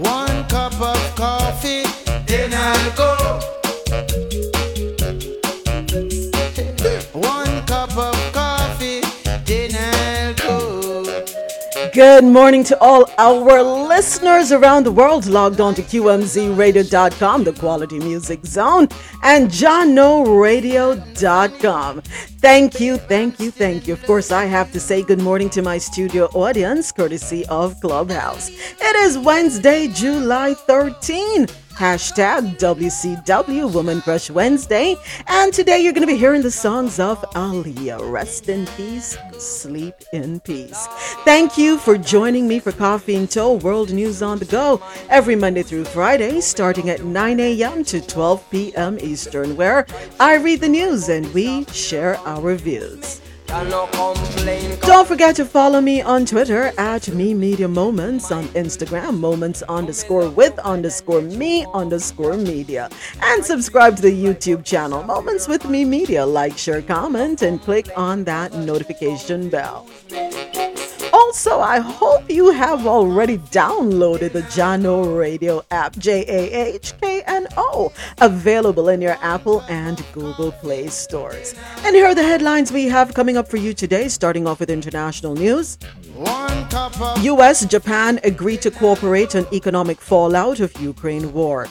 One cup of coffee. Good morning to all our listeners around the world logged on to QMZRadio.com, the Quality Music Zone, and JahknoRadio.com. Thank you. Of course, I have to say good morning to my studio audience, courtesy of Clubhouse. It is Wednesday, July 13. Hashtag WCW, Woman Crush Wednesday. And today you're going to be hearing the songs of Aaliyah. Rest in peace, sleep in peace. Thank you for joining me for Coffee and Toe, World News on the Go, every Monday through Friday, starting at 9 a.m. to 12 p.m. Eastern, where I read the news and we share our views. Don't forget to follow me on Twitter at Me Media Moments, on Instagram, moments_with_me_media, and subscribe to the YouTube channel, Moments with Me Media. Like, share, comment, and click on that notification bell. Also, I hope you have already downloaded the Jahkno Radio app, Jahkno, available in your Apple and Google Play stores. And here are the headlines we have coming up for you today, starting off with international news. U.S. and Japan agree to cooperate on economic fallout of Ukraine war.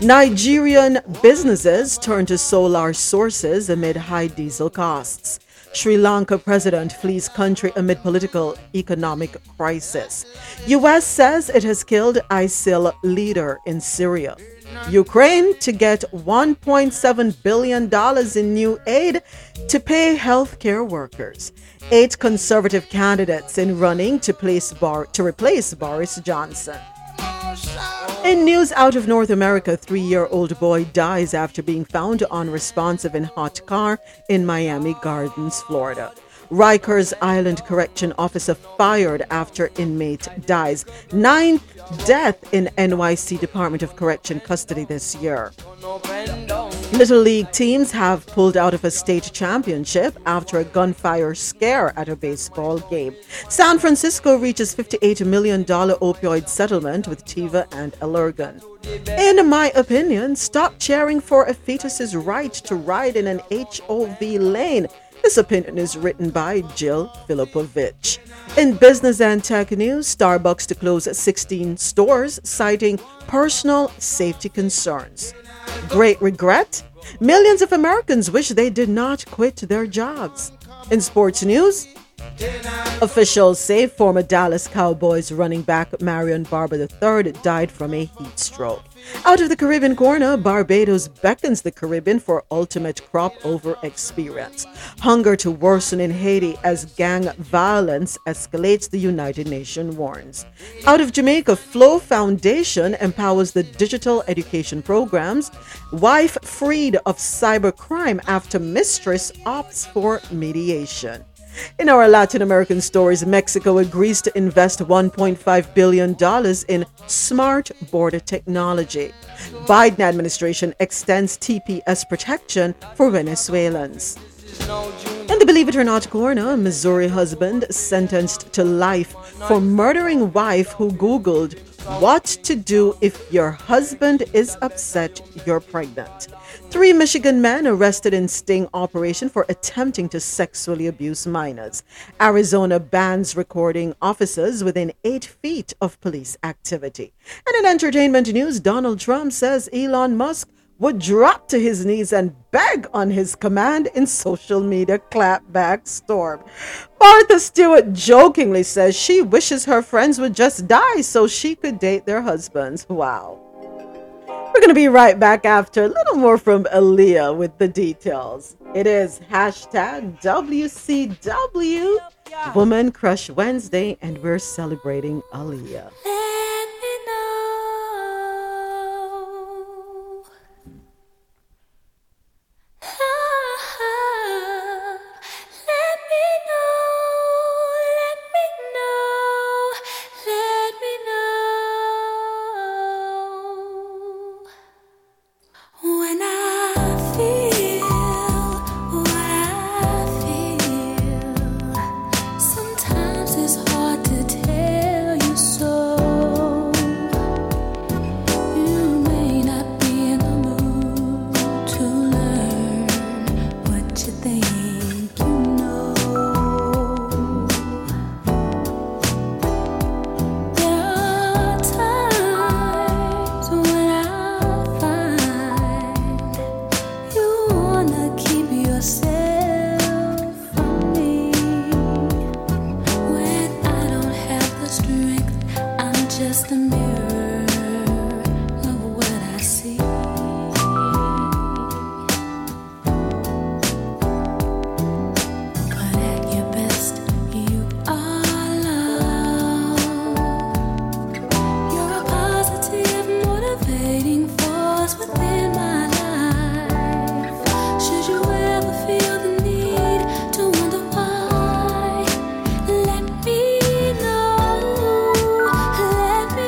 Nigerian businesses turn to solar sources amid high diesel costs. Sri Lanka president flees country amid political economic crisis. U.S. says it has killed ISIL leader in Syria. Ukraine to get $1.7 billion in new aid to pay healthcare workers. 8 conservative candidates in running to replace Boris Johnson. In news out of North America, 3-year-old boy dies after being found unresponsive in hot car in Miami Gardens, Florida. Rikers Island correction officer fired after inmate dies. 9th death in NYC Department of Correction custody this year. Little League teams have pulled out of a state championship after a gunfire scare at a baseball game. San Francisco reaches $58 million opioid settlement with Teva and Allergan. In my opinion, stop cheering for a fetus's right to ride in an HOV lane. This opinion is written by Jill Filipovich. In business and tech news, Starbucks to close 16 stores, citing personal safety concerns. Great regret? Millions of Americans wish they did not quit their jobs. In sports news, officials say former Dallas Cowboys running back Marion Barber III died from a heat stroke. Out of the Caribbean corner, Barbados beckons the Caribbean for ultimate crop-over experience. Hunger to worsen in Haiti as gang violence escalates, the United Nations warns. Out of Jamaica, Flow Foundation empowers the digital education programs. Wife freed of cybercrime after mistress opts for mediation. In our Latin American stories, Mexico agrees to invest $1.5 billion in smart border technology. Biden administration extends TPS protection for Venezuelans. In the Believe It or Not corner, Missouri husband sentenced to life for murdering wife who Googled what to do if your husband is upset you're pregnant. 3 Michigan men arrested in sting operation for attempting to sexually abuse minors. Arizona bans recording officers within 8 feet of police activity. And in entertainment news, Donald Trump says Elon Musk would drop to his knees and beg on his command in social media clapback storm. Martha Stewart jokingly says she wishes her friends would just die so she could date their husbands. Wow. We're going to be right back after a little more from Aaliyah with the details. It is hashtag WCW, Woman Crush Wednesday, and we're celebrating Aaliyah. It's hard to tell you so. just a mirror of what I see. But at your best, you are love. You're a positive, motivating force within my life. Should you ever feel the need to wonder why, let me know when you feel what you feel.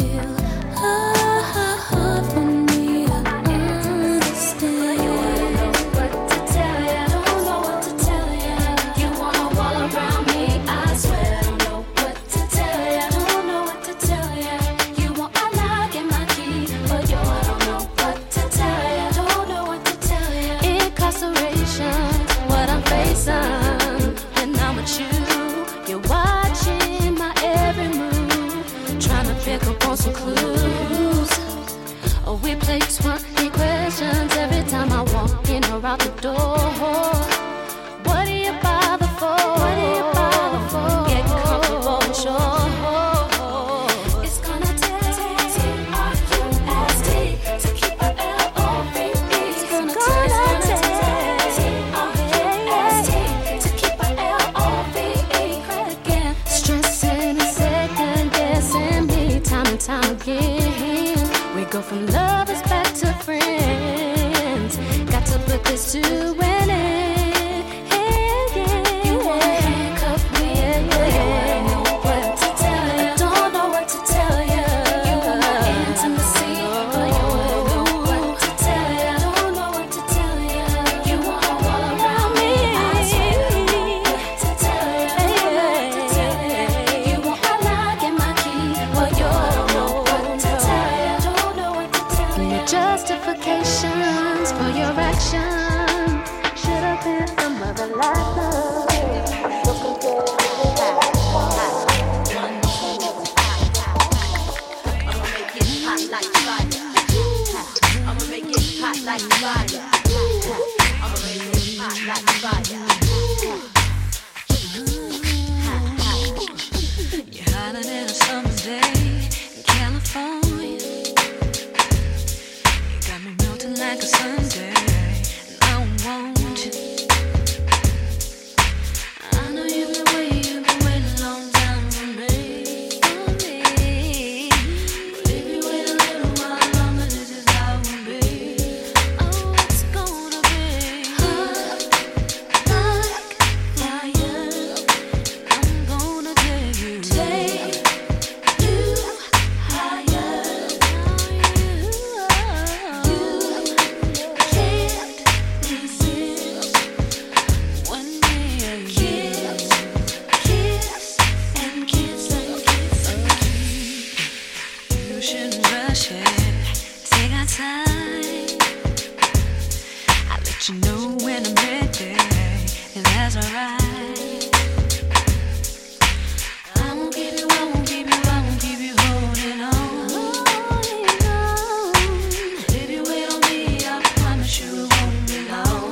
Hard for me to understand. I don't know what to tell you. You wanna wall around me, I swear. I don't know what to tell you. I don't know what to tell you. You want my lock and my key, but yo, I don't know what to tell you. I don't know what to tell you. Incarceration, what I'm facing, and I'm with you. You're watching my every move, trying to pick up on some clues. Oh, we play 20 questions every time I walk in or out the door. What do you bother for? What do you bother for? Get comfortable and sure. It's gonna take T-R-U-S-T to keep the L-O-V-E. It's gonna take T-R-U-S-T to keep the L-O-V-E. Again, stressing and second guessing me time and time again. We go from lovers back to friends. Got to put this to an end. You wanna handcuff me, yeah. I don't know what to tell you. You want my intimacy, but you don't know what to tell you. I don't know what to tell you. You want a wall around me, I swear. I don't know what to tell you. I don't know what to tell you. You want my lock and my key, but you don't know what to tell you. I don't know what to tell you. Your justifications for your actions should have been some other life. You're hotter than a summer's day in California. You got me melting like a sundae, and I want you. I know you've been waiting a long time for me. But if you wait a little while longer, this is how it will be. Oh, it's gonna be hot fire. I'm gonna give you You shouldn't rush it. Take our time. I'll let you know when I'm ready, if that's alright. I won't keep you holding on. But if you wait on me, I promise you it won't be long.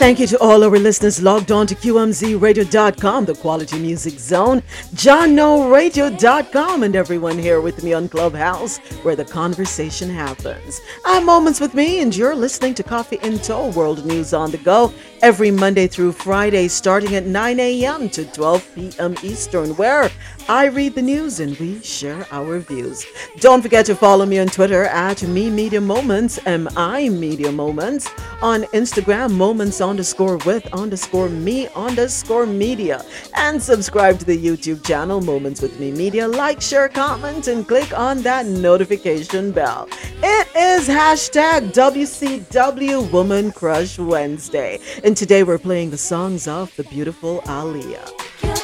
Thank you to all our listeners logged on to QMZRadio.com, the Quality Music Zone, JahknoRadio.com, and everyone here with me on Clubhouse, where the conversation happens. I'm Moments with Me, and you're listening to Coffee and Toll, World News on the Go, every Monday through Friday, starting at 9 a.m. to 12 p.m. Eastern, where I read the news and we share our views. Don't forget to follow me on Twitter at MeMediaMoments, MIMediaMoments, on Instagram, Moments_with_me_media, and subscribe to the YouTube channel Moments with Me Media. Like, share, comment, and click on that notification bell. It is hashtag WCW Woman Crush Wednesday, and today we're playing the songs of the beautiful Aaliyah. Don't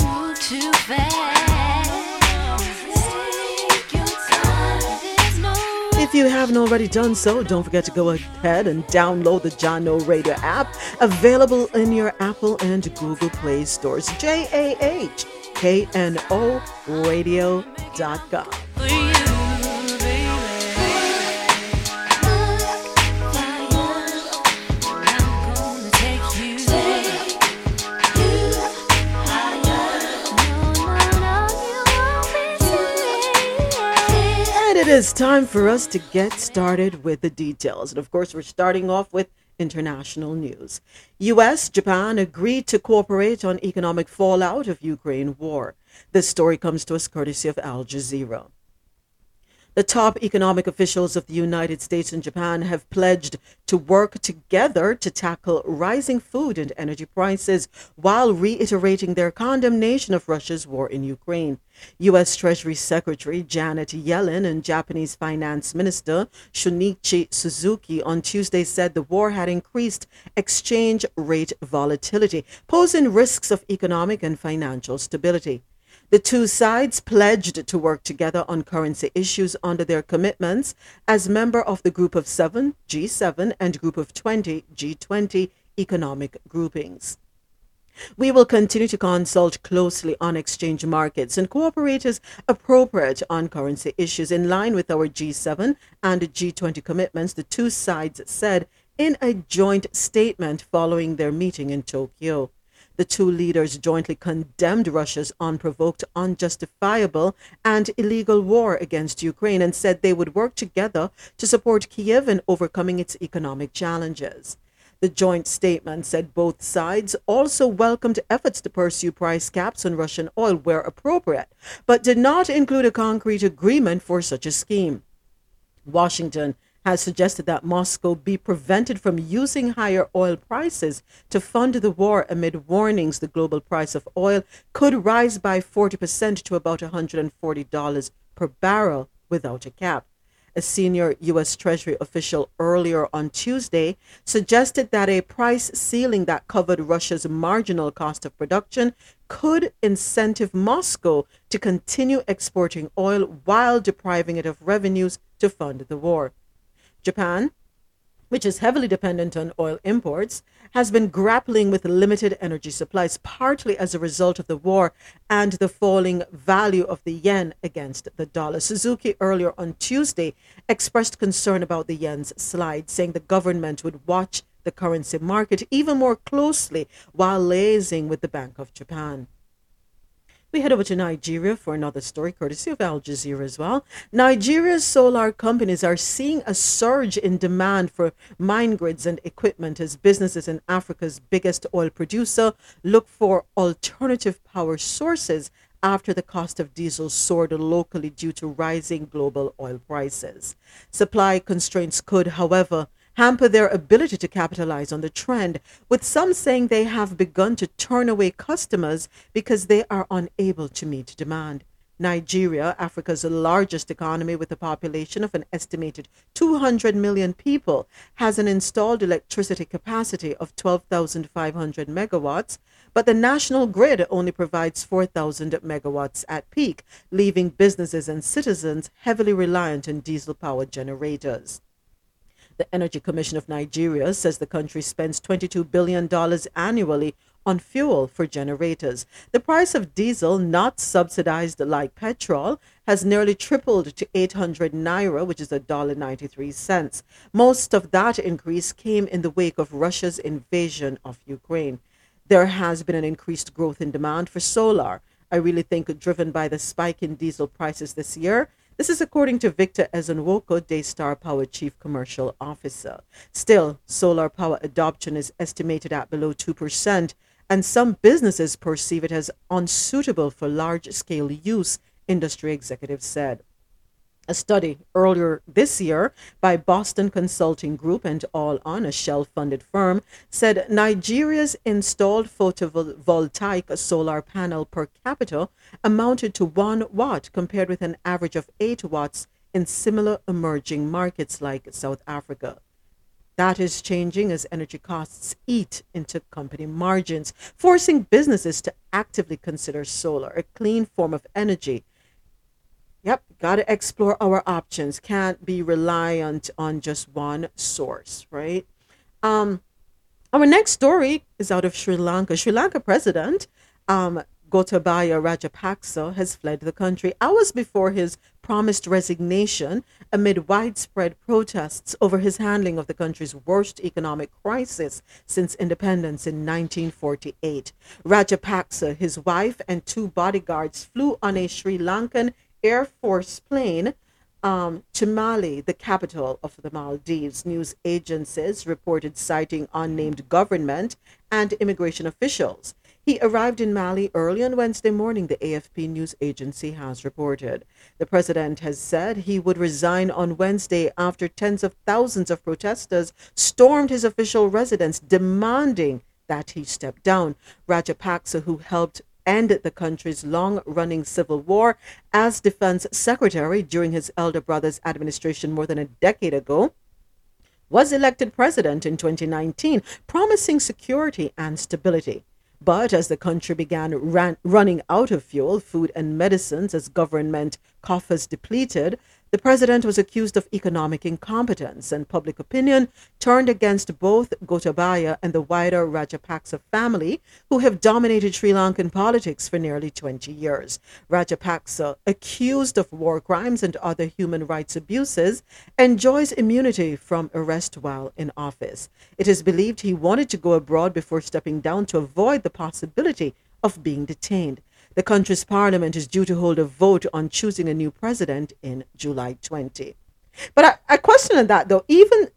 move too fast. Take your If you haven't already done so, don't forget to go ahead and download the Jahkno Radio app, available in your Apple and Google Play stores. JAHKNOradio.com. It is time for us to get started with the details. And of course, we're starting off with international news. U.S., Japan agreed to cooperate on economic fallout of Ukraine war. This story comes to us courtesy of Al Jazeera. The top economic officials of the United States and Japan have pledged to work together to tackle rising food and energy prices while reiterating their condemnation of Russia's war in Ukraine. U.S. Treasury Secretary Janet Yellen and Japanese Finance Minister Shunichi Suzuki on Tuesday said the war had increased exchange rate volatility, posing risks of economic and financial stability. The two sides pledged to work together on currency issues under their commitments as member of the Group of 7, G7, and Group of 20, G20 economic groupings. We will continue to consult closely on exchange markets and cooperate as appropriate on currency issues in line with our G7 and G20 commitments, the two sides said in a joint statement following their meeting in Tokyo. The two leaders jointly condemned Russia's unprovoked, unjustifiable, and illegal war against Ukraine and said they would work together to support Kiev in overcoming its economic challenges. The joint statement said both sides also welcomed efforts to pursue price caps on Russian oil where appropriate, but did not include a concrete agreement for such a scheme. Washington has suggested that Moscow be prevented from using higher oil prices to fund the war amid warnings the global price of oil could rise by 40% to about $140 per barrel without a cap. A senior U.S. Treasury official earlier on Tuesday suggested that a price ceiling that covered Russia's marginal cost of production could incentive Moscow to continue exporting oil while depriving it of revenues to fund the war. Japan, which is heavily dependent on oil imports, has been grappling with limited energy supplies, partly as a result of the war and the falling value of the yen against the dollar. Suzuki earlier on Tuesday expressed concern about the yen's slide, saying the government would watch the currency market even more closely while liaising with the Bank of Japan. We head over to Nigeria for another story, courtesy of Al Jazeera as well. Nigeria's solar companies are seeing a surge in demand for mine grids and equipment as businesses in Africa's biggest oil producer look for alternative power sources after the cost of diesel soared locally due to rising global oil prices. Supply constraints could, however, hamper their ability to capitalize on the trend, with some saying they have begun to turn away customers because they are unable to meet demand. Nigeria, Africa's largest economy with a population of an estimated 200 million people, has an installed electricity capacity of 12,500 megawatts, but the national grid only provides 4,000 megawatts at peak, leaving businesses and citizens heavily reliant on diesel-powered generators. The Energy Commission of Nigeria says the country spends $22 billion annually on fuel for generators. The price of diesel, not subsidized like petrol, has nearly tripled to 800 naira, which is $1.93. Most of that increase came in the wake of Russia's invasion of Ukraine. There has been an increased growth in demand for solar. I really think driven by the spike in diesel prices this year. This is according to Victor Ezenwoko, Daystar Power Chief Commercial Officer. Still, solar power adoption is estimated at below 2%, and some businesses perceive it as unsuitable for large-scale use, industry executives said. A study earlier this year by Boston Consulting Group and All On, a Shell-funded firm, said Nigeria's installed photovoltaic solar panel per capita amounted to 1 watt compared with an average of 8 watts in similar emerging markets like South Africa. That is changing as energy costs eat into company margins, forcing businesses to actively consider solar, a clean form of energy. Yep, got to explore our options. Can't be reliant on just one source, right? Our next story is out of Sri Lanka. Sri Lanka President Gotabaya Rajapaksa has fled the country hours before his promised resignation amid widespread protests over his handling of the country's worst economic crisis since independence in 1948. Rajapaksa, his wife, and two bodyguards flew on a Sri Lankan Air Force plane to Malé, the capital of the Maldives. News agencies reported citing unnamed government and immigration officials. He arrived in Malé early on Wednesday morning, the AFP news agency has reported. The president has said he would resign on Wednesday after tens of thousands of protesters stormed his official residence, demanding that he step down. Rajapaksa, who helped end the country's long-running civil war as defense secretary during his elder brother's administration more than a decade ago, was elected president in 2019, promising security and stability. But as the country began running out of fuel, food, and medicines as government coffers depleted, the president was accused of economic incompetence, and public opinion turned against both Gotabaya and the wider Rajapaksa family, who have dominated Sri Lankan politics for nearly 20 years. Rajapaksa, accused of war crimes and other human rights abuses, enjoys immunity from arrest while in office. It is believed he wanted to go abroad before stepping down to avoid the possibility of being detained. The country's parliament is due to hold a vote on choosing a new president in July 20. But I question that, though. Even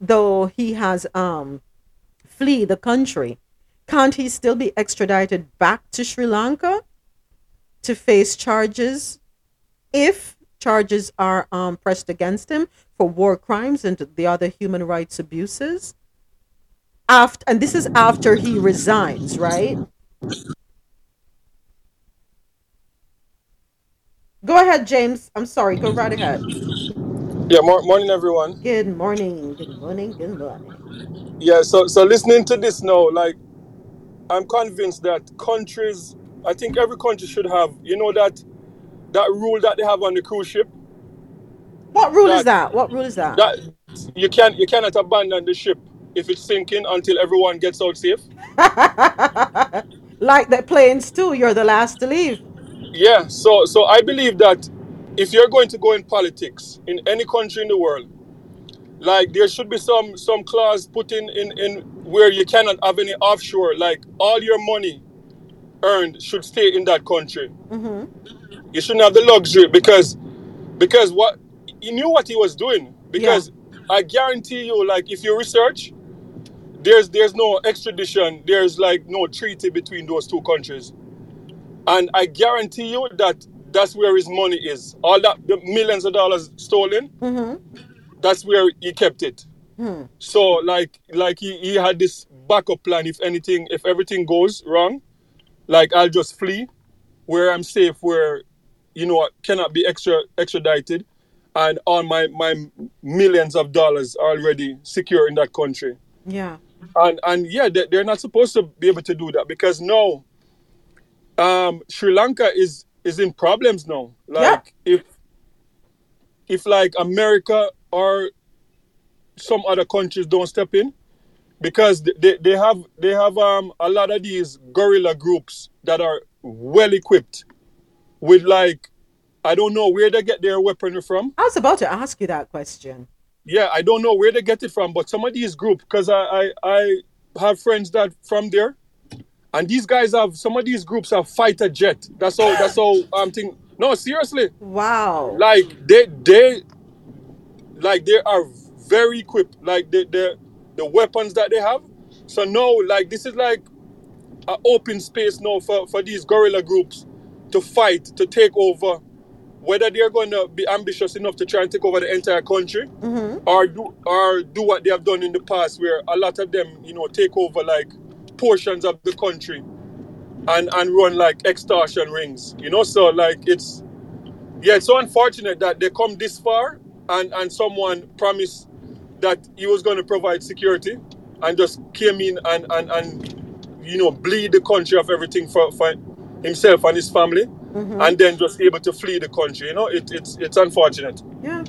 though he has flee the country, can't he still be extradited back to Sri Lanka to face charges, if charges are pressed against him for war crimes and the other human rights abuses? And this is after he resigns, right? Go ahead, James. I'm sorry. Go right ahead. Yeah, morning, everyone. Good morning. Good morning. Good morning. Yeah, so listening to this now, like, I'm convinced that countries, I think every country should have, you know, that rule that they have on the cruise ship. What rule is that? What rule is that? That you cannot abandon the ship if it's sinking until everyone gets out safe. Like the planes too. You're the last to leave. Yeah, so I believe that if you're going to go in politics in any country in the world, like, there should be some clause put in where you cannot have any offshore. Like, all your money earned should stay in that country. Mm-hmm. You shouldn't have the luxury because what he knew what he was doing. Because I guarantee you, like, if you research, there's no extradition. There's, like, no treaty between those two countries. And I guarantee you that that's where his money is. All that, the millions of dollars stolen, mm-hmm. that's where he kept it. Hmm. So, like he had this backup plan. If everything goes wrong, like, I'll just flee where I'm safe, where, you know, I cannot be extradited. And all my millions of dollars are already secure in that country. Yeah. And yeah, they're not supposed to be able to do that, because now, Sri Lanka is in problems now. Like, if like America or some other countries don't step in, because they have a lot of these guerrilla groups that are well equipped with, like, I don't know where they get their weaponry from. I was about to ask you that question. Yeah, I don't know where they get it from, but some of these groups, because I have friends that from there. And these guys have, some of these groups have fighter jet. That's all I'm thinking. No, seriously. Wow. Like, they are very equipped. Like, the weapons that they have. So now, like, this is like an open space now for these guerrilla groups to fight, to take over. Whether they're going to be ambitious enough to try and take over the entire country, mm-hmm. or do what they have done in the past, where a lot of them, you know, take over, like, portions of the country and run, like, extortion rings, you know. So, like, it's so unfortunate that they come this far and someone promised that he was going to provide security and just came in and you know, bleed the country of everything for himself and his family. mm-hmm. and then just able to flee the country. You know, it's unfortunate. Yeah,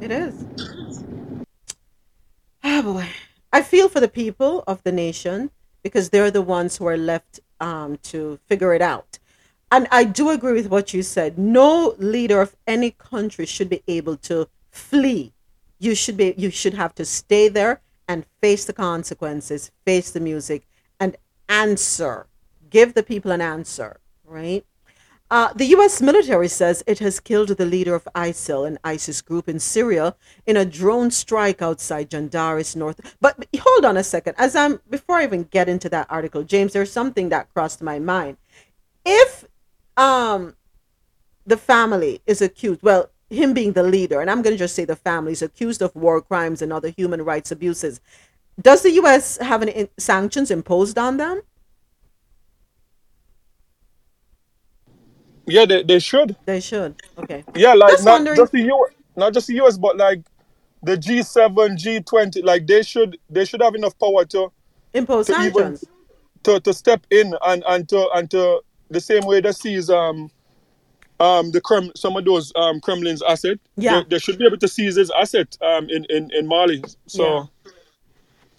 it is. Oh boy, I feel for the people of the nation because they're the ones who are left to figure it out. And I do agree with what you said. No leader of any country should be able to flee. You should have to stay there and face the consequences, face the music, and answer. Give the people an answer, right? The U.S. military says it has killed the leader of ISIL, an ISIS group in Syria, in a drone strike outside Jandaris, North. But hold on a second. Before I even get into that article, James, there's something that crossed my mind. If the family is accused, well, him being the leader, and I'm going to just say the family is accused of war crimes and other human rights abuses, does the U.S. have any sanctions imposed on them? Yeah, they should. They should. Okay. Yeah, like not just the US, but like the G7, G20, like they should have enough power to impose sanctions, to step in and to the same way they seize some of those Kremlin's asset. Yeah. They should be able to seize his asset in Malé. So. Yeah.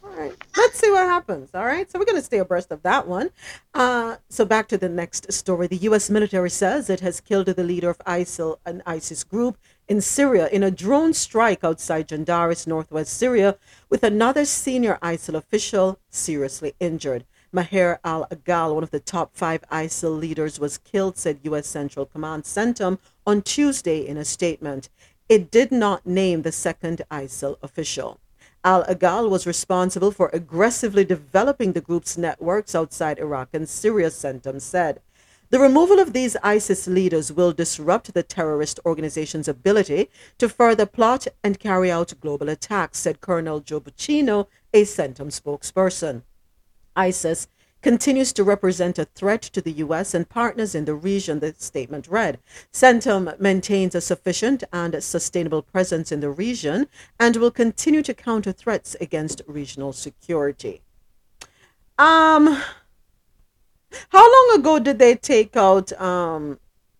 All right. Let's see what happens. All right. So we're going to stay abreast of that one. So back to the next story. The U.S. military says it has killed the leader of ISIL, an ISIS group in Syria, in a drone strike outside Jandaris, northwest Syria, with another senior ISIL official seriously injured. Maher al-Agal, one of the top 5 ISIL leaders, was killed, said U.S. Central Command, CENTCOM, on Tuesday in a statement. It did not name the second ISIL official. Al-Agal was responsible for aggressively developing the group's networks outside Iraq and Syria, CENTCOM said. The removal of these ISIS leaders will disrupt the terrorist organization's ability to further plot and carry out global attacks, said Colonel Joe Buccino, a CENTCOM spokesperson. ISIS continues to represent a threat to the U.S. and partners in the region, the statement read. CENTCOM maintains a sufficient and sustainable presence in the region and will continue to counter threats against regional security. How long ago did they take out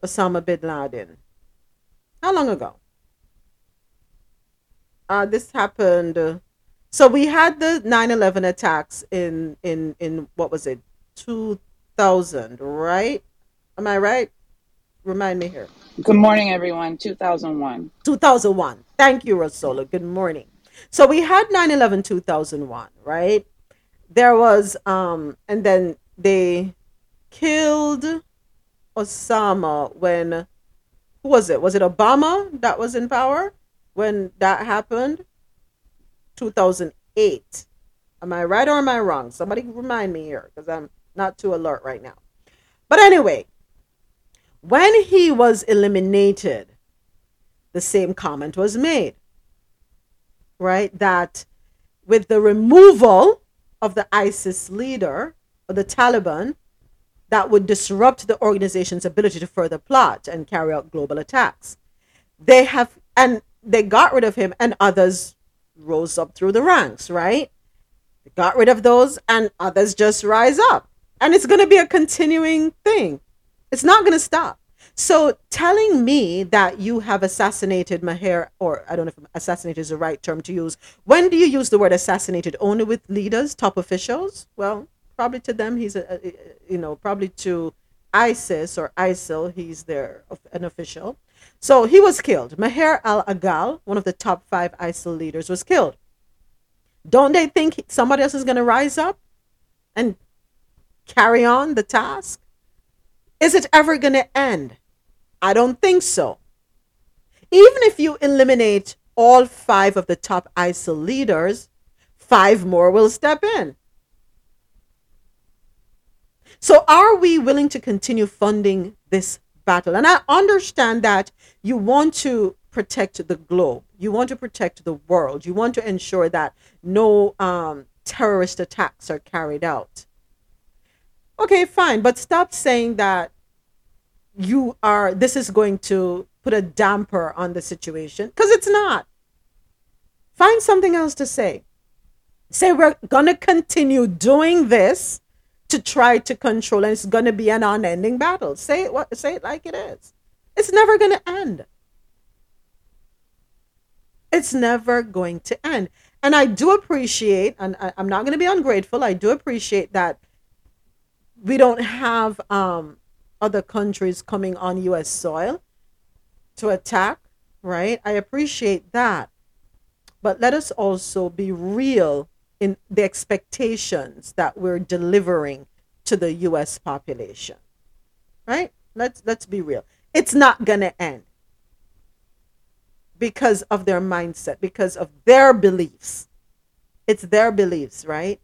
Osama bin Laden? How long ago? This happened... So we had the 9/11 attacks in what was it, 2000, right? Am I right? Remind me here. Good morning, everyone. 2001. 2001. Thank you, Rosola. Good morning. So we had 9/11 2001, right? There was and then they killed Osama when, who was it? Was it Obama that was in power when that happened? 2008. Am I right or am I wrong? Somebody remind me here because I'm not too alert right now. But anyway, when he was eliminated, the same comment was made, right? That with the removal of the ISIS leader or the Taliban, that would disrupt the organization's ability to further plot and carry out global attacks. They got rid of him and others rose up through the ranks, right? They got rid of those and others just rise up. And it's going to be a continuing thing. It's not going to stop. So telling me that you have assassinated Maher, or I don't know if assassinated is the right term to use. When do you use the word assassinated? Only with leaders, top officials? Well, probably to them, he's, probably to ISIS or ISIL, he's an official. So he was killed. Maher al-Agal, one of the top 5 ISIL leaders, was killed. Don't they think somebody else is going to rise up and carry on the task? Is it ever going to end? I don't think so. Even if you eliminate all 5 of the top ISIL leaders, 5 more will step in. So are we willing to continue funding this battle? And I understand that you want to protect the globe. You want to protect the world. You want to ensure that no terrorist attacks are carried out. Okay, fine. But stop saying that this is going to put a damper on the situation, because it's not. Find something else to say. Say we're going to continue doing this to try to control, and it's going to be an unending battle. Say it like it is. It's never going to end. It's never going to end. And I do appreciate, and I'm not going to be ungrateful, I do appreciate that we don't have other countries coming on U.S. soil to attack, right? I appreciate that. But let us also be real in the expectations that we're delivering to the U.S. population, right? Let's be real. It's not going to end because of their mindset, because of their beliefs. It's their beliefs, right?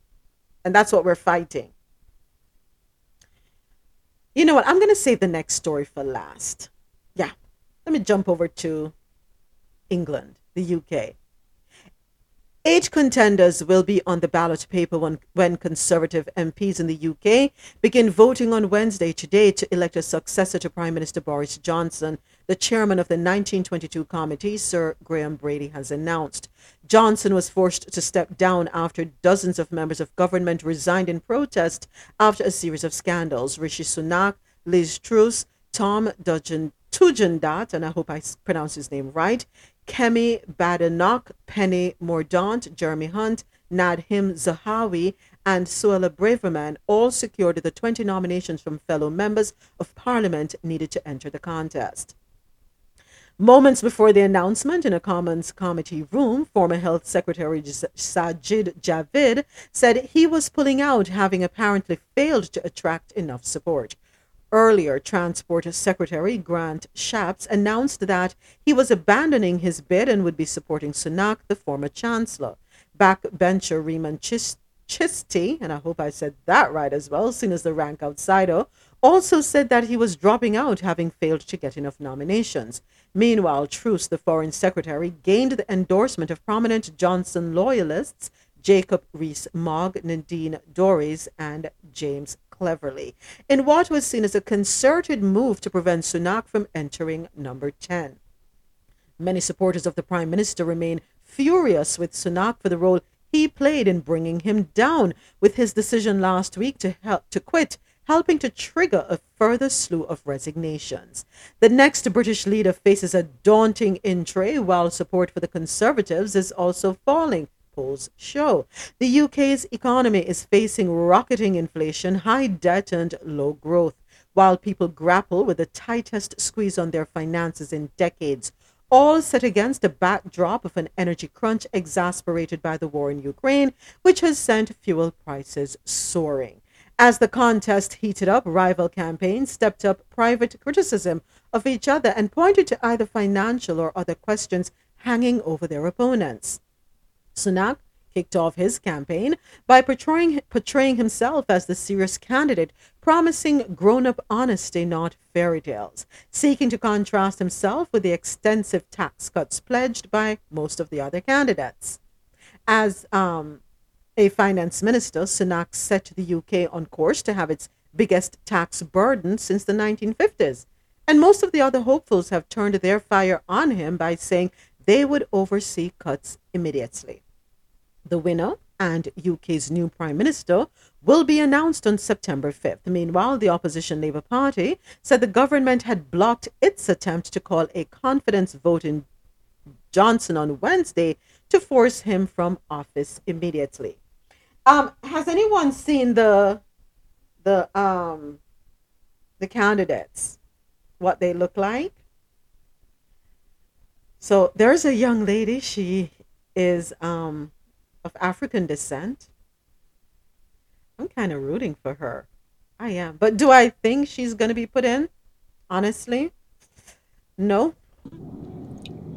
And that's what we're fighting. You know what? I'm going to save the next story for last. Yeah. Let me jump over to England, the UK. Age contenders will be on the ballot paper when Conservative MPs in the UK begin voting on Wednesday today to elect a successor to Prime Minister Boris Johnson. The chairman of the 1922 committee, Sir Graham Brady, has announced. Johnson was forced to step down after dozens of members of government resigned in protest after a series of scandals. Rishi Sunak, Liz Truss, Tom Tugendhat, and I hope I pronounced his name right, Kemi Badenoch, Penny Mordaunt, Jeremy Hunt, Nadhim Zahawi, and Suella Braverman all secured the 20 nominations from fellow members of parliament needed to enter the contest. Moments before the announcement in a Commons committee room, former Health Secretary Sajid Javid said he was pulling out, having apparently failed to attract enough support. Earlier, Transport Secretary Grant Shapps announced that he was abandoning his bid and would be supporting Sunak, the former chancellor. Backbencher Riemann Chisty, and I hope I said that right as well, seen as the rank outsider, also said that he was dropping out, having failed to get enough nominations. Meanwhile, Truss, the foreign secretary, gained the endorsement of prominent Johnson loyalists Jacob Rees-Mogg, Nadine Dorries, and James Cleverly, in what was seen as a concerted move to prevent Sunak from entering number 10. Many supporters of the Prime Minister remain furious with Sunak for the role he played in bringing him down, with his decision last week to quit helping to trigger a further slew of resignations. The next British leader faces a daunting entree, while support for the Conservatives is also falling. Polls show. The UK's economy is facing rocketing inflation, high debt, and low growth, while people grapple with the tightest squeeze on their finances in decades, all set against a backdrop of an energy crunch exacerbated by the war in Ukraine, which has sent fuel prices soaring. As the contest heated up, rival campaigns stepped up private criticism of each other and pointed to either financial or other questions hanging over their opponents. Sunak kicked off his campaign by portraying himself as the serious candidate, promising grown-up honesty, not fairy tales, seeking to contrast himself with the extensive tax cuts pledged by most of the other candidates. As a finance minister, Sunak set the UK on course to have its biggest tax burden since the 1950s, and most of the other hopefuls have turned their fire on him by saying they would oversee cuts immediately. The winner and UK's new Prime Minister will be announced on September 5th. Meanwhile, the opposition Labour Party said the government had blocked its attempt to call a confidence vote in Johnson on Wednesday to force him from office immediately. Has anyone seen the candidates, what they look like? So there's a young lady. She is of African descent. I'm kind of rooting for her. I am. But do I think she's going to be put in? Honestly, no.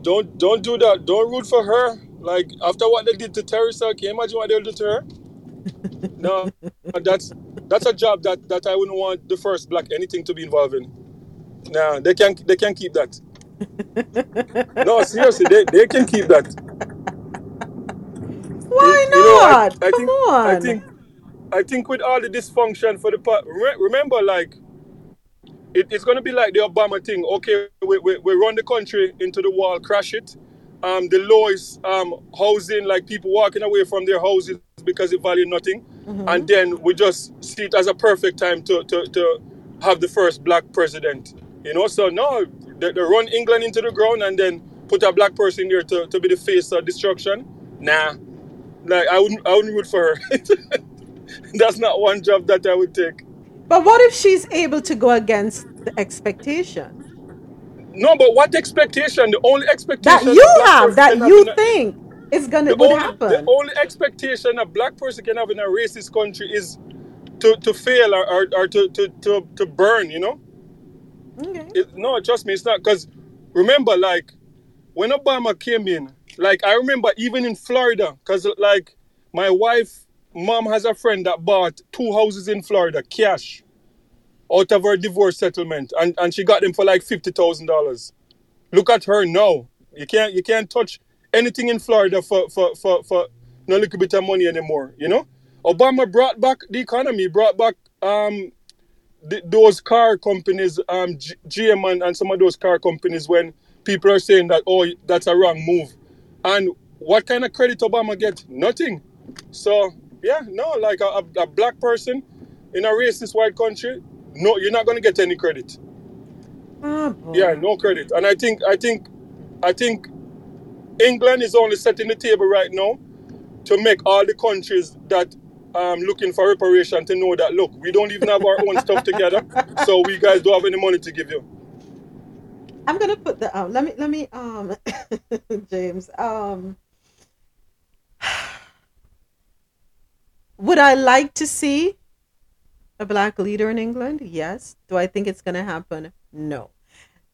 Don't do that. Don't root for her. Like, after what they did to Teresa, can you imagine what they'll do to her? No, that's a job that I wouldn't want the first black anything to be involved in. No, they can keep that. No, seriously, they can keep that. Why not? You know, I think with all the dysfunction for the part, remember, like, it's going to be like the Obama thing. Okay, we run the country into the wall, crash it. The lowest housing, like people walking away from their houses because it valued nothing. Mm-hmm. And then we just see it as a perfect time to have the first black president. You know, so now they run England into the ground and then put a black person there to be the face of destruction. Nah, like I wouldn't root for her. That's not one job that I would take. But what if she's able to go against the expectation? No, but what expectation? The only expectation that you have, that you think is going to happen. The only expectation a black person can have in a racist country is to fail or to burn, you know? Okay. No, trust me, it's not. Because remember, like, when Obama came in, like, I remember even in Florida, because, like, my wife, mom has a friend that bought 2 houses in Florida, cash, out of her divorce settlement, and she got them for like $50,000. Look at her now. You can't touch anything in Florida for no little bit of money anymore, you know? Obama brought back the economy, brought back those car companies, GM and some of those car companies when people are saying that, oh, that's a wrong move. And what kind of credit Obama get? Nothing. So, yeah, no, like a black person in a racist white country, no, you're not going to get any credit. Oh, yeah, no credit. And I think England is only setting the table right now to make all the countries that looking for reparation to know that, look, we don't even have our own stuff together, so we guys don't have any money to give you. I'm going to put that out. Let me James, would I like to see a black leader in England? Yes. Do I think it's going to happen? No.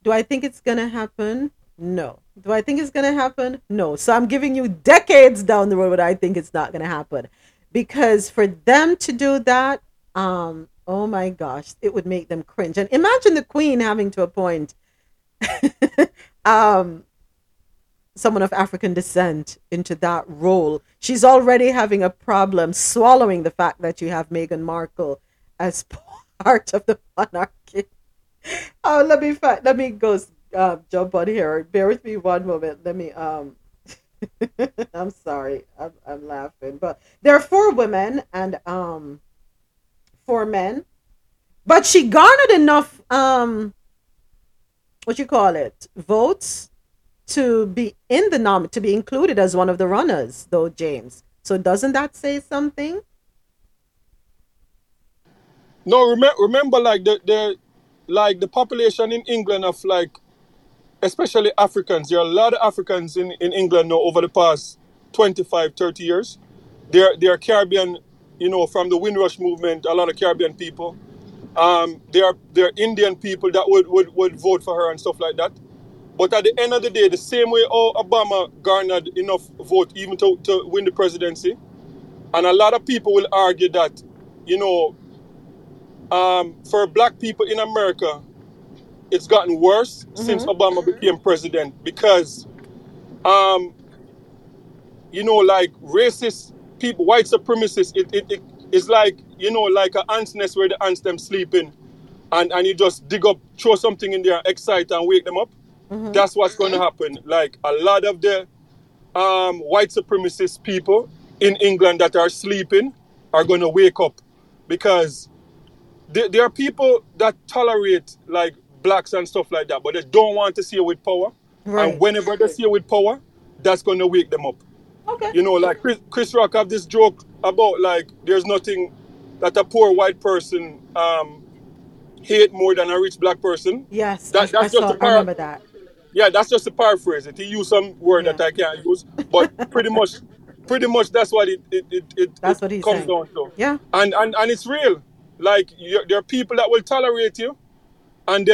Do I think it's going to happen? No. Do I think it's going to happen? No. So I'm giving you decades down the road what I think it's not going to happen. Because for them to do that, oh my gosh, it would make them cringe. And imagine the Queen having to appoint someone of African descent into that role. She's already having a problem swallowing the fact that you have Meghan Markle as part of the monarchy. Oh, let me go jump on here. Bear with me one moment. Let me I'm sorry, I'm laughing, but there are 4 women and 4 men, but she garnered enough votes to be to be included as one of the runners, though, James. So doesn't that say something? No, remember, like the population in England of, like, especially Africans. There are a lot of Africans in England now over the past 25, 30 years. They are Caribbean, you know, from the Windrush movement, a lot of Caribbean people. There are Indian people that would vote for her and stuff like that. But at the end of the day, the same way Obama garnered enough vote even to win the presidency, and a lot of people will argue that, you know, for black people in America, it's gotten worse since Obama became president because, you know, like racist people, white supremacists, it is like, you know, like an ant's nest where the ants them sleeping, and you just dig up, throw something in there, excite and wake them up. Mm-hmm. That's what's going to happen. Like a lot of the white supremacist people in England that are sleeping are going to wake up because there are people that tolerate like blacks and stuff like that, but they don't want to see you with power. Right. And whenever they see you with power, that's going to wake them up. Okay. You know, like Chris Rock have this joke about like there's nothing that a poor white person hate more than a rich black person. Yes, I remember that. Yeah, that's just to paraphrase it. He used some word that I can't use, but pretty much that's what it comes down to. Yeah, and it's real. Like there are people that will tolerate you, and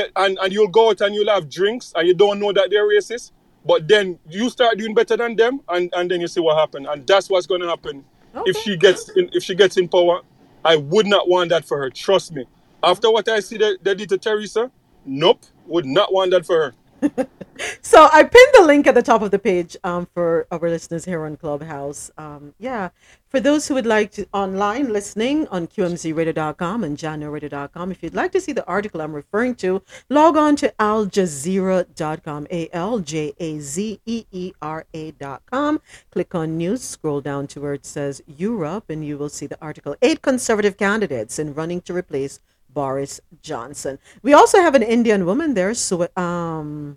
you'll go out and you'll have drinks, and you don't know that they're racist. But then you start doing better than them, and then you see what happened. And that's what's going to happen if she gets in power. I would not want that for her. Trust me. After what I see they did to Teresa, nope, would not want that for her. So I pinned the link at the top of the page for our listeners here on Clubhouse. For those who would like to online listening on QMZRadio.com and JahknoRadio.com, if you'd like to see the article I'm referring to, log on to AlJazeera.com, AlJazeera.com. Click on News, scroll down to where it says Europe, and you will see the article, 8 Conservative Candidates in Running to Replace Boris Johnson. We also have an Indian woman there, Suella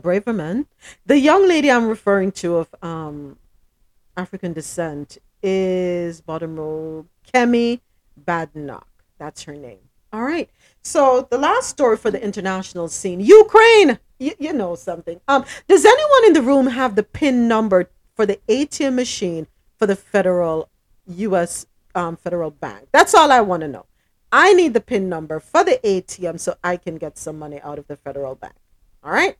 Braverman. The young lady I'm referring to of African descent is bottom row Kemi Badenoch. That's her name. All right. So the last story for the international scene, Ukraine. You know something. Does anyone in the room have the PIN number for the ATM machine for the federal U.S. Federal Bank? That's all I want to know. I need the PIN number for the ATM so I can get some money out of the federal bank. All right.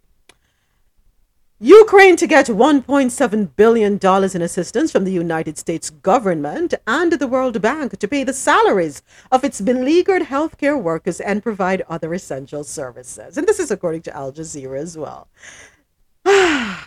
Ukraine to get $1.7 billion in assistance from the United States government and the World Bank to pay the salaries of its beleaguered healthcare workers and provide other essential services. And this is according to Al Jazeera as well. The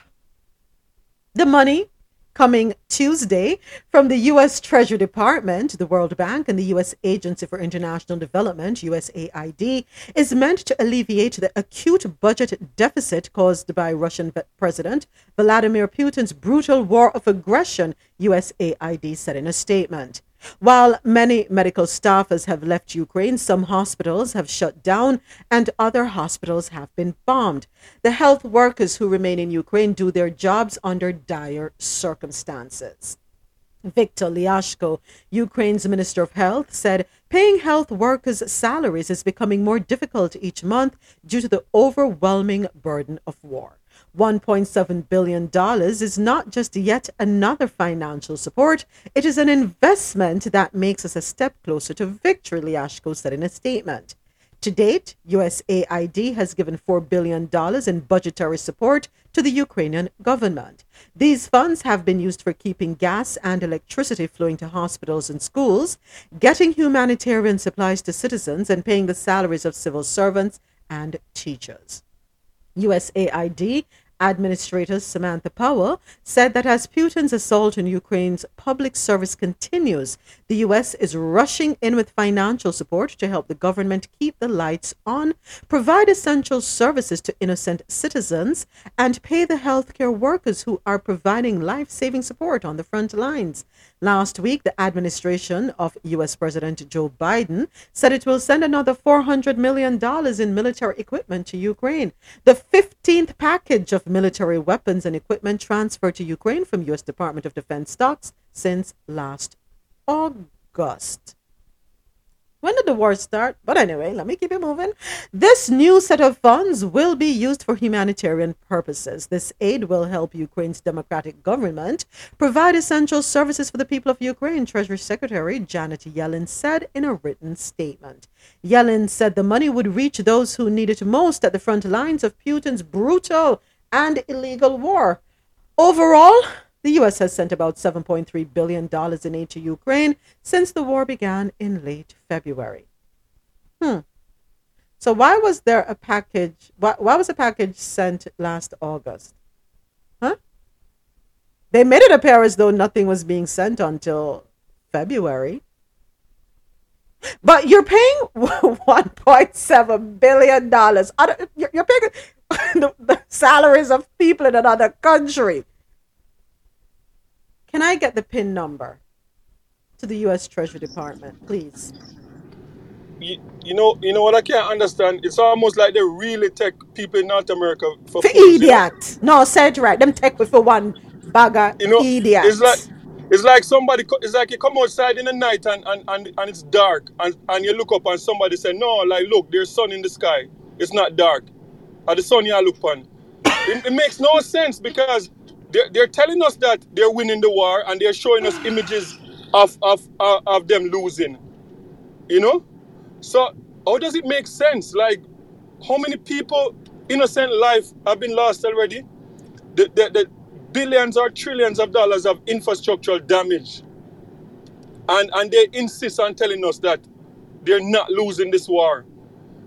money coming Tuesday from the U.S. Treasury Department, the World Bank, and the U.S. Agency for International Development, USAID, is meant to alleviate the acute budget deficit caused by Russian President Vladimir Putin's brutal war of aggression, USAID said in a statement. While many medical staffers have left Ukraine, some hospitals have shut down and other hospitals have been bombed. The health workers who remain in Ukraine do their jobs under dire circumstances. Viktor Lyashko, Ukraine's Minister of Health, said paying health workers' salaries is becoming more difficult each month due to the overwhelming burden of war. $1.7 billion is not just yet another financial support. It is an investment that makes us a step closer to victory, Lyashko said in a statement. To date, USAID has given $4 billion in budgetary support to the Ukrainian government. These funds have been used for keeping gas and electricity flowing to hospitals and schools, getting humanitarian supplies to citizens, and paying the salaries of civil servants and teachers. USAID Administrator Samantha Power said that as Putin's assault on Ukraine's public service continues, the U.S. is rushing in with financial support to help the government keep the lights on, provide essential services to innocent citizens, and pay the healthcare workers who are providing life-saving support on the front lines. Last week, the administration of U.S. President Joe Biden said it will send another $400 million in military equipment to Ukraine, the 15th package of military weapons and equipment transferred to Ukraine from U.S. Department of Defense stocks since last August. When did the war start? But anyway, let me keep it moving. This new set of funds will be used for humanitarian purposes. This aid will help Ukraine's democratic government provide essential services for the people of Ukraine, Treasury Secretary Janet Yellen said in a written statement. Yellen said the money would reach those who need it most at the front lines of Putin's brutal and illegal war. Overall, the U.S. has sent about $7.3 billion in aid to Ukraine since the war began in late February. So why was there a package? Why was a package sent last August? They made it appear as though nothing was being sent until February. But you're paying $1.7 billion. You're paying the salaries of people in another country. Can I get the PIN number to the U.S. Treasury Department, please? You know what I can't understand? It's almost like they really take people in North America for idiots. You know? No, say it right. Them take with for one bagger, you know, idiots. It's like you come outside in the night and it's dark and you look up and somebody say, no, like, look, there's sun in the sky. It's not dark. Or the sun you look upon. It makes no sense because they're telling us that they're winning the war and they're showing us images of them losing, you know? So how does it make sense? Like, how many people, innocent life have been lost already? The billions or trillions of dollars of infrastructural damage. And they insist on telling us that they're not losing this war.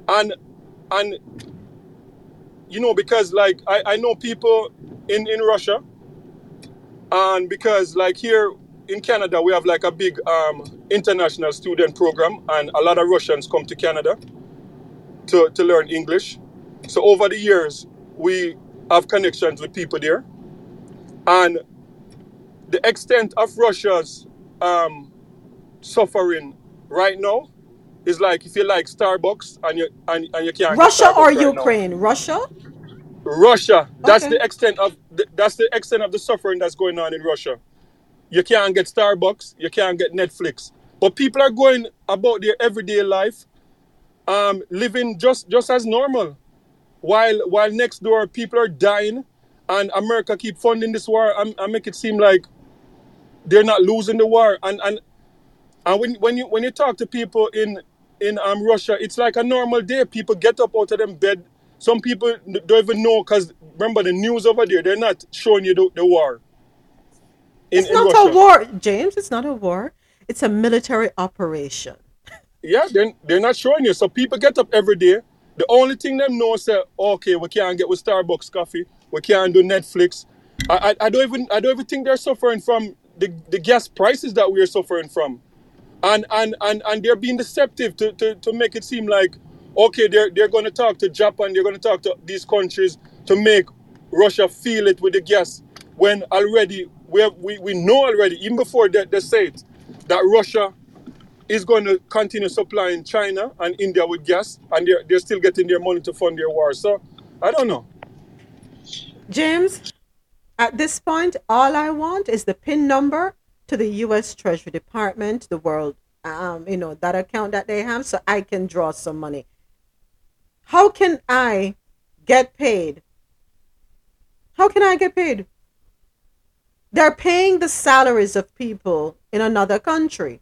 And you know, because like I know people in Russia, and because like here in Canada, we have like a big international student program, and a lot of Russians come to Canada to learn English. So over the years, we have connections with people there. And the extent of Russia's suffering right now is like if you like Starbucks and you can't. Russia or right Ukraine? Now. Russia. That's okay. That's the extent of the suffering that's going on in Russia. You can't get Starbucks, you can't get Netflix. But people are going about their everyday life, living just as normal. While next door people are dying, and America keep funding this war, and make it seem like they're not losing the war. And when you talk to people in Russia, it's like a normal day. People get up out of them bed. Some people don't even know, because remember the news over there, they're not showing you the war. It's not Russia. A war, James. It's not a war. It's a military operation. Yeah, they're not showing you. So people get up every day. The only thing they know is, okay, we can't get with Starbucks coffee. We can't do Netflix. I don't even think they're suffering from the gas prices that we are suffering from. And they're being deceptive to make it seem like, okay, they're going to talk to Japan, they're going to talk to these countries to make Russia feel it with the gas, when already we know already, even before they say it, that Russia is going to continue supplying China and India with gas, and they're still getting their money to fund their war. So I don't know. James, at this point, all I want is the PIN number to the U.S. Treasury Department, the world, that account that they have, so I can draw some money. How can I get paid? They're paying the salaries of people in another country.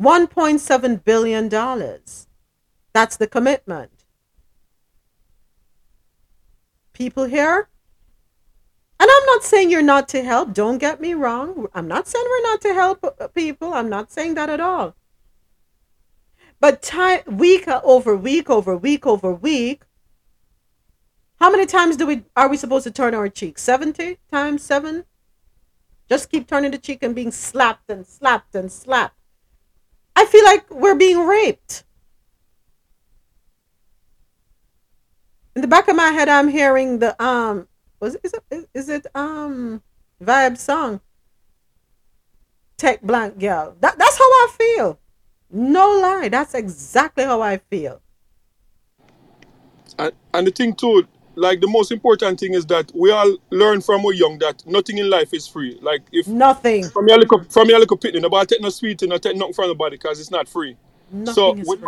$1.7 billion. That's the commitment. People here, and I'm not saying you're not to help. Don't get me wrong. I'm not saying we're not to help people. I'm not saying that at all. But time, week over week, how many times are we supposed to turn our cheek? 70 times 7? Just keep turning the cheek and being slapped and slapped and slapped. I feel like we're being raped. In the back of my head, I'm hearing the Vibe song, Tech Blank Girl. That's how I feel. No lie, that's exactly how I feel. And the thing too, like the most important thing is that we all learn from we're young that nothing in life is free. Like if nothing from your little picnic, nobody take no sweet and not take nothing from nobody because it's not free. So with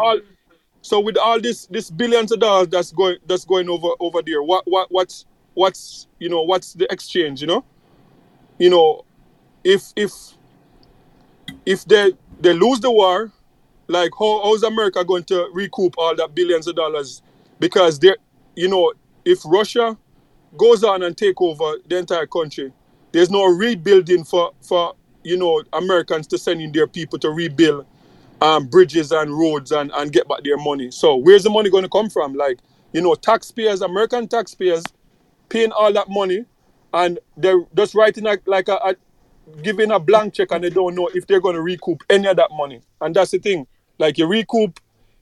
all this billions of dollars that's going over there, what's the exchange? If they lose the war, like how's America going to recoup all that billions of dollars? Because if Russia goes on and take over the entire country, there's no rebuilding for Americans to send in their people to rebuild bridges and roads and get back their money. So where's the money going to come from? Like, taxpayers, American taxpayers, paying all that money, and they're just writing giving a blank check, and they don't know if they're going to recoup any of that money. And that's the thing. Like, you recoup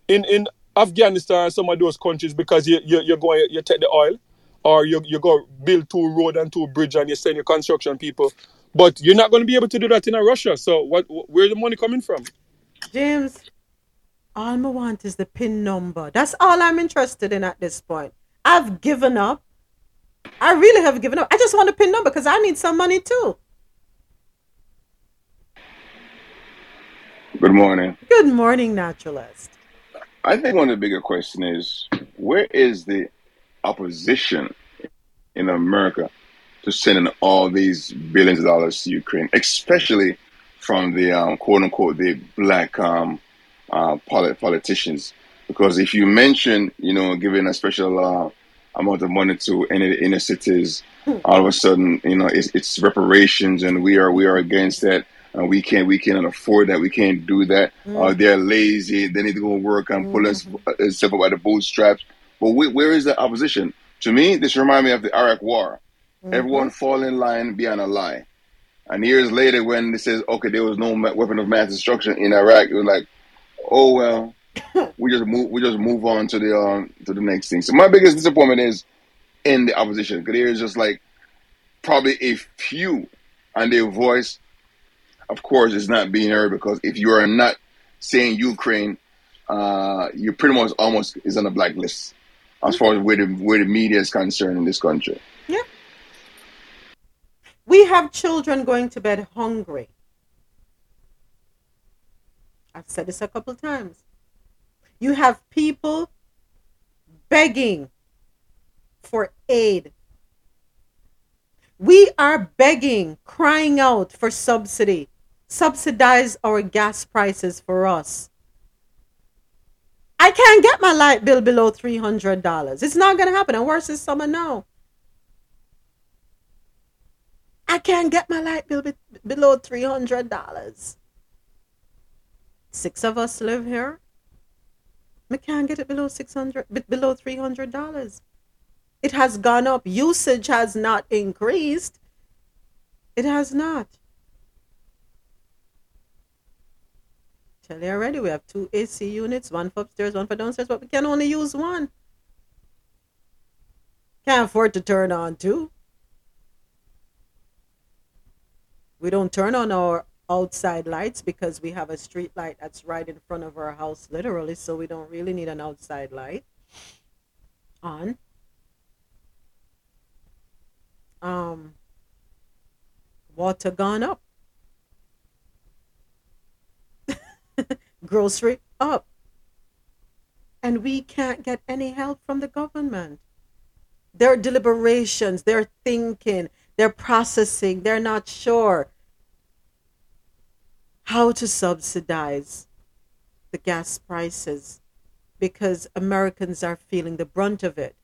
in Afghanistan and some of those countries because you take the oil, or you go build 2 roads and 2 bridges and you send your construction people. But you're not going to be able to do that in Russia. So where's the money coming from? James, all I want is the PIN number. That's all I'm interested in at this point. I've given up. I really have given up. I just want a PIN number because I need some money too. Good morning. Good morning, Naturalist. I think one of the bigger questions is, where is the opposition in America to sending all these billions of dollars to Ukraine, especially from the quote-unquote the black politicians? Because if you mention, giving a special amount of money to any of the inner cities, all of a sudden, it's reparations, and we are against that. We can't afford that. We can't do that. They're lazy. They need to go work and pull us up by the bootstraps. But where is the opposition To me, this reminds me of the Iraq War. Mm-hmm. Everyone fall in line behind a lie. And years later, when they says, okay, there was no weapon of mass destruction in Iraq, it was like, oh, well, we just move on to the next thing. So my biggest disappointment is in the opposition, because there's just like probably a few, and their voice, of course, is not being heard, because if you are not saying Ukraine, you pretty much almost is on a blacklist as far as where the media is concerned in this country. Yeah. We have children going to bed hungry. I've said this a couple times. You have people begging for aid. We are begging, crying out for subsidy. Subsidize our gas prices for us. I can't get my light bill below $300. It's not going to happen. And worse is summer now. I can't get my light bill below $300. 6 of us live here. We can't get it below $300. It has gone up. Usage has not increased. It has not. Tell you already, we have 2 AC units, one for upstairs, one for downstairs, but we can only use one. Can't afford to turn on 2. We don't turn on our outside lights because we have a street light that's right in front of our house, literally, so we don't really need an outside light on. Water gone up. Grocery up. And we can't get any help from the government. Their deliberations, their thinking, their processing, they're not sure how to subsidize the gas prices because Americans are feeling the brunt of it.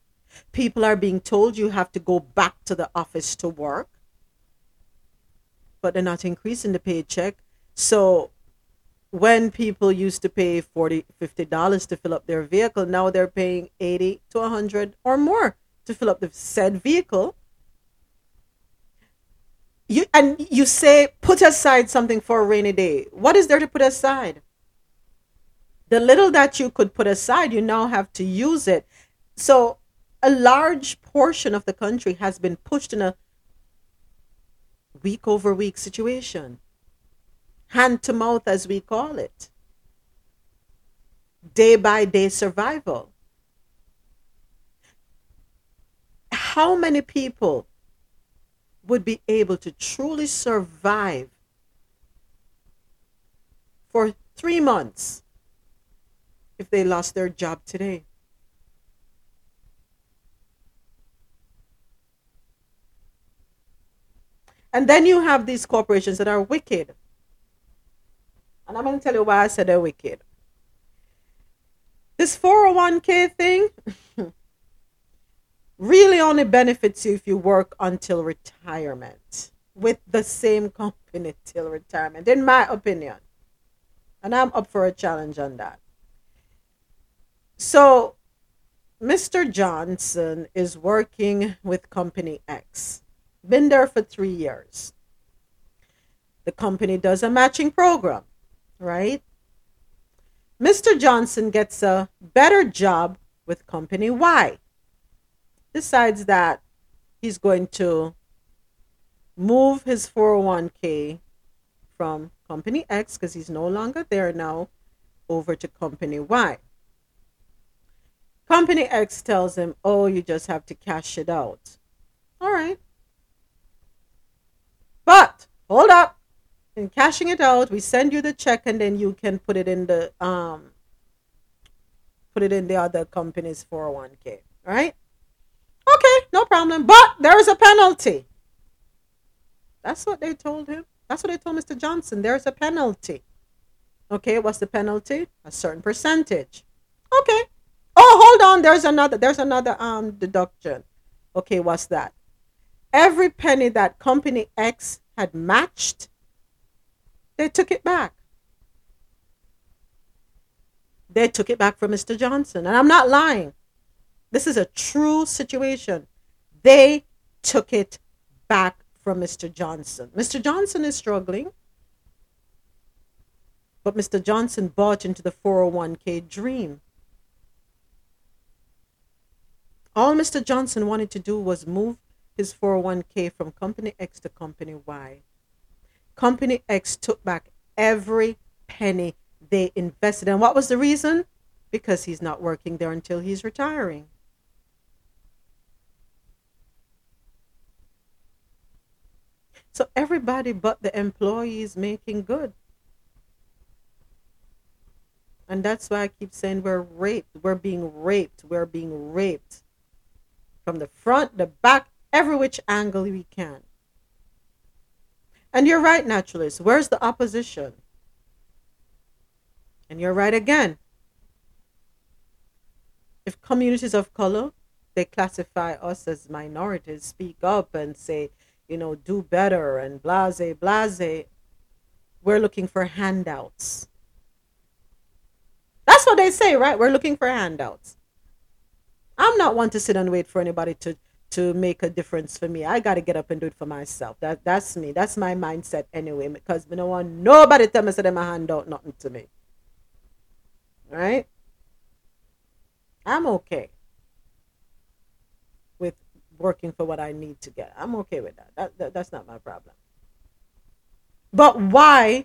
People are being told you have to go back to the office to work, but they're not increasing the paycheck. So when people used to pay $40, $50 to fill up their vehicle, now they're paying $80 to $100 or more to fill up the said vehicle. You say, put aside something for a rainy day. What is there to put aside? The little that you could put aside, you now have to use it. So a large portion of the country has been pushed in a week over week situation. Hand to mouth, as we call it. Day by day survival. How many people would be able to truly survive for 3 months if they lost their job today? And then you have these corporations that are wicked. And I'm going to tell you why I said they're wicked. This 401k thing really only benefits you if you work until retirement with the same company till retirement, in my opinion. And I'm up for a challenge on that. So Mr. Johnson is working with company X. Been there for 3 years. The company does a matching program, right? Mr. Johnson gets a better job with company Y. Decides that he's going to move his 401k from company X, because he's no longer there now, over to company Y. Company X tells him, oh, you just have to cash it out. All right. But hold up. In cashing it out, we send you the check and then you can put it in the other company's 401k, right? Okay, no problem, but there is a penalty. That's what they told him. That's what they told Mr. Johnson. There is a penalty. Okay, what's the penalty? A certain percentage. Okay. Oh, hold on. There's another deduction. Okay, what's that? Every penny that company X had matched, they took it back. They took it back from Mr. Johnson. And I'm not lying. This is a true situation. They took it back from Mr. Johnson. Mr. Johnson is struggling, but Mr. Johnson bought into the 401k dream. All Mr. Johnson wanted to do was move his 401k from Company X to Company Y. Company X took back every penny they invested. And what was the reason? Because he's not working there until he's retiring. So everybody but the employee is making good. And that's why I keep saying we're being raped. From the front, the back, every which angle we can. And you're right, naturalists. Where's the opposition? And you're right again. If communities of color, they classify us as minorities, speak up and say, you know, do better and blase, blase. We're looking for handouts. That's what they say, right? We're looking for handouts. I'm not one to sit and wait for anybody to make a difference for me. I got to get up and do it for myself. That's me. That's my mindset anyway, because we don't want nobody tell me so them a handout nothing to me. Right? I'm okay with working for what I need to get. I'm okay with that. That's not my problem. But why,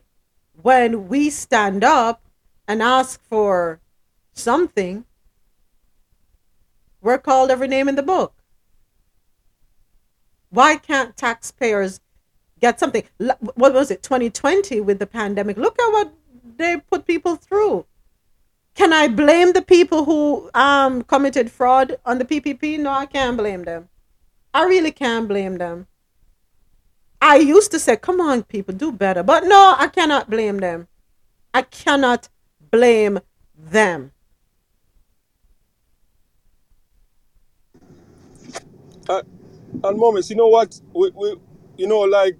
when we stand up and ask for something, we're called every name in the book? Why can't taxpayers get something? What was it, 2020 with the pandemic? Look at what they put people through. Can I blame the people who committed fraud on the PPP? No, I can't blame them. I really can't blame them. I used to say, come on, people, do better. But no, I cannot blame them. I cannot blame them. And moments, you know what? We you know, like,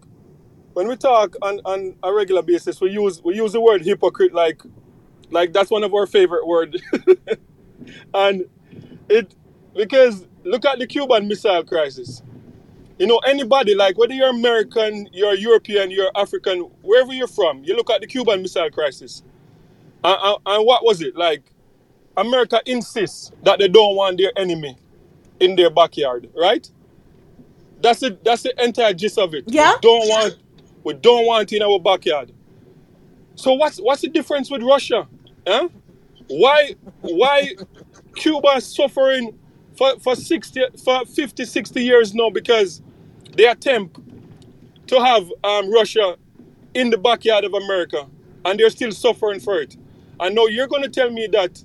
when we talk on a regular basis, we use the word hypocrite like that's one of our favorite words. And it, because look at the Cuban Missile Crisis. You know, anybody, like, whether you're American, you're European, you're African, wherever you're from, you look at the Cuban Missile Crisis. And what was it? Like, America insists that they don't want their enemy in their backyard, right? That's it. That's the entire gist of it. Yeah. We don't want it in our backyard. So what's the difference with Russia? Huh? Why Cuba is suffering for 50, 60 years now because they attempt to have Russia in the backyard of America, and they're still suffering for it. And now you're going to tell me that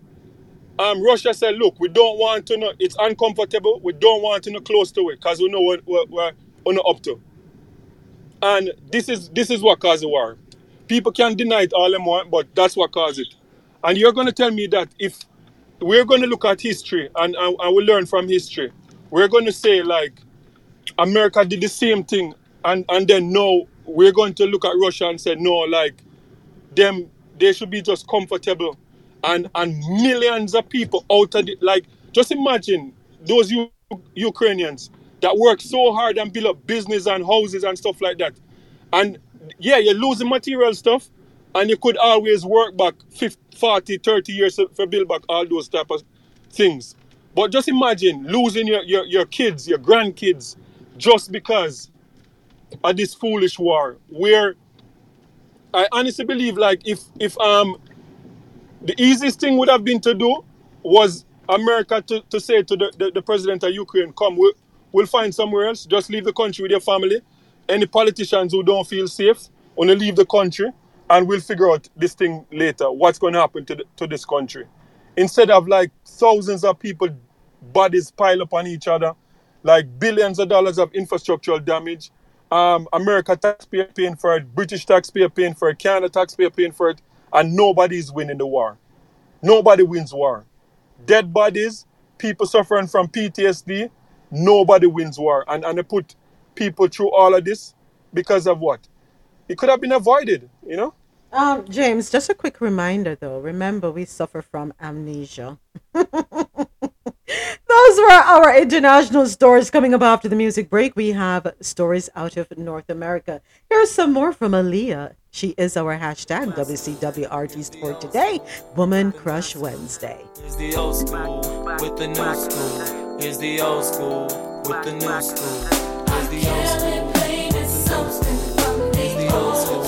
Russia said, look, we don't want to know, it's uncomfortable, we don't want to know close to it because we know what we're up to. And this is what caused the war. People can deny it all they want, but that's what caused it. And you're going to tell me that if we're going to look at history and we learn from history, we're going to say, like, America did the same thing and then no, we're going to look at Russia and say, no, like, them, they should be just comfortable. And millions of people out of it, like, just imagine those Ukrainians that work so hard and build up business and houses and stuff like that. And yeah, you lose the material stuff, and you could always work back 50, 40, 30 years for build back all those type of things. But just imagine losing your kids, your grandkids, just because of this foolish war. Where I honestly believe, like, if the easiest thing would have been to do was America to say to the president of Ukraine, come, we'll find somewhere else. Just leave the country with your family. Any politicians who don't feel safe, want to leave the country, and we'll figure out this thing later, what's going to happen to this country. Instead of, like, thousands of people, bodies pile up on each other, like billions of dollars of infrastructural damage, America taxpayer paying for it, British taxpayer paying for it, Canada taxpayer paying for it, and nobody's winning the war. Nobody wins war. Dead bodies, people suffering from PTSD, nobody wins war. And they put people through all of this because of what? It could have been avoided, you know? James, just a quick reminder, though. Remember, we suffer from amnesia. Those were our international stories. Coming up after the music break, we have stories out of North America. Here's some more from Aaliyah. She is our hashtag WCW artist for today. Woman Crush Wednesday. Here's the old school with the new school. Here's the old school with the new school. Here's the old school with the new school. Here's the old school.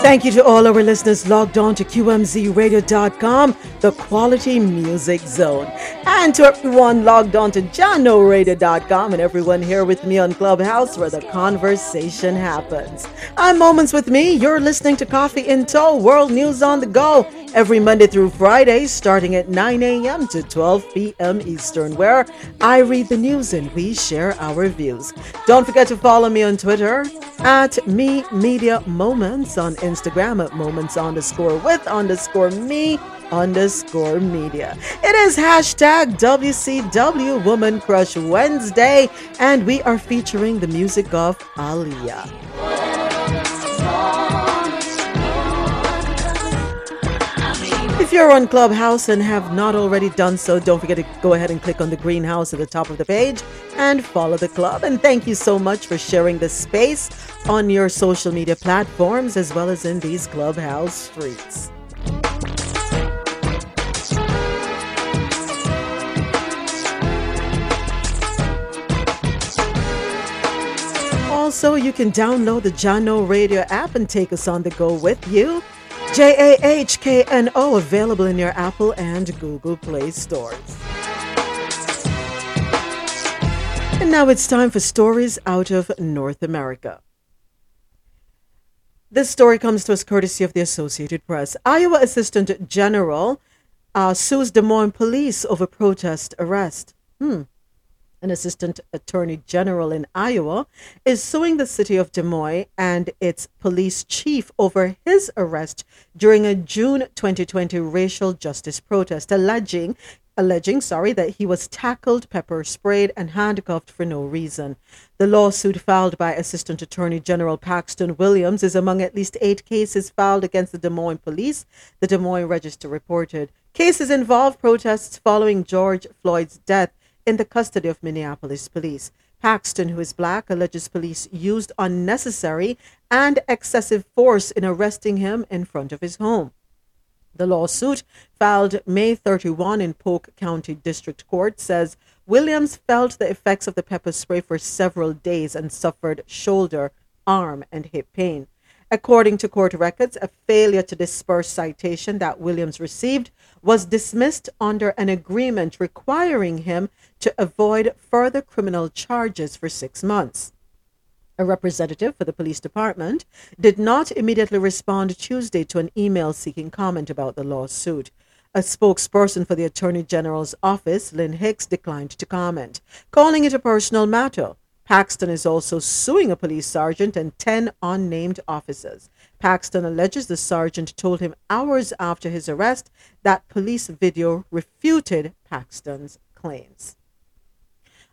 Thank you to all our listeners logged on to QMZRadio.com, the Quality Music Zone. And to everyone logged on to JahknoRadio.com and everyone here with me on Clubhouse where the conversation happens. I'm Moments With Me. You're listening to Coffee in Tow, World News on the Go, every Monday through Friday starting at 9 a.m. to 12 p.m. Eastern, where I read the news and we share our views. Don't forget to follow me on Twitter at Me Media Moments, on Instagram at Moments_with_me_media. It is hashtag WCW Woman Crush Wednesday, and we are featuring the music of Aaliyah. If you're on Clubhouse and have not already done so, don't forget to go ahead and click on the greenhouse at the top of the page and follow the club. And thank you so much for sharing this space on your social media platforms as well as in these Clubhouse streets. Also, you can download the Jahkno Radio app and take us on the go with you. JAHKNO, available in your Apple and Google Play stores. And now it's time for stories out of North America. This story comes to us courtesy of the Associated Press. Iowa Assistant General sues Des Moines police over protest arrest. An assistant attorney general in Iowa is suing the city of Des Moines and its police chief over his arrest during a June 2020 racial justice protest, alleging that he was tackled, pepper sprayed, and handcuffed for no reason. The lawsuit filed by Assistant Attorney General Paxton Williams is among at least 8 cases filed against the Des Moines police, the Des Moines Register reported. Cases involve protests following George Floyd's death in the custody of Minneapolis police. Paxton, who is black, alleges police used unnecessary and excessive force in arresting him in front of his home. The lawsuit, filed May 31 in Polk County District Court, says Williams felt the effects of the pepper spray for several days and suffered shoulder, arm, and hip pain. According to court records, a failure to disperse citation that Williams received was dismissed under an agreement requiring him to avoid further criminal charges for 6 months. A representative for the police department did not immediately respond Tuesday to an email seeking comment about the lawsuit. A spokesperson for the Attorney General's office, Lynn Hicks, declined to comment, calling it a personal matter. Paxton is also suing a police sergeant and 10 unnamed officers. Paxton alleges the sergeant told him hours after his arrest that police video refuted Paxton's claims.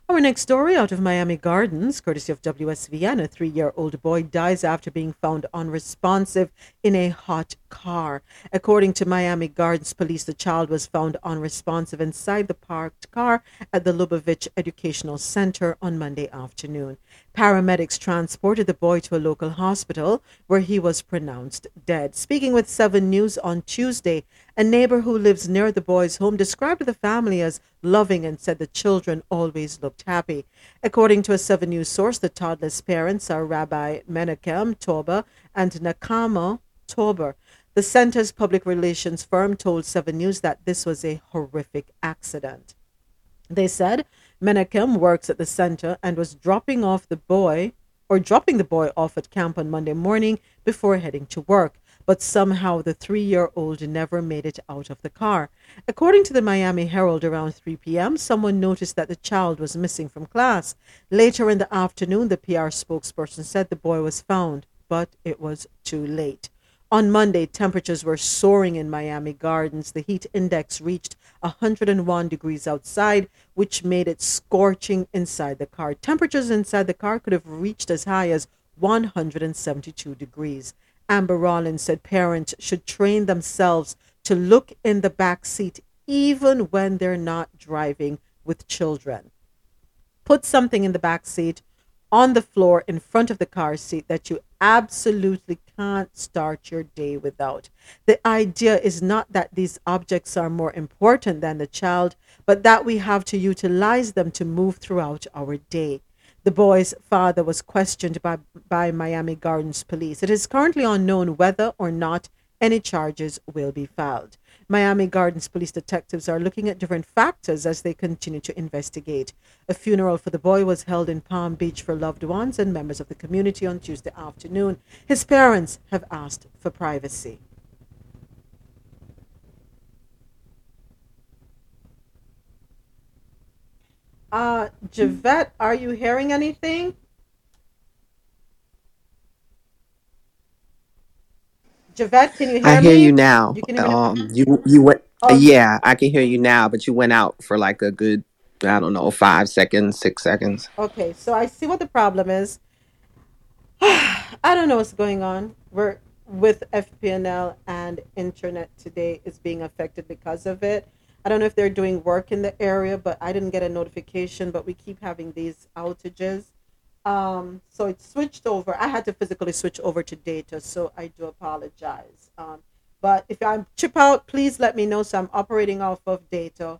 Our next story out of Miami Gardens, courtesy of WSVN, a 3-year-old boy dies after being found unresponsive in a hot car. According to Miami Gardens police, the child was found unresponsive inside the parked car at the Lubavitch Educational Center on Monday afternoon. Paramedics transported the boy to a local hospital where he was pronounced dead. Speaking with 7 News on Tuesday, a neighbor who lives near the boy's home described the family as loving and said the children always looked happy. According to a 7 News source, the toddler's parents are Rabbi Menachem Tauber and Nakama Tauber. The center's public relations firm told 7 News that this was a horrific accident. They said Menachem works at the center and was dropping the boy off at camp on Monday morning before heading to work, but somehow the 3-year-old never made it out of the car. According to the Miami Herald, around 3 p.m., someone noticed that the child was missing from class. Later in the afternoon, the PR spokesperson said the boy was found, but it was too late. On Monday, temperatures were soaring in Miami Gardens. The heat index reached 101 degrees outside, which made it scorching inside the car. Temperatures inside the car could have reached as high as 172 degrees. Amber Rollins said parents should train themselves to look in the back seat even when they're not driving with children. Put something in the back seat, on the floor, in front of the car seat that you absolutely can't start your day without. The idea is not that these objects are more important than the child, but that we have to utilize them to move throughout our day. The boy's father was questioned by Miami Gardens police. It is currently unknown whether or not any charges will be filed. Miami Gardens police detectives are looking at different factors as they continue to investigate. A funeral for the boy was held in Palm Beach for loved ones and members of the community on Tuesday afternoon. His parents have asked for privacy. Javette, are you hearing anything? Javette, can you hear me? I hear you now. You can hear me now? You went. Oh. Yeah, I can hear you now, but you went out for like a good, I don't know, 5 seconds, 6 seconds. Okay, so I see what the problem is. I don't know what's going on. We're with FPNL, and internet today is being affected because of it. I don't know if they're doing work in the area, but I didn't get a notification, but we keep having these outages. So it switched over. I had to physically switch over to data, so I do apologize. But if I chip out, please let me know. So I'm operating off of data,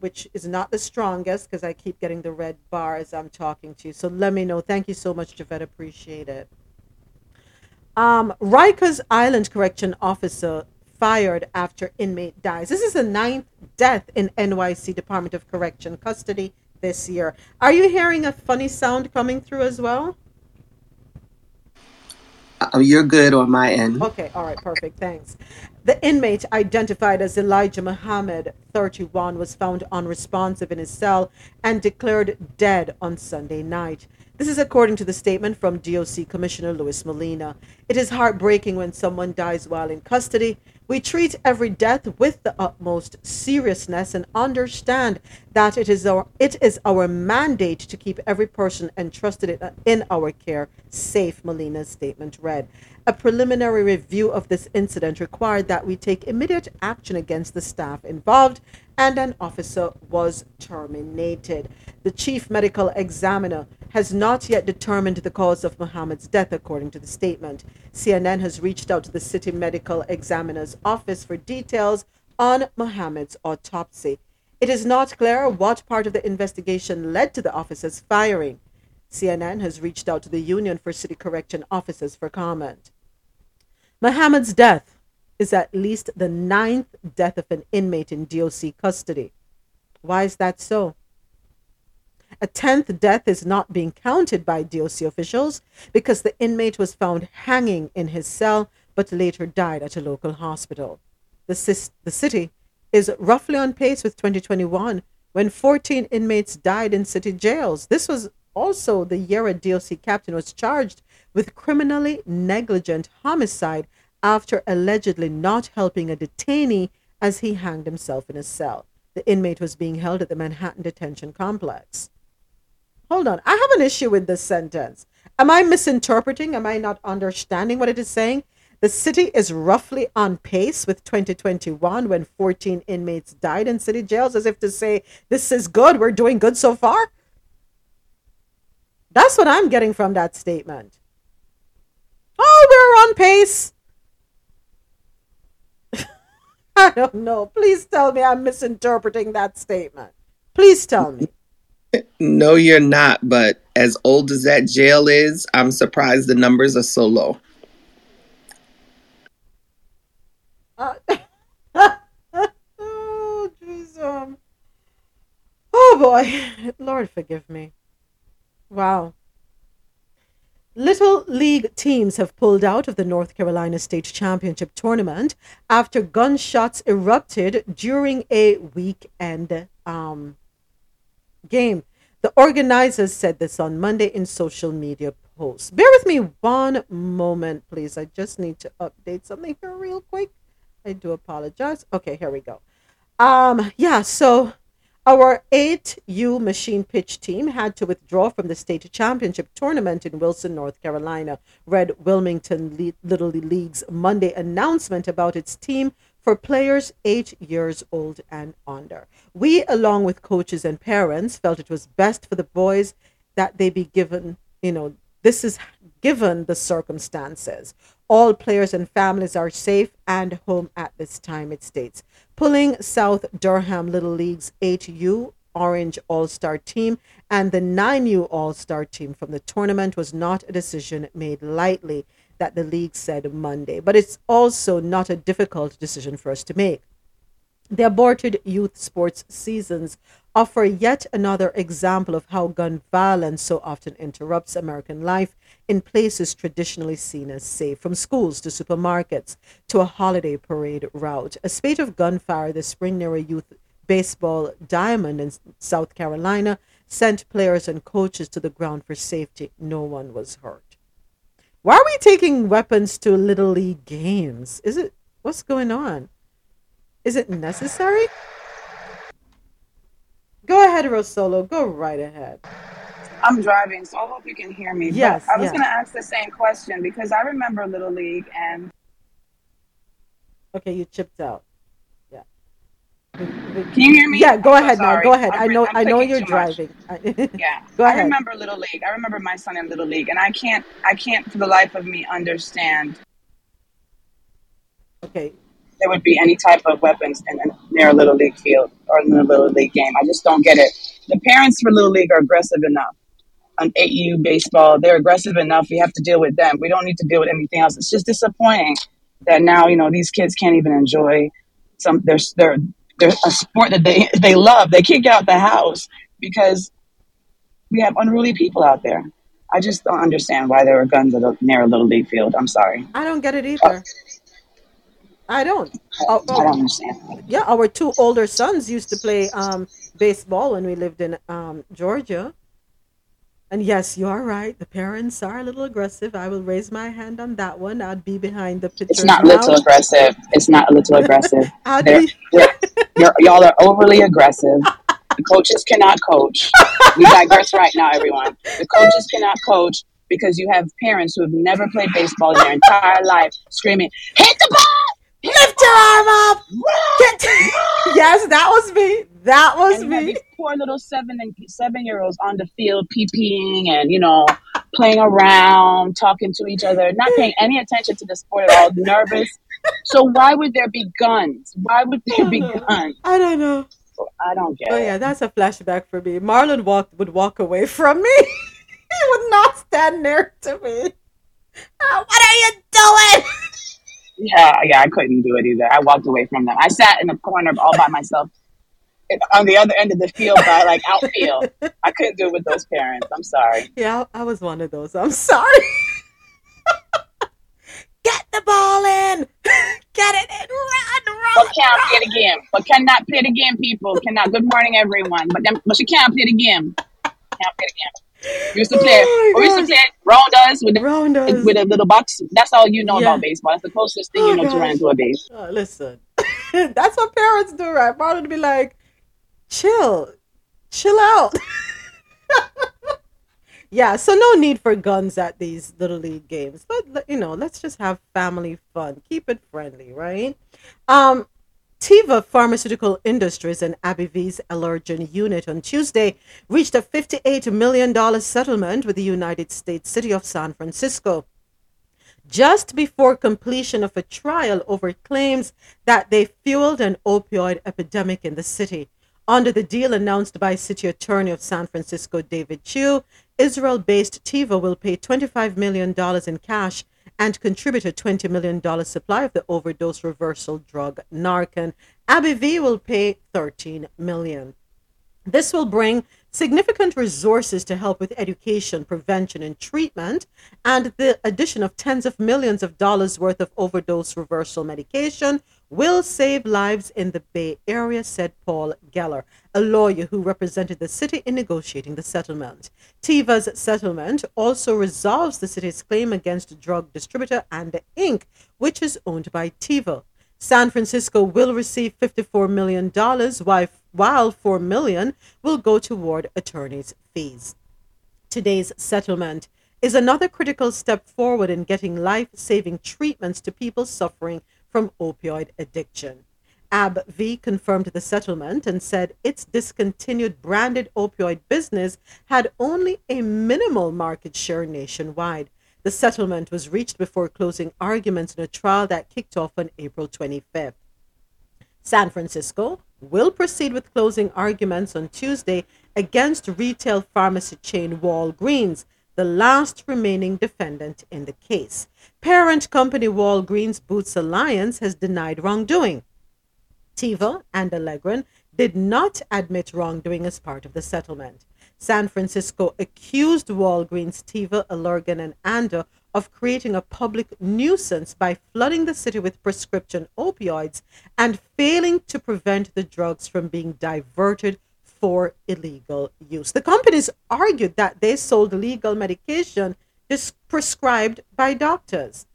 which is not the strongest because I keep getting the red bar as I'm talking to you. So let me know. Thank you so much, Javette. Appreciate it. Rikers Island Correction Officer fired after inmate dies. This is the 9th death in NYC Department of Correction custody this year. Are you hearing a funny sound coming through as well? Oh, you're good on my end. Okay, all right, perfect, thanks. The inmate, identified as Elijah Muhammad, 31, was found unresponsive in his cell and declared dead on Sunday night. This is according to the statement from DOC Commissioner Luis Molina. It is heartbreaking when someone dies while in custody. We treat every death with the utmost seriousness and understand that it is our mandate to keep every person entrusted in our care safe, Molina's statement read. A preliminary review of this incident required that we take immediate action against the staff involved, and an officer was terminated. The chief medical examiner has not yet determined the cause of Muhammad's death, according to the statement. CNN has reached out to the city medical examiner's office for details on Muhammad's autopsy. It is not clear what part of the investigation led to the officer's firing. CNN has reached out to the Union for City Correction Officers for comment. Muhammad's death is at least the 9th death of an inmate in DOC custody. Why is that so? A 10th death is not being counted by DOC officials because the inmate was found hanging in his cell but later died at a local hospital. The city is roughly on pace with 2021 when 14 inmates died in city jails. This was also the year a DOC captain was charged with criminally negligent homicide after allegedly not helping a detainee as he hanged himself in his cell. The inmate was being held at the Manhattan Detention Complex. Hold on, I have an issue with this sentence. Am I misinterpreting? Am I not understanding what it is saying? The city is roughly on pace with 2021 when 14 inmates died in city jails, as if to say, this is good, we're doing good so far. That's what I'm getting from that statement. Oh, we're on pace. I don't know. Please tell me I'm misinterpreting that statement. Please tell me. No, you're not. But as old as that jail is, I'm surprised the numbers are so low. Oh, geez, oh, boy. Lord, forgive me. Wow. Little League teams have pulled out of the North Carolina State Championship tournament after gunshots erupted during a weekend game. The organizers said this on Monday in social media posts. Bear with me one moment, please. I just need to update something here real quick. I do apologize. Okay, here we go. So our 8U machine pitch team had to withdraw from the state championship tournament in Wilson, North Carolina, read Wilmington Little League's Monday announcement about its team for players 8 years old and under. We, along with coaches and parents, felt it was best for the boys that they be given, this is given the circumstances. All players and families are safe and home at this time, it states. Pulling South Durham Little League's 8U Orange All-Star team and the 9U All-Star team from the tournament was not a decision made lightly. that the league said Monday. But it's also not a difficult decision for us to make. The aborted youth sports seasons offer yet another example of how gun violence so often interrupts American life in places traditionally seen as safe, from schools to supermarkets to a holiday parade route. A spate of gunfire this spring near a youth baseball diamond in South Carolina sent players and coaches to the ground for safety. No one was hurt. Why are we taking weapons to Little League games? What's going on? Is it necessary? Go ahead, Rosolo. Go right ahead. I'm driving, so I hope you can hear me. Yes. But I was going to ask the same question because I remember Little League and... Okay, you chipped out. Yeah. Can you hear me? Yeah, go ahead now. Go ahead. I know you're driving. Yeah. Go ahead. I remember Little League. I remember my son in Little League, and I can't for the life of me understand. Okay. There would be any type of weapons near a Little League field or in a Little League game. I just don't get it. The parents for Little League are aggressive enough. On AAU baseball, they're aggressive enough. We have to deal with them. We don't need to deal with anything else. It's just disappointing that now, you know, these kids can't even enjoy their a sport that they love. They kick out the house because we have unruly people out there. I just don't understand why there are guns near a Little League field. I'm sorry. I don't get it either. I don't. I don't understand. Yeah, our two older sons used to play baseball when we lived in Georgia. And yes, you are right. The parents are a little aggressive. I will raise my hand on that one. I'd be behind the pitcher. It's not a little aggressive. It's not a little aggressive. Y'all are overly aggressive. The coaches cannot coach. We digress right now, everyone. The coaches cannot coach because you have parents who have never played baseball their entire life screaming, "Hit the ball! Lift your arm up!" Yes, that was me. That was me. These poor little 7 and 7-year-olds on the field, peeing and, you know, playing around, talking to each other, not paying any attention to the sport at all, nervous. So why would there be guns? Why would there be guns? I don't know. I don't get it. Oh, yeah, that's a flashback for me. Marlon would walk away from me. He would not stand near to me. Oh, what are you doing? Yeah, I couldn't do it either. I walked away from them. I sat in the corner all by myself on the other end of the field by like outfield. I couldn't do it with those parents. I'm sorry. Yeah, I was one of those. I'm sorry. Get the ball in. Get it in. Run. But can't play the game. But cannot play the game, people. Cannot. Good morning, everyone. But she can't play the game. Can't play the game. We used to play. We used to play rounders with a little box. That's all you know about baseball. That's the closest thing you know to running to a base. Oh, listen, that's what parents do, right? Marlon would be like, "Chill out." Yeah, so no need for guns at these Little League games. But you know, let's just have family fun. Keep it friendly, right? Teva Pharmaceutical Industries and AbbVie's Allergan unit on Tuesday reached a $58 million settlement with the United States city of San Francisco, just before completion of a trial over claims that they fueled an opioid epidemic in the city. Under the deal announced by City Attorney of San Francisco, David Chiu, Israel-based Teva will pay $25 million in cash and contribute a $20 million supply of the overdose reversal drug Narcan. AbbVie will pay $13 million. This will bring significant resources to help with education, prevention, and treatment, and the addition of tens of millions of dollars worth of overdose reversal medication will save lives in the Bay Area, said Paul Geller, a lawyer who represented the city in negotiating the settlement. Teva's settlement also resolves the city's claim against drug distributor and Inc., which is owned by Teva. San Francisco will receive $54 million, while $4 million will go toward attorneys' fees. Today's settlement is another critical step forward in getting life-saving treatments to people suffering from opioid addiction. AbbVie confirmed the settlement and said its discontinued branded opioid business had only a minimal market share nationwide. The settlement was reached before closing arguments in a trial that kicked off on April 25th. San Francisco will proceed with closing arguments on Tuesday against retail pharmacy chain Walgreens, the last remaining defendant in the case. Parent company Walgreens Boots Alliance has denied wrongdoing. Teva and Allergan did not admit wrongdoing as part of the settlement. San Francisco accused Walgreens, Teva, Allergan, and Ander of creating a public nuisance by flooding the city with prescription opioids and failing to prevent the drugs from being diverted for illegal use. The companies argued that they sold illegal medication prescribed by doctors.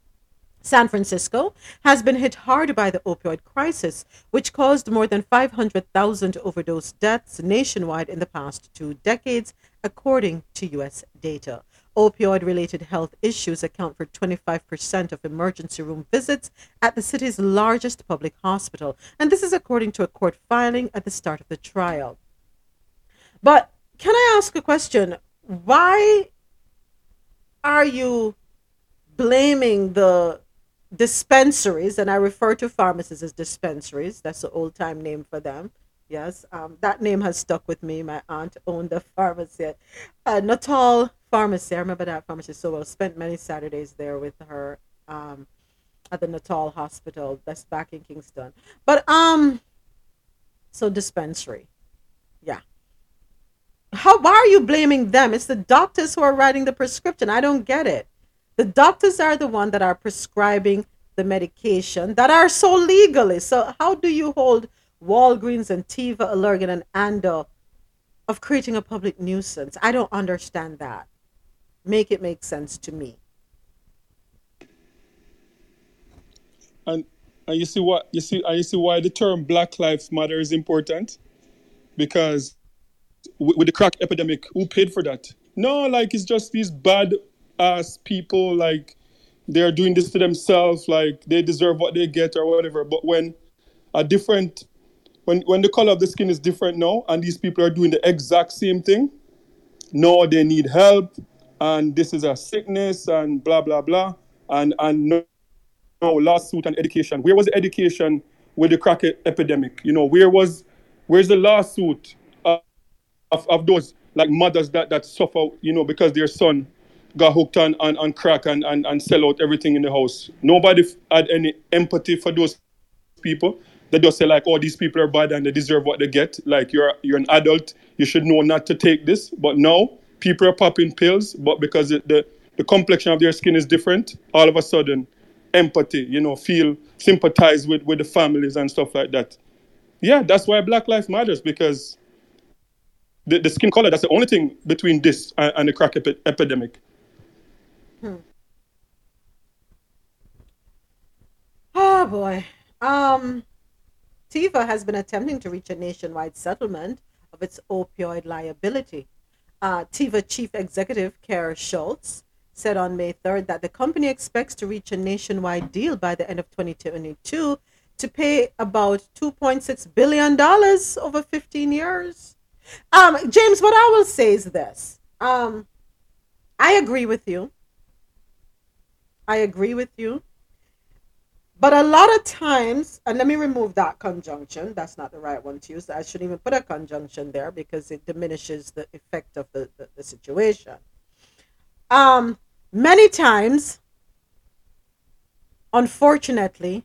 San Francisco has been hit hard by the opioid crisis, which caused more than 500,000 overdose deaths nationwide in the past 2 decades, according to U.S. data. Opioid-related health issues account for 25% of emergency room visits at the city's largest public hospital, and this is according to a court filing at the start of the trial. But can I ask a question? Why are you blaming the dispensaries? And I refer to pharmacies as dispensaries. That's the old-time name for them. Yes, that name has stuck with me. My aunt owned a pharmacy, Natal Pharmacy. I remember that pharmacy so well. Spent many Saturdays there with her at the Natal Hospital. That's back in Kingston. But so dispensary, yeah. Why are you blaming them? It's the doctors who are writing the prescription. I don't get it. The doctors are the one that are prescribing the medication that are so legally. So how do you hold Walgreens and Teva, Allergan, and Ando of creating a public nuisance? I don't understand that. Make it make sense to me. And you see why the term Black Lives Matter is important? Because with the crack epidemic, who paid for that? No, like, it's just these bad ass people, like, they're doing this to themselves, like, they deserve what they get or whatever. But when a different, when the color of the skin is different now, and these people are doing the exact same thing, no, they need help, and this is a sickness, and blah, blah, blah, and no lawsuit and education. Where was the education with the crack epidemic? You know, where's the lawsuit of those, like, mothers that suffer, you know, because their son got hooked on crack and sell out everything in the house. Nobody had any empathy for those people. They just say, like, oh, these people are bad and they deserve what they get. Like, you're an adult, you should know not to take this. But now, people are popping pills, but because the complexion of their skin is different, all of a sudden, empathy, you know, sympathize with the families and stuff like that. Yeah, that's why Black Lives Matters, because the skin color, that's the only thing between this and the crack epidemic. Oh boy. Teva has been attempting to reach a nationwide settlement of its opioid liability. Teva chief executive Kerr Schultz said on May 3rd that the company expects to reach a nationwide deal by the end of 2022 to pay about $2.6 billion over 15 years. James, what I will say is this. I agree with you. But a lot of times, and let me remove that conjunction. That's not the right one to use. I shouldn't even put a conjunction there because it diminishes the effect of the situation. Many times, unfortunately,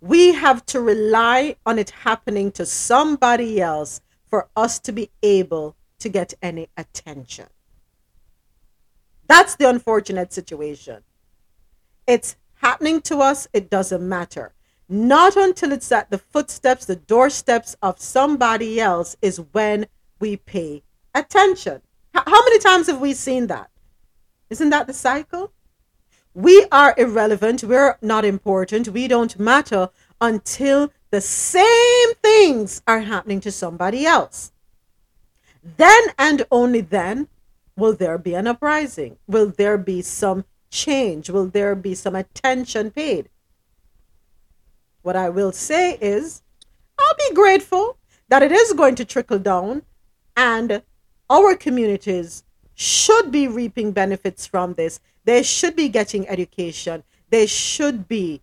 we have to rely on it happening to somebody else for us to be able to get any attention. That's the unfortunate situation. It's happening to us, it doesn't matter. Not until it's at the footsteps, the doorsteps of somebody else is when we pay attention. How many times have we seen that? Isn't that the cycle? We are irrelevant, we're not important, we don't matter until the same things are happening to somebody else. Then and only then will there be an uprising. Will there be some change? Will there be some attention paid? What I will say is, I'll be grateful that it is going to trickle down, and our communities should be reaping benefits from this. They should be getting education. They should be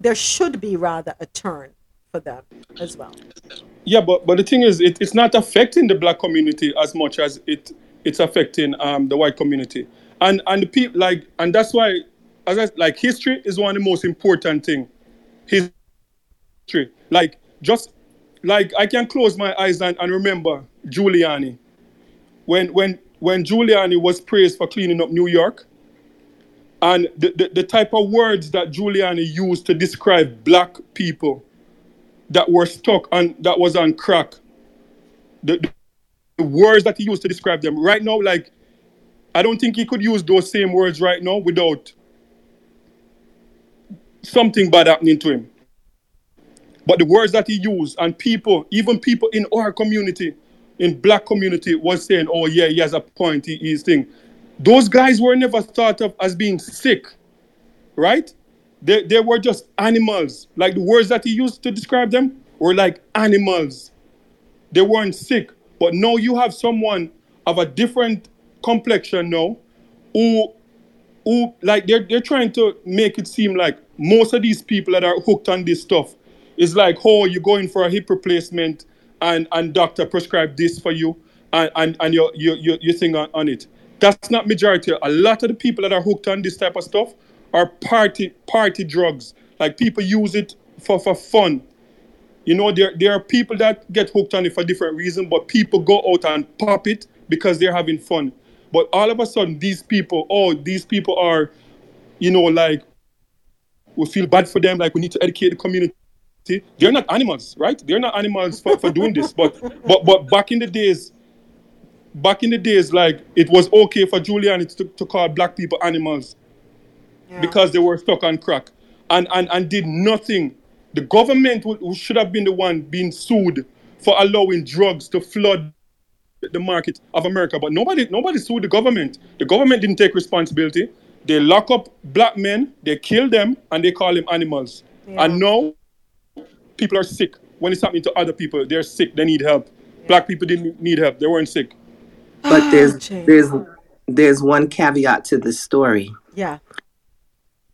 there should be a turn for them as well. Yeah, but the thing is, it's not affecting the Black community as much as it it's affecting the white community. And people like, and that's why, as I, like, history is one of the most important thing. History, like, just like I can close my eyes and remember Giuliani, when Giuliani was praised for cleaning up New York, and the type of words that Giuliani used to describe black people that were stuck and that was on crack, the words that he used to describe them right now, like, I don't think he could use those same words right now without something bad happening to him. But the words that he used, and people, even people in our community, in black community, was saying, oh yeah, he has a point, he's thing. Those guys were never thought of as being sick, right? They were just animals. Like, the words that he used to describe them were like animals. They weren't sick. But now you have someone of a different complexion now who like, they're trying to make it seem like most of these people that are hooked on this stuff is like, oh, you're going for a hip replacement and doctor prescribed this for you and you're thing on it. That's not majority. A lot of the people that are hooked on this type of stuff are party drugs. Like, people use it for fun. You know, there are people that get hooked on it for different reasons, but people go out and pop it because they're having fun. But all of a sudden, these people are, you know, like, we feel bad for them, like, we need to educate the community. They're not animals, right? They're not animals for doing this. But back in the days, like, it was okay for Giuliani to call black people animals. Yeah. Because they were stuck on crack and did nothing. The government should have been the one being sued for allowing drugs to flood the market of America. But nobody sued the government. The government didn't take responsibility. They lock up black men, they kill them, and they call them animals. Yeah. And now people are sick. When it's happening to other people, they're sick. They need help. Yeah. Black people didn't need help. They weren't sick. But there's one caveat to this story. Yeah.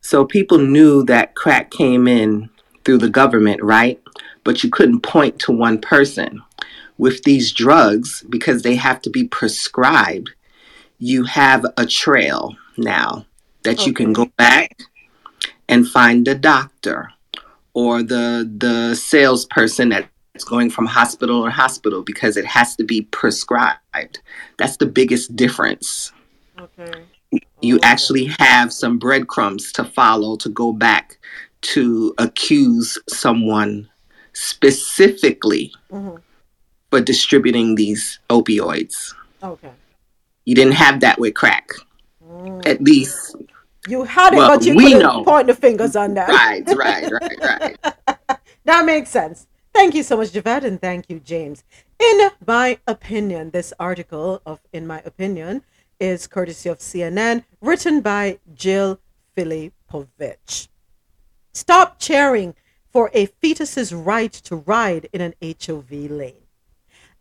So people knew that crack came in through the government, right? But you couldn't point to one person. With these drugs, because they have to be prescribed, you have a trail now that you can go back and find the doctor or the salesperson that's going from hospital to hospital, because it has to be prescribed. That's the biggest difference. Okay. You actually have some breadcrumbs to follow to go back to accuse someone specifically for distributing these opioids. Okay. You didn't have that with crack. At least. You had it, well, but you couldn't point the fingers on that. Right. That makes sense. Thank you so much, Javed, and thank you, James. In my opinion, this article of In My Opinion is courtesy of CNN, written by Jill Filipovich. Stop cheering for a fetus's right to ride in an HOV lane.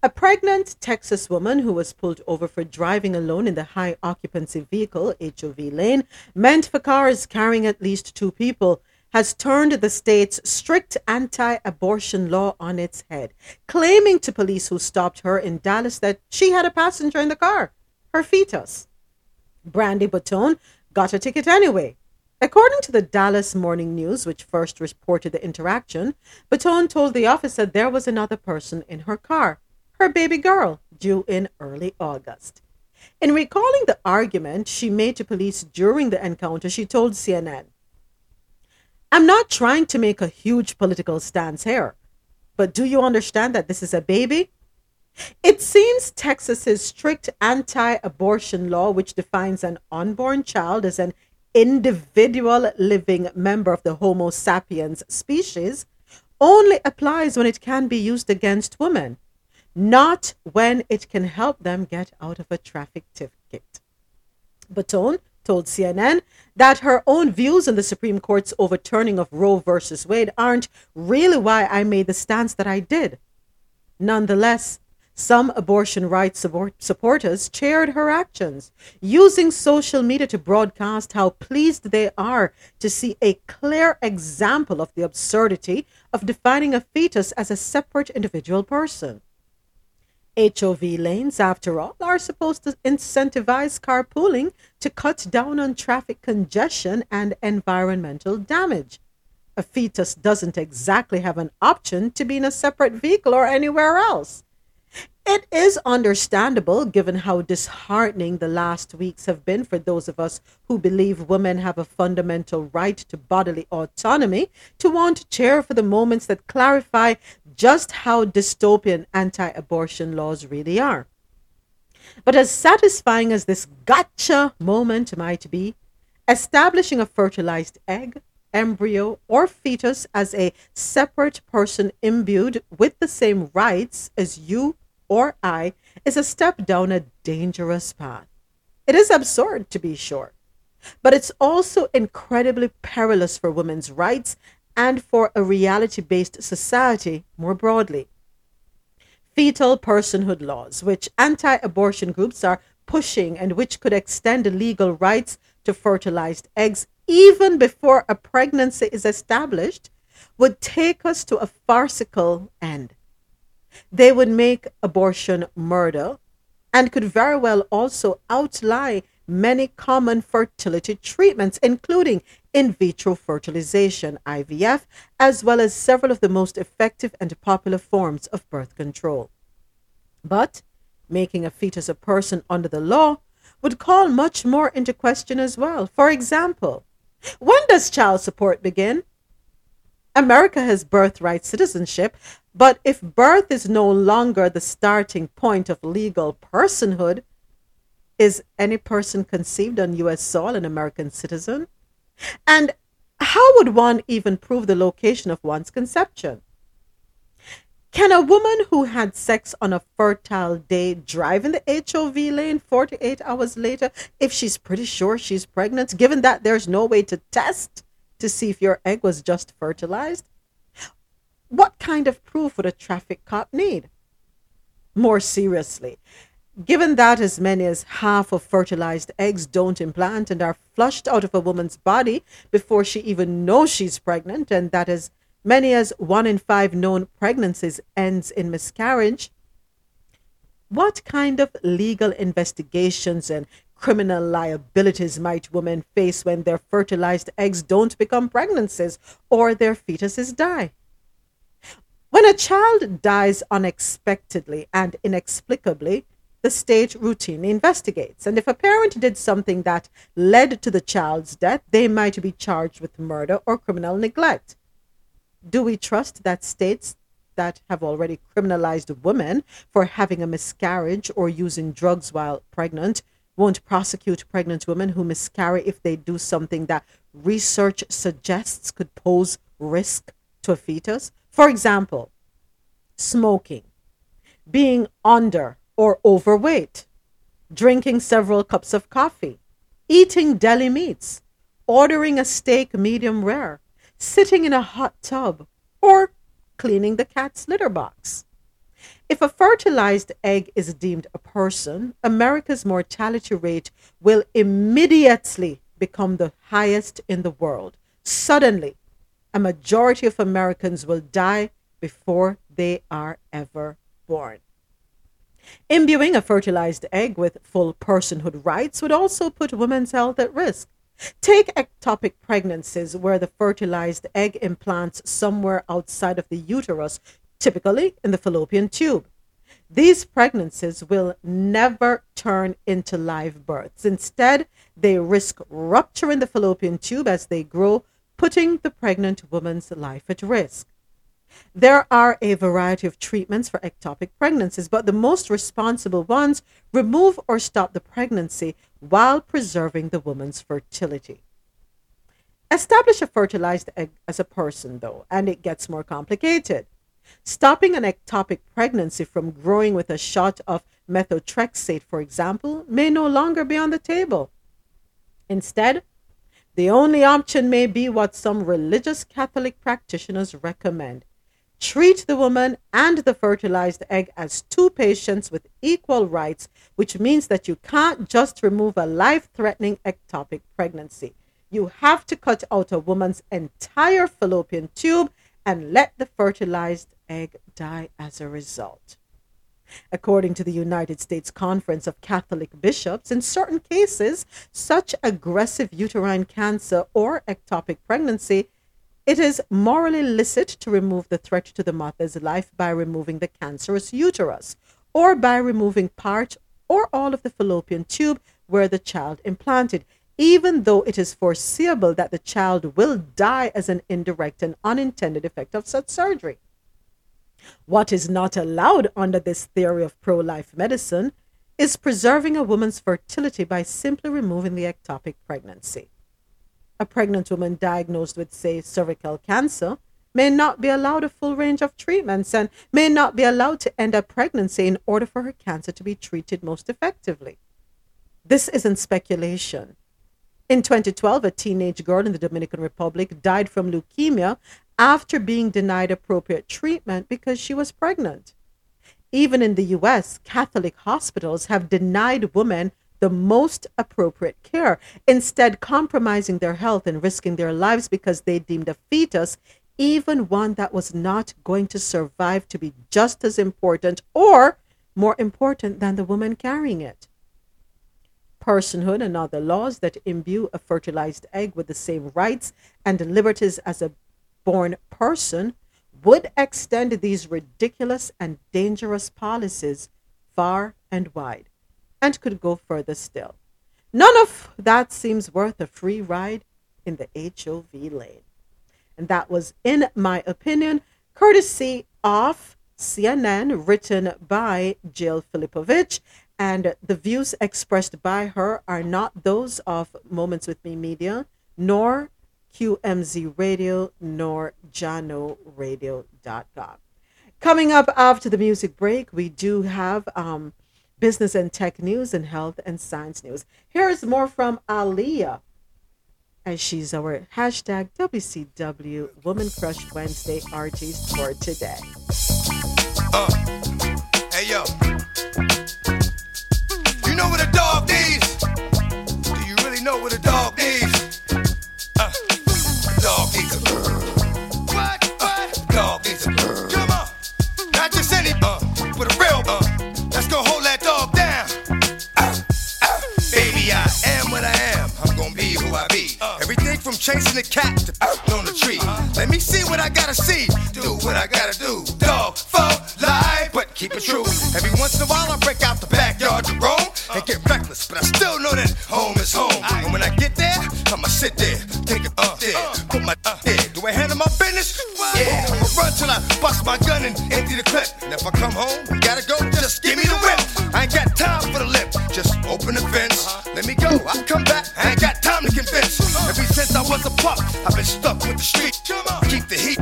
A pregnant Texas woman who was pulled over for driving alone in the high occupancy vehicle HOV lane, meant for cars carrying at least two people, has turned the state's strict anti-abortion law on its head, claiming to police who stopped her in Dallas that she had a passenger in the car, her fetus. Brandy Bouton got a ticket anyway. According to the Dallas Morning News, which first reported the interaction, Bouton told the officer there was another person in her car, her baby girl, due in early August. In recalling the argument she made to police during the encounter, she told CNN, "I'm not trying to make a huge political stance here, but do you understand that this is a baby?" It seems Texas's strict anti-abortion law, which defines an unborn child as an individual living member of the Homo sapiens species, only applies when it can be used against women, not when it can help them get out of a traffic ticket. Bouton told CNN that her own views on the Supreme Court's overturning of Roe versus Wade aren't really why I made the stance that I did. Nonetheless, some abortion rights supporters cheered her actions, using social media to broadcast how pleased they are to see a clear example of the absurdity of defining a fetus as a separate individual person. HOV lanes, after all, are supposed to incentivize carpooling to cut down on traffic congestion and environmental damage. A fetus doesn't exactly have an option to be in a separate vehicle or anywhere else. It is understandable given how disheartening the last weeks have been for those of us who believe women have a fundamental right to bodily autonomy to want to cheer for the moments that clarify just how dystopian anti-abortion laws really are. But as satisfying as this gotcha moment might be, establishing a fertilized egg, embryo, or fetus as a separate person imbued with the same rights as you or I is a step down a dangerous path. It is absurd, to be sure, but it's also incredibly perilous for women's rights and for a reality-based society more broadly. Fetal personhood laws, which anti-abortion groups are pushing and which could extend legal rights to fertilized eggs even before a pregnancy is established, would take us to a farcical end. They would make abortion murder and could very well also outlie many common fertility treatments, including in vitro fertilization, IVF, as well as several of the most effective and popular forms of birth control. But making a fetus a person under the law would call much more into question as well. For example, when does child support begin? America has birthright citizenship, but if birth is no longer the starting point of legal personhood, is any person conceived on U.S. soil an American citizen? And how would one even prove the location of one's conception? Can a woman who had sex on a fertile day drive in the HOV lane 48 hours later if she's pretty sure she's pregnant, given that there's no way to test to see if your egg was just fertilized? What kind of proof would a traffic cop need? More seriously, given that as many as half of fertilized eggs don't implant and are flushed out of a woman's body before she even knows she's pregnant, and that as many as 1 in 5 known pregnancies ends in miscarriage, what kind of legal investigations and criminal liabilities might women face when their fertilized eggs don't become pregnancies or their fetuses die? When a child dies unexpectedly and inexplicably, the state routinely investigates. And if a parent did something that led to the child's death, they might be charged with murder or criminal neglect. Do we trust that states that have already criminalized women for having a miscarriage or using drugs while pregnant won't prosecute pregnant women who miscarry if they do something that research suggests could pose risk to a fetus? For example, smoking, being under or overweight, drinking several cups of coffee, eating deli meats, ordering a steak medium rare, sitting in a hot tub, or cleaning the cat's litter box. If a fertilized egg is deemed a person, America's mortality rate will immediately become the highest in the world. Suddenly, a majority of Americans will die before they are ever born. Imbuing a fertilized egg with full personhood rights would also put women's health at risk. Take ectopic pregnancies where the fertilized egg implants somewhere outside of the uterus, typically in the fallopian tube. These pregnancies will never turn into live births. Instead, they risk rupturing the fallopian tube as they grow, putting the pregnant woman's life at risk. There are a variety of treatments for ectopic pregnancies, but the most responsible ones remove or stop the pregnancy while preserving the woman's fertility. Establish a fertilized egg as a person, though, and it gets more complicated. Stopping an ectopic pregnancy from growing with a shot of methotrexate, for example, may no longer be on the table. Instead, the only option may be what some religious Catholic practitioners recommend. Treat the woman and the fertilized egg as two patients with equal rights, which means that you can't just remove a life-threatening ectopic pregnancy. You have to cut out a woman's entire fallopian tube and let the fertilized egg die as a result. According to the United States Conference of Catholic Bishops, in certain cases, such aggressive uterine cancer or ectopic pregnancy, it is morally licit to remove the threat to the mother's life by removing the cancerous uterus or by removing part or all of the fallopian tube where the child implanted, even though it is foreseeable that the child will die as an indirect and unintended effect of such surgery. What is not allowed under this theory of pro-life medicine is preserving a woman's fertility by simply removing the ectopic pregnancy. A pregnant woman diagnosed with, say, cervical cancer may not be allowed a full range of treatments and may not be allowed to end a pregnancy in order for her cancer to be treated most effectively. This isn't speculation. In 2012, a teenage girl in the Dominican Republic died from leukemia after being denied appropriate treatment because she was pregnant. Even in the U.S., Catholic hospitals have denied women the most appropriate care, instead compromising their health and risking their lives because they deemed a fetus, even one that was not going to survive, to be just as important or more important than the woman carrying it. Personhood and other laws that imbue a fertilized egg with the same rights and liberties as a born person would extend these ridiculous and dangerous policies far and wide, and could go further still. None of that seems worth a free ride in the HOV lane. And that was In My Opinion, courtesy of CNN, written by Jill Filipovich, and the views expressed by her are not those of Moments With Me Media, nor QMZ Radio, nor JahknoRadio.com. Coming up after the music break, we do have business and tech news and health and science news. Here's more from Aaliyah, and she's our hashtag WCW Woman Crush Wednesday artist for today. Hey yo, you know what a dog needs? Do you really know what a dog needs? A dog needs a girl. What? A dog needs a girl. Come on, not just any bug, but a real bug. That's gonna hold that dog down. Baby, I am what I am. I'm gonna be who I be. Everything from chasing the cat to on the tree. Let me see what I gotta see. Do what I gotta do. Dog for life, but keep it true. Every once in a while I break out the backyard to roam and get reckless, but I still know that home is home. And when I get there, I'ma sit there, take it up there, put my there. Do I handle my business? Yeah, I'ma run till I bust my gun and empty the clip. And if I come home, we gotta go, just give me the whip. I ain't got time for the lip, just open the fence. Let me go, I'll come back, I ain't got time to convince. Ever since I was a pup, I've been stuck with the street. Keep the heat,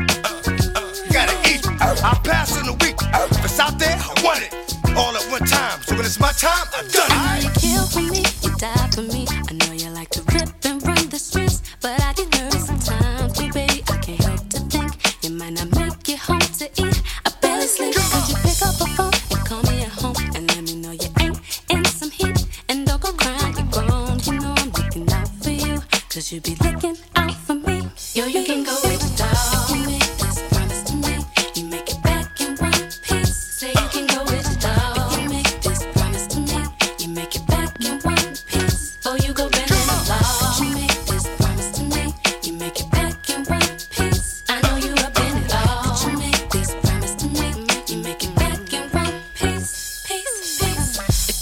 gotta eat. I pass in the week, if it's out there, I want it. All at one time, so when it's my time, I've done it. I know you kill for me, you die for me. I know you like to rip and run the streets, but I get nervous sometimes, too, baby. I can't help to think you might not make it home to eat. I barely sleep. Could you pick up a phone and call me at home and let me know you ain't in some heat? And don't go crying, you're grown. You know I'm looking out for you, 'cause you be looking out for me. Yo, you can go with your dog. You make this promise to me, you make it back in one piece. Say you can go with your dog. You make this promise to me, you make it back in one piece. Oh, you go bend in the law. You make this promise to me, you make it back in one piece. I know you up in it all. But you make this promise to me, you make it back in one piece. Peace, peace.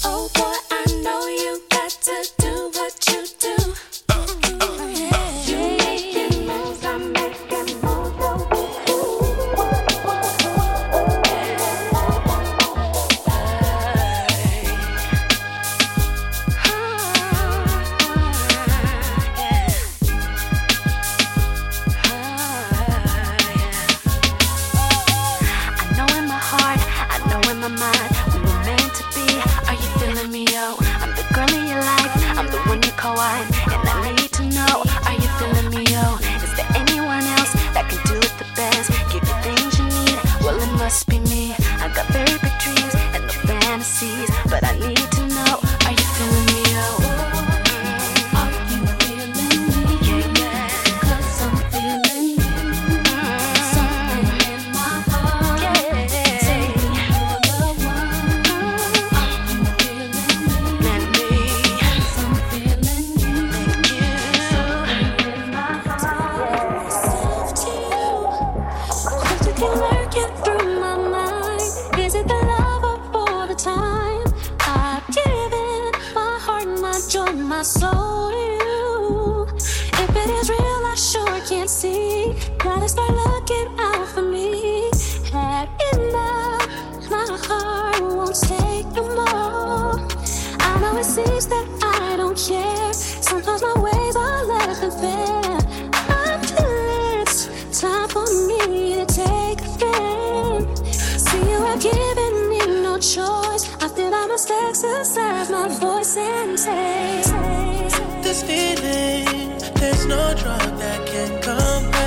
Oh boy, I know you got to do what you do. You making moves, I'm making moves. I know in my heart, I know in my mind, we were meant to be. Are you feeling me, yo? I'm the girl in your life, I'm the one you co-eyed, and I need to know. Are you feeling me, yo? Is there anyone else that can do it the best? Give you things you need, well it must be me. I got very big dreams and no fantasies, but I need to know. Are you feeling me, yo? Are you feeling me? Yeah. 'Cause I'm feeling you. Something in my heart. Yeah. Tell me you're the one. just exercise my voice and say this feeling, there's no drug that can compare.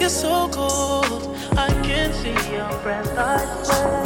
You're so cold, I can see your breath, I swear.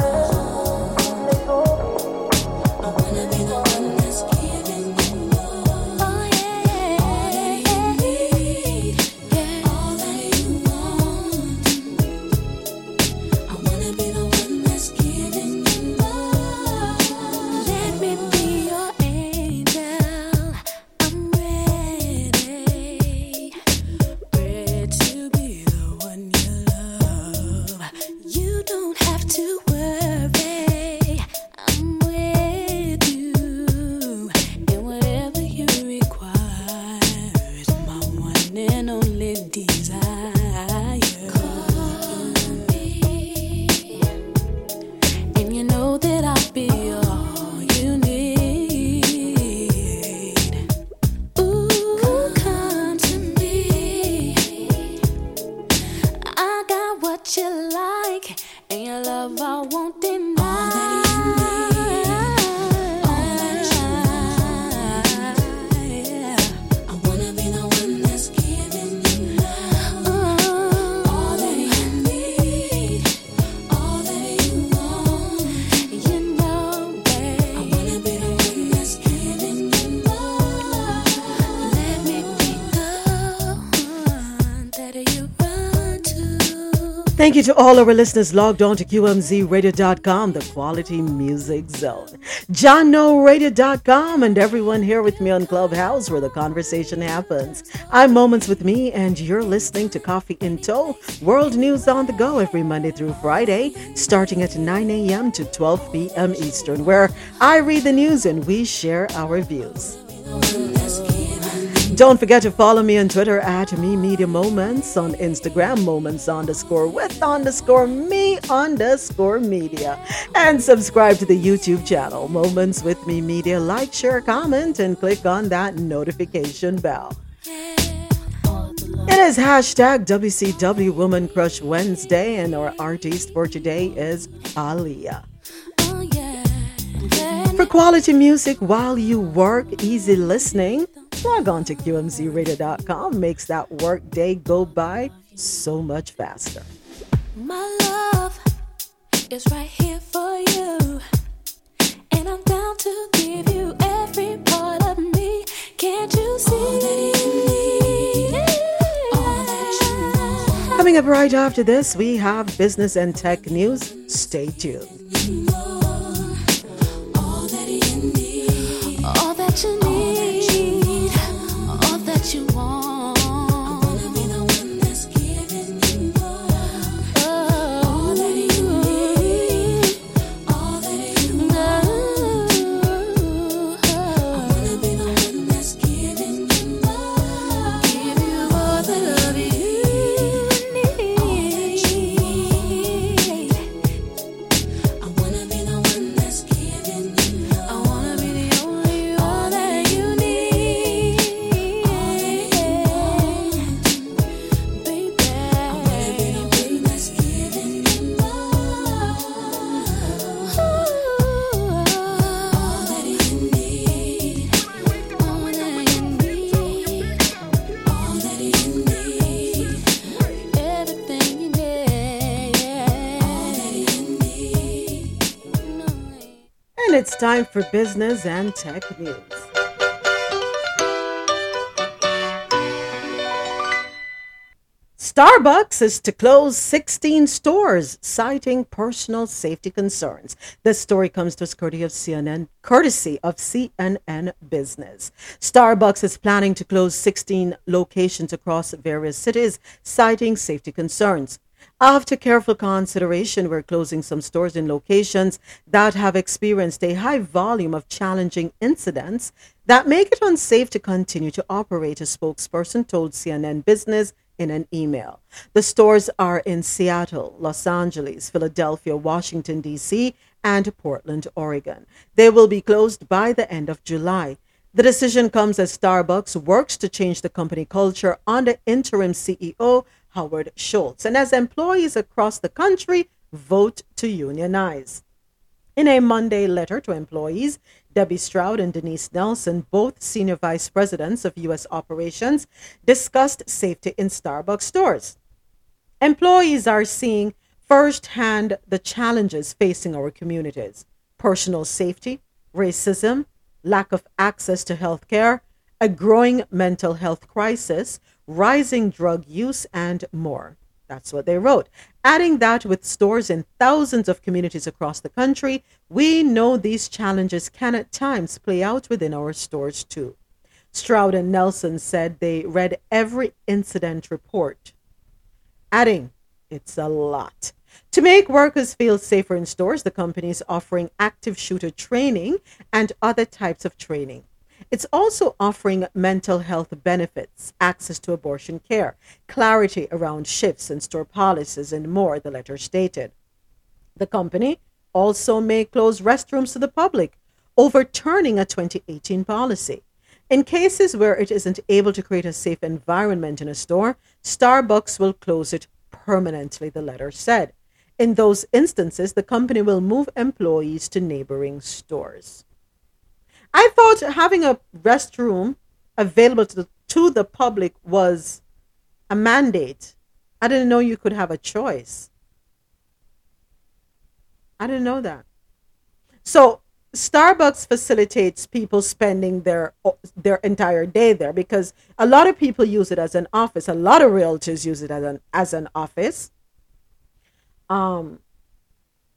Thank you to all our listeners logged on to QMZRadio.com, the quality music zone, JahknoRadio.com, and everyone here with me on Clubhouse where the conversation happens. I'm Moments with Me, and you're listening to Coffee in Tow, World News on the Go every Monday through Friday, starting at 9 a.m. to 12 p.m. Eastern, where I read the news and we share our views. Don't forget to follow me on Twitter at Me Media Moments, on Instagram, Moments_with_me_media, and subscribe to the YouTube channel, Moments with Me Media. Like, share, comment, and click on that notification bell. It is hashtag WCW Woman Crush Wednesday, and our artiste for today is Aaliyah. For quality music while you work, easy listening, log on to QMZRadio.com. Makes that work day go by so much faster. My love is right here for you, and I'm down to give you every part of me. Can't you see all that you need? All that you want. Coming up right after this, we have business and tech news. Stay tuned. You know, all that you need. All that you need. You want. I wanna be the one that's giving you all that you need, all that you want. I wanna be the one that's giving you love, give you all the love you need. I wanna be the one that's giving you love. I wanna be the only all that you need. It's time for business and tech news. Starbucks is to close 16 stores, citing personal safety concerns. This story comes to us courtesy of CNN Business. Starbucks is planning to close 16 locations across various cities, citing safety concerns. After careful consideration, we're closing some stores in locations that have experienced a high volume of challenging incidents that make it unsafe to continue to operate, a spokesperson told CNN Business in an email. The stores are in Seattle, Los Angeles, Philadelphia, Washington, D.C., and Portland, Oregon. They will be closed by the end of July. The decision comes as Starbucks works to change the company culture under interim CEO Howard Schultz, and as employees across the country vote to unionize. In a Monday letter to employees, Debbie Stroud and Denise Nelson, both senior vice presidents of U.S. operations, discussed safety in Starbucks stores. Employees are seeing firsthand the challenges facing our communities: personal safety, racism, lack of access to health care, a growing mental health crisis, rising drug use, and more. That's what they wrote. Adding that with stores in thousands of communities across the country, we know these challenges can at times play out within our stores too. Stroud and Nelson said they read every incident report, adding, it's a lot. To make workers feel safer in stores, the company is offering active shooter training and other types of training. It's also offering mental health benefits, access to abortion care, clarity around shifts and store policies, and more, the letter stated. The company also may close restrooms to the public, overturning a 2018 policy. In cases where it isn't able to create a safe environment in a store, Starbucks will close it permanently, the letter said. In those instances, the company will move employees to neighboring stores. I thought having a restroom available to the public was a mandate. I didn't know you could have a choice. I didn't know that. So Starbucks facilitates people spending their entire day there, because a lot of people use it as an office. A lot of realtors use it as an office. You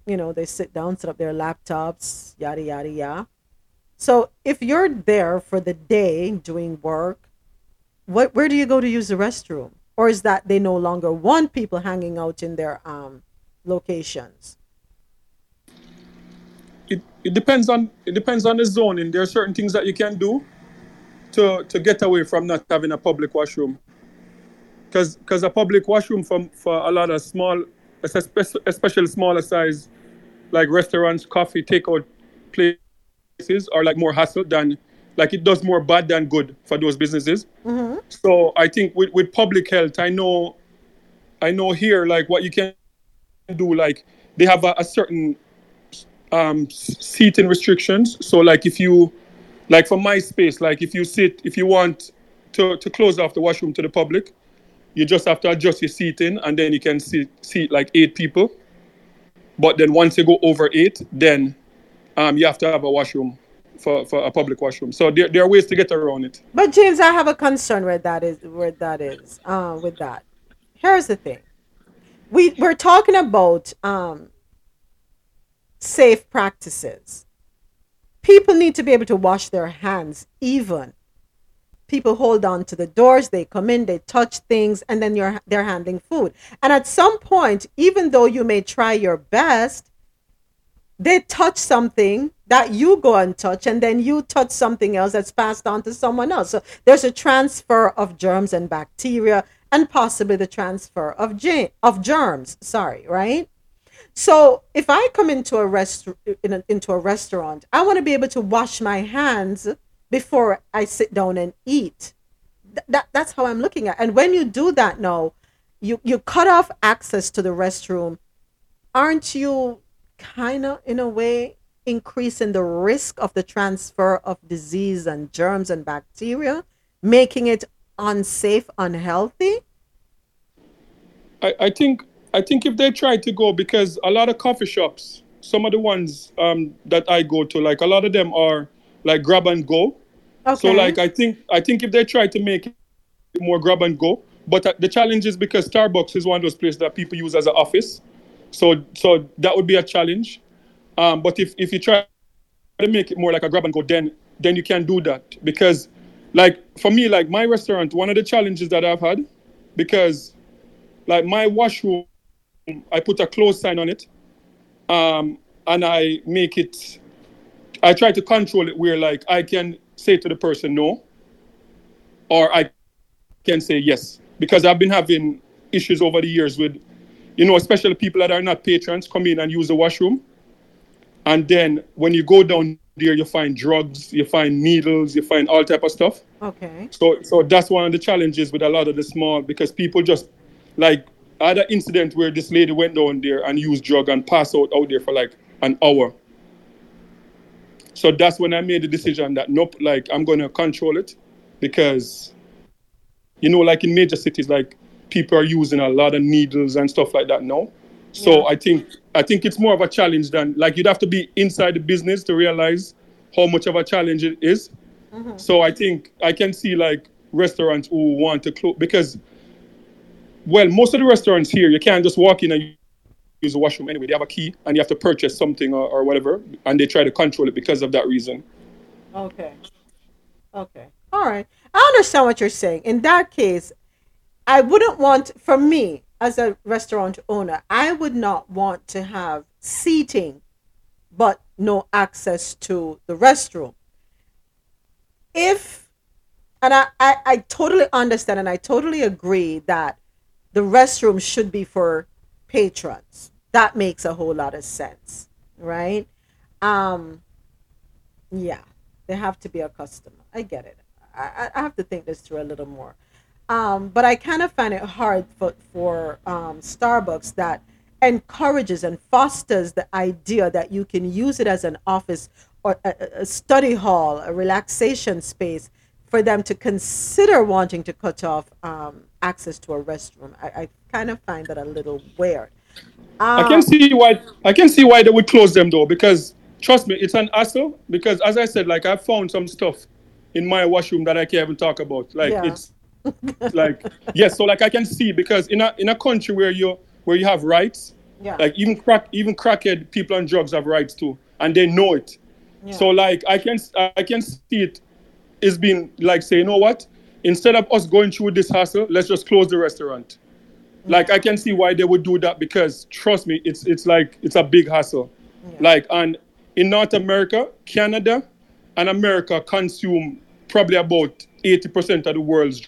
know, they sit down, set up their laptops, yada, yada, yada. So if you're there for the day doing work, where do you go to use the restroom? Or is that they no longer want people hanging out in their locations? It depends on the zone, and there are certain things that you can do to get away from not having a public washroom. Because a public washroom for a lot of small, especially smaller size, like restaurants, coffee, takeout places, are like more hassle than, like, it does more bad than good for those businesses. Mm-hmm. So I think with public health, I know here, like, what you can do, like, they have a certain seating restrictions. So, like, if you, like, for my space, like, if you want to close off the washroom to the public, you just have to adjust your seating, and then you can seat like 8 people. But then once you go over 8, then you have to have a washroom for a public washroom. So there are ways to get around it. But James, I have a concern with that. Here's the thing. We're talking about safe practices. People need to be able to wash their hands even. People hold on to the doors, they come in, they touch things, and then they're handling food. And at some point, even though you may try your best, they touch something that you go and touch, and then you touch something else that's passed on to someone else. So there's a transfer of germs and bacteria, and possibly the transfer of germs. Sorry, right? So if I come into a restaurant, I want to be able to wash my hands before I sit down and eat. That's how I'm looking at. And when you do that now, you cut off access to the restroom. Aren't you kind of, in a way, increasing the risk of the transfer of disease and germs and bacteria, making it unsafe, unhealthy? I think if they try to go, because a lot of coffee shops, some of the ones that I go to, like, a lot of them are like grab and go. Okay. So, like, I think if they try to make it more grab and go, but the challenge is because Starbucks is one of those places that people use as an office. So that would be a challenge. But if you try to make it more like a grab and go, then you can do that. Because, like, for me, like, my restaurant, one of the challenges that I've had, because, like, my washroom, I put a close sign on it. And I try to control it where, like, I can say to the person no, or I can say yes. Because I've been having issues over the years with, you know, especially people that are not patrons come in and use the washroom. And then when you go down there, you find drugs, you find needles, you find all type of stuff. Okay. So that's one of the challenges with a lot of the small, because people just, like, I had an incident where this lady went down there and used drug and passed out there for like an hour. So that's when I made the decision that, nope, like, I'm going to control it because, you know, like in major cities, like, people are using a lot of needles and stuff like that now. So yeah. I think it's more of a challenge than, like, you'd have to be inside the business to realize how much of a challenge it is. Mm-hmm. So I think I can see, like, restaurants who want to close because, well, most of the restaurants here, you can't just walk in and use the washroom anyway. They have a key and you have to purchase something or whatever, and they try to control it because of that reason. Okay. All right. I understand what you're saying. In that case, I wouldn't want, for me, as a restaurant owner, I would not want to have seating but no access to the restroom. I totally understand and I totally agree that the restroom should be for patrons. That makes a whole lot of sense, right? Yeah, they have to be a customer. I get it. I have to think this through a little more. But I kind of find it hard for Starbucks that encourages and fosters the idea that you can use it as an office or a study hall, a relaxation space, for them to consider wanting to cut off access to a restroom. I kind of find that a little weird. I can see why they would close them though, because trust me, it's an hassle. Because as I said, like, I found some stuff in my washroom that I can't even talk about. Like, yeah. It's like, yes, so like I can see, because in a country where you have rights, yeah. Like even crackhead people on drugs have rights too, and they know it. Yeah. So like I can see it. It's been like, say, you know what? Instead of us going through this hassle, let's just close the restaurant. Yeah. Like, I can see why they would do that, because trust me, it's like, it's a big hassle. Yeah. Like, and in North America, Canada and America consume probably about 80% of the world's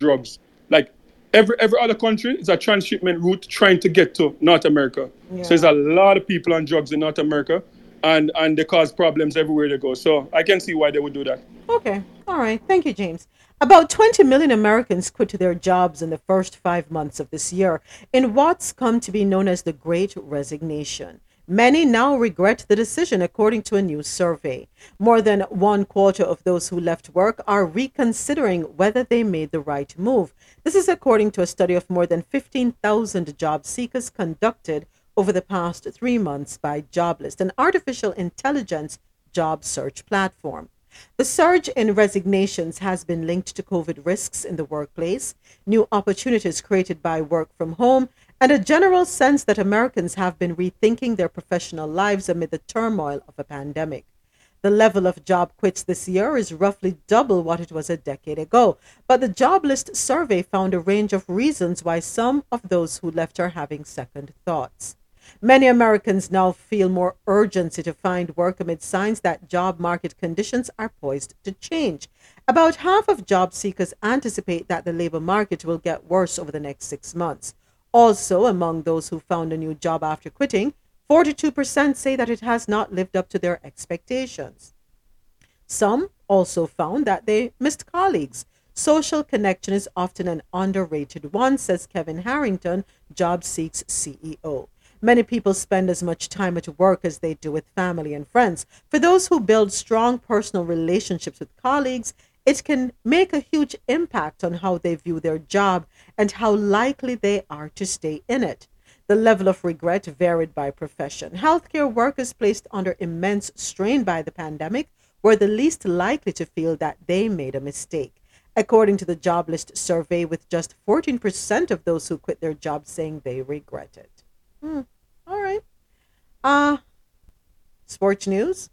drugs. Like every other country is a transshipment route trying to get to North America. Yeah. So there's a lot of people on drugs in North America. And they cause problems everywhere they go. So I can see why they would do that. Okay. All right. Thank you, James. About 20 million Americans quit their jobs in the first 5 months of this year in what's come to be known as the Great Resignation. Many now regret the decision, according to a new survey. More than one quarter of those who left work are reconsidering whether they made the right move. This is according to a study of more than 15,000 job seekers conducted over the past 3 months by Joblist, an artificial intelligence job search platform. The surge in resignations has been linked to COVID risks in the workplace, new opportunities created by work from home, and a general sense that Americans have been rethinking their professional lives amid the turmoil of a pandemic. The level of job quits this year is roughly double what it was a decade ago, but the Joblist survey found a range of reasons why some of those who left are having second thoughts. Many Americans now feel more urgency to find work amid signs that job market conditions are poised to change. About half of job seekers anticipate that the labor market will get worse over the next 6 months. Also, among those who found a new job after quitting, 42% say that it has not lived up to their expectations. Some also found that they missed colleagues. Social connection is often an underrated one, says Kevin Harrington, JobSeek's CEO. Many people spend as much time at work as they do with family and friends. For those who build strong personal relationships with colleagues, it can make a huge impact on how they view their job and how likely they are to stay in it. The level of regret varied by profession. Healthcare workers placed under immense strain by the pandemic were the least likely to feel that they made a mistake. According to the Joblist survey, with just 14% of those who quit their jobs saying they regret it. All right. Sports news.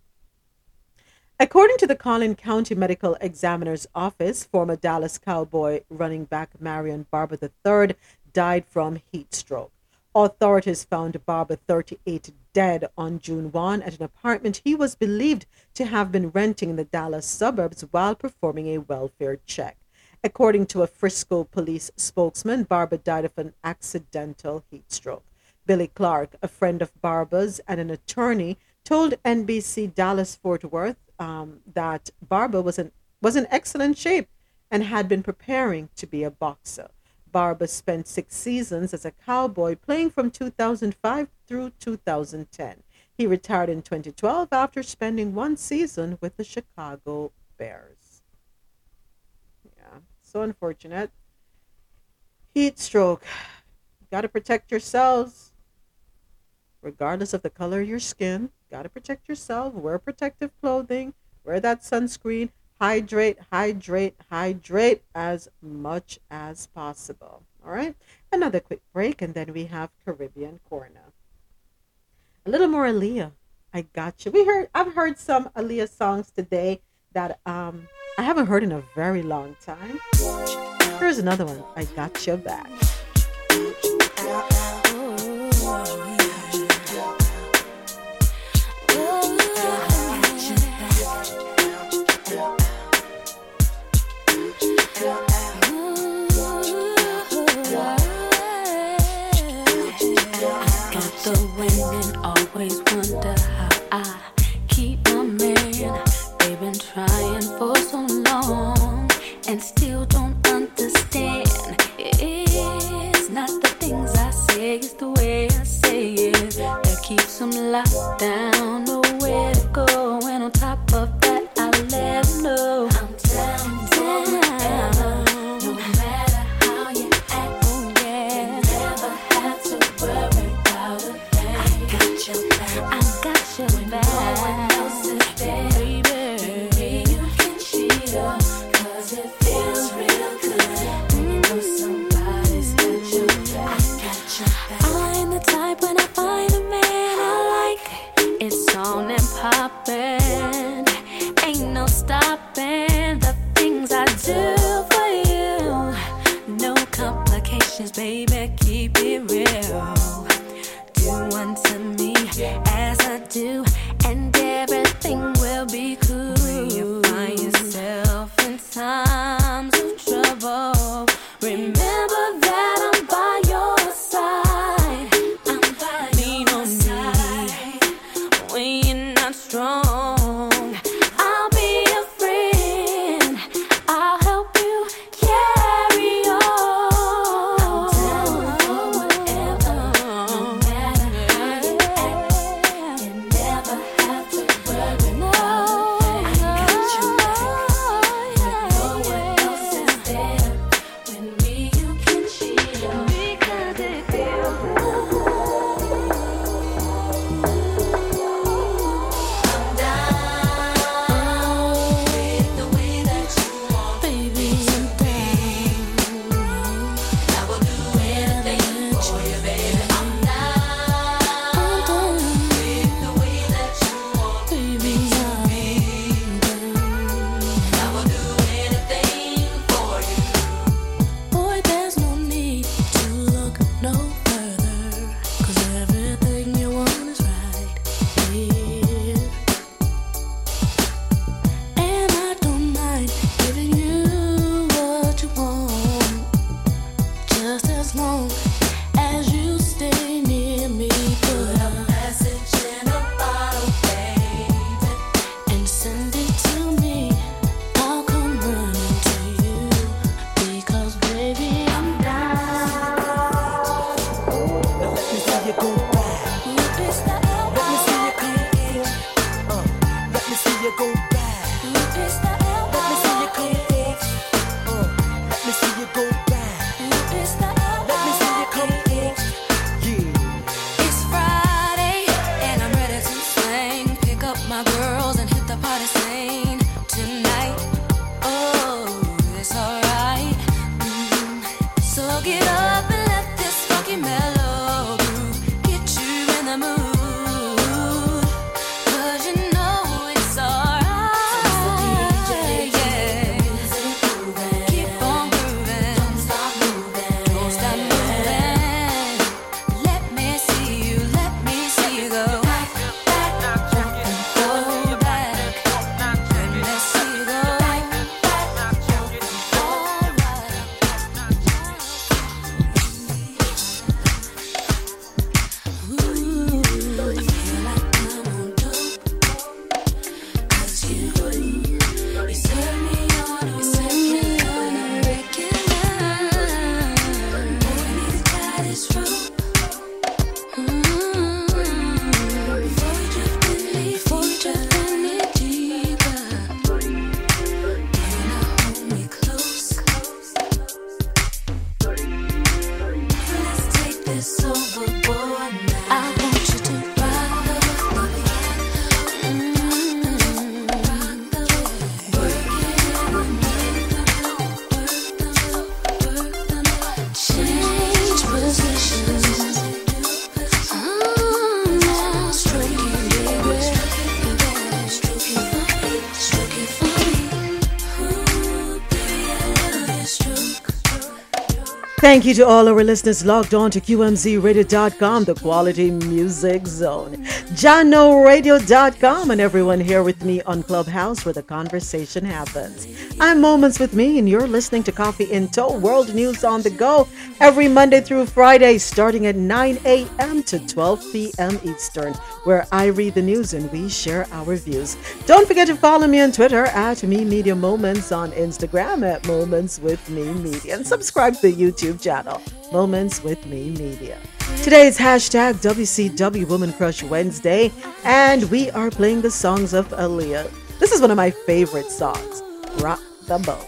According to the Collin County Medical Examiner's Office, former Dallas Cowboy running back Marion Barber III died from heat stroke. Authorities found Barber, 38, dead on June 1 at an apartment he was believed to have been renting in the Dallas suburbs while performing a welfare check. According to a Frisco police spokesman, Barber died of an accidental heat stroke. Billy Clark, a friend of Barber's and an attorney, told NBC Dallas Fort Worth that Barber was in excellent shape and had been preparing to be a boxer. Barber spent 6 seasons as a Cowboy, playing from 2005 through 2010. He retired in 2012 after spending one season with the Chicago Bears. Yeah, so unfortunate. Heat stroke. Got to protect yourselves. Regardless of the color of your skin, got to protect yourself. Wear protective clothing. Wear that sunscreen. Hydrate, hydrate, hydrate as much as possible. All right, another quick break, and then we have Caribbean Corner. A little more Aaliyah. I got you. I've heard some Aaliyah songs today that I haven't heard in a very long time. Here's another one. I got your back. Always wonder how I keep my man. They've been trying for so long and still don't understand. It's not the things I say, it's the way I say it that keeps them locked down. Nowhere to go, and on top of that, I let them know I'm down. Baby, keep it real. Do unto me as I do, and everything will be cool. When you find yourself in times of trouble, remember that I'm by your side. I'm by lean your on side. Me when you're not strong. I'll be a friend. I'll help you carry on. Thank you to all our listeners logged on to QMZRadio.com, the Quality Music Zone, JahknoRadio.com, and everyone here with me on Clubhouse where the conversation happens. I'm Moments with Me, and you're listening to Coffee in Toe, World News on the Go, every Monday through Friday, starting at 9 a.m. to 12 p.m. Eastern, where I read the news and we share our views. Don't forget to follow me on Twitter at MeMediaMoments, on Instagram at MomentsWithMeMedia, and subscribe to the YouTube channel, Moments with Me Media. Today's hashtag WCW Woman Crush Wednesday, and we are playing the songs of Aaliyah. This is one of my favorite songs, Rock the Boat.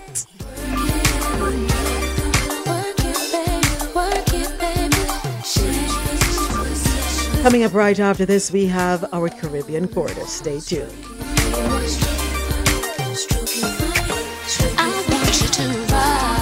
Coming up right after this, we have our Caribbean Quarter. Stay tuned. I want you to ride.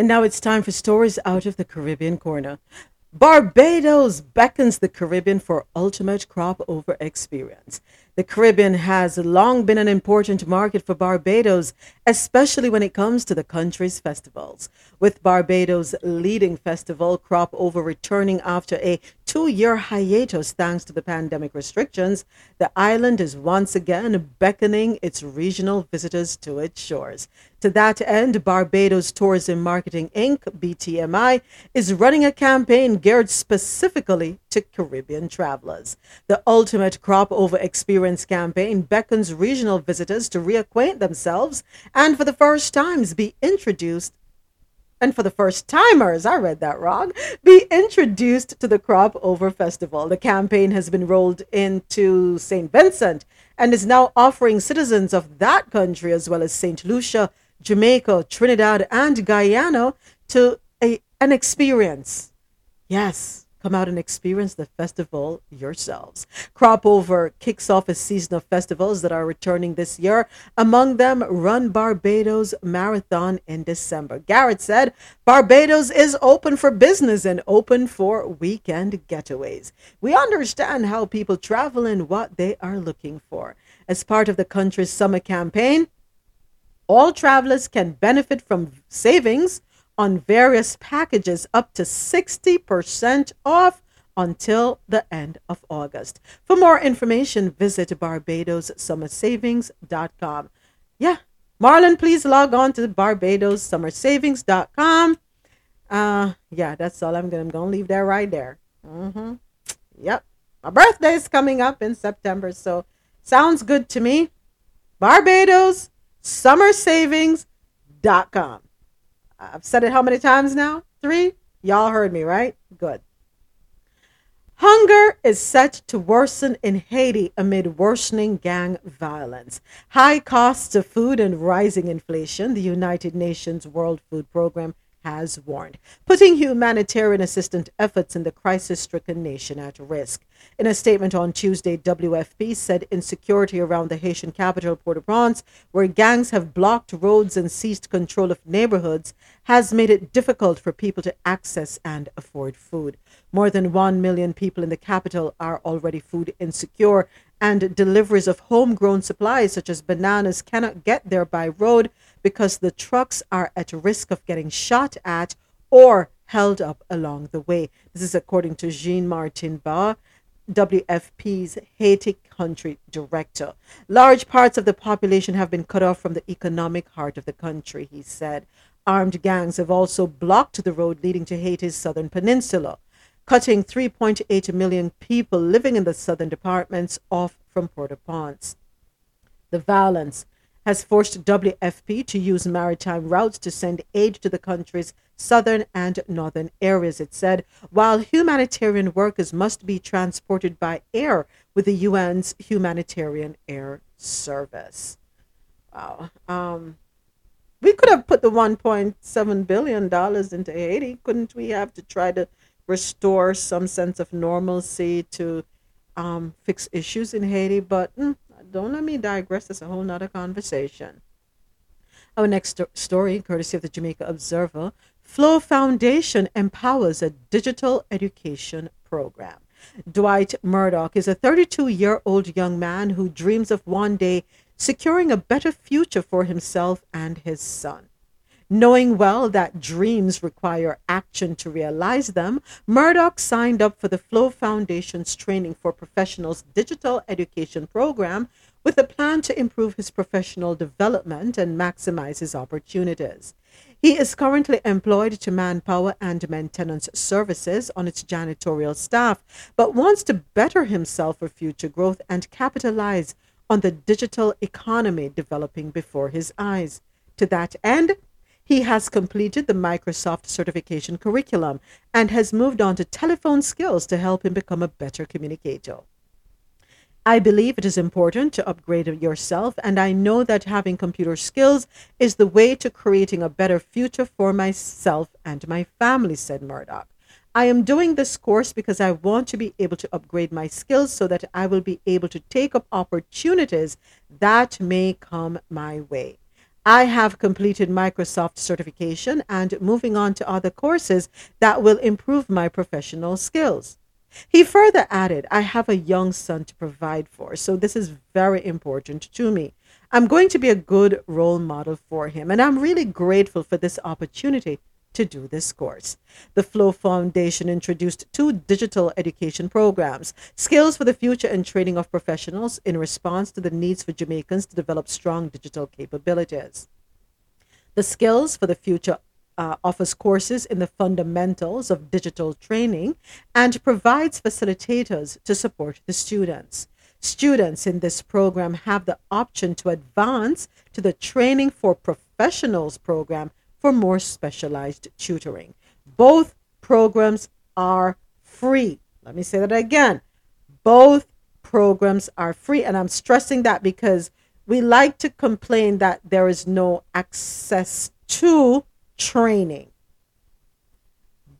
Now it's time for stories out of the Caribbean Corner. Barbados beckons the Caribbean for ultimate crop over experience. The Caribbean has long been an important market for Barbados, especially when it comes to the country's festivals. With Barbados' leading festival, Crop Over, returning after a two-year hiatus thanks to the pandemic restrictions, the island is once again beckoning its regional visitors to its shores. To that end, Barbados Tourism Marketing Inc., BTMI, is running a campaign geared specifically to Caribbean travelers. The Ultimate Crop Over Experience campaign beckons regional visitors to reacquaint themselves and for the first times be introduced and for the first timers, I read that wrong, be introduced to the Crop Over Festival. The campaign has been rolled into St. Vincent and is now offering citizens of that country, as well as St. Lucia, Jamaica, Trinidad, and Guyana, to an experience. Yes, come out and experience the festival yourselves. Crop Over kicks off a season of festivals that are returning this year. Among them, Run Barbados Marathon in December. Garrett said, Barbados is open for business and open for weekend getaways. We understand how people travel and what they are looking for. As part of the country's summer campaign, all travelers can benefit from savings on various packages up to 60% off until the end of August. For more information, visit barbadossummersavings.com. Yeah, Marlon, please log on to barbadossummersavings.com. Yeah, that's all I'm going to leave that right there. Mm-hmm. Yep. My birthday is coming up in September, so sounds good to me. barbadossummersavings.com. I've said it how many times now? 3? Y'all heard me, right? Good. Hunger is set to worsen in Haiti amid worsening gang violence. High costs of food and rising inflation, the United Nations World Food Program has warned, putting humanitarian assistance efforts in the crisis-stricken nation at risk. In a statement on Tuesday, WFP said insecurity around the Haitian capital, Port-au-Prince, where gangs have blocked roads and seized control of neighborhoods, has made it difficult for people to access and afford food. More than 1 million people in the capital are already food insecure, and deliveries of homegrown supplies such as bananas cannot get there by road because the trucks are at risk of getting shot at or held up along the way. This is according to Jean-Martin Barr, WFP's Haiti country director. Large parts of the population have been cut off from the economic heart of the country, he said. Armed gangs have also blocked the road leading to Haiti's southern peninsula, cutting 3.8 million people living in the southern departments off from Port-au-Prince. The violence has forced WFP to use maritime routes to send aid to the country's southern and northern areas, it said, while humanitarian workers must be transported by air with the UN's Humanitarian Air Service. Wow. We could have put the $1.7 billion into Haiti, couldn't we have, to try to restore some sense of normalcy, to fix issues in Haiti, but don't let me digress. That's a whole nother conversation. Our next story, courtesy of the Jamaica Observer, Flow Foundation empowers a digital education program. Dwight Murdoch is a 32-year-old young man who dreams of one day securing a better future for himself and his son. Knowing well that dreams require action to realize them, Murdoch signed up for the Flow Foundation's Training for Professionals Digital Education Program with a plan to improve his professional development and maximize his opportunities. He is currently employed to manpower and maintenance services on its janitorial staff, but wants to better himself for future growth and capitalize on the digital economy developing before his eyes. To that end, he has completed the Microsoft certification curriculum and has moved on to telephone skills to help him become a better communicator. I believe it is important to upgrade yourself, and I know that having computer skills is the way to creating a better future for myself and my family, said Murdoch. I am doing this course because I want to be able to upgrade my skills so that I will be able to take up opportunities that may come my way. I have completed Microsoft certification and moving on to other courses that will improve my professional skills. He further added, I have a young son to provide for, so this is very important to me. I'm going to be a good role model for him, and I'm really grateful for this opportunity to do this course. The Flow Foundation introduced 2 digital education programs, Skills for the Future and Training of Professionals, in response to the needs for Jamaicans to develop strong digital capabilities. The Skills for the Future offers courses in the fundamentals of digital training and provides facilitators to support the students. Students in this program have the option to advance to the Training for Professionals program for more specialized tutoring. Both programs are free. Let me say that again. Both programs are free. And I'm stressing that because we like to complain that there is no access to training.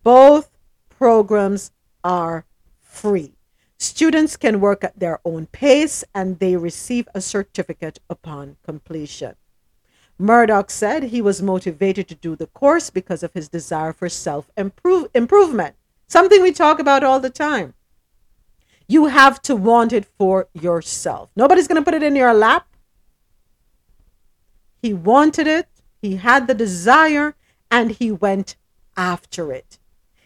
Both programs are free. Students can work at their own pace and they receive a certificate upon completion. Murdoch said he was motivated to do the course because of his desire for self-improvement, something we talk about all the time. You have to want it for yourself. Nobody's going to put it in your lap. He wanted it, he had the desire, and he went after it.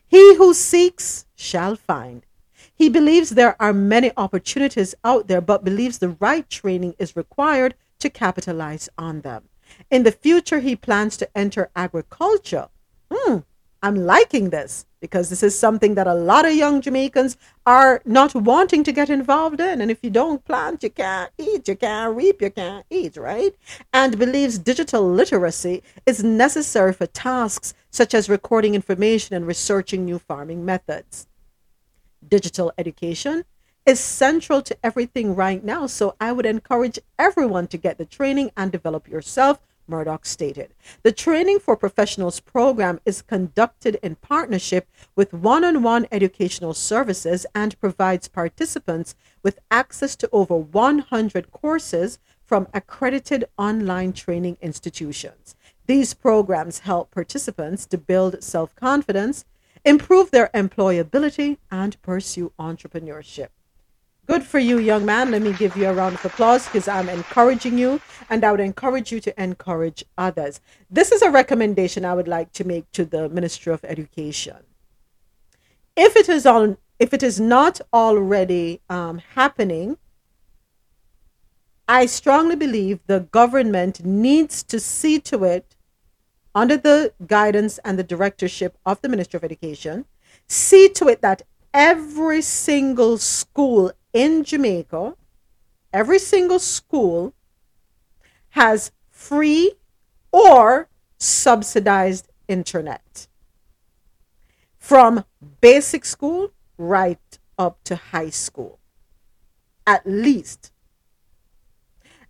He who seeks shall find, He believes there are many opportunities out there, but believes the right training is required to capitalize on them. In the future, he plans to enter agriculture. I'm liking this, because this is something that a lot of young Jamaicans are not wanting to get involved in. And if you don't plant, you can't eat, you can't reap, you can't eat, right? And believes digital literacy is necessary for tasks such as recording information and researching new farming methods. Digital education is central to everything right now, so I would encourage everyone to get the training and develop yourself, Murdoch stated. The Training for Professionals program is conducted in partnership with one-on-one educational services and provides participants with access to over 100 courses from accredited online training institutions. These programs help participants to build self-confidence, improve their employability, and pursue entrepreneurship. Good for you, young man. Let me give you a round of applause, because I'm encouraging you, and I would encourage you to encourage others. This is a recommendation I would like to make to the Ministry of Education. If it is not already happening, I strongly believe the government needs to see to it, under the guidance and the directorship of the Ministry of Education, see to it that every single school in Jamaica, every single school has free or subsidized internet from basic school right up to high school, at least.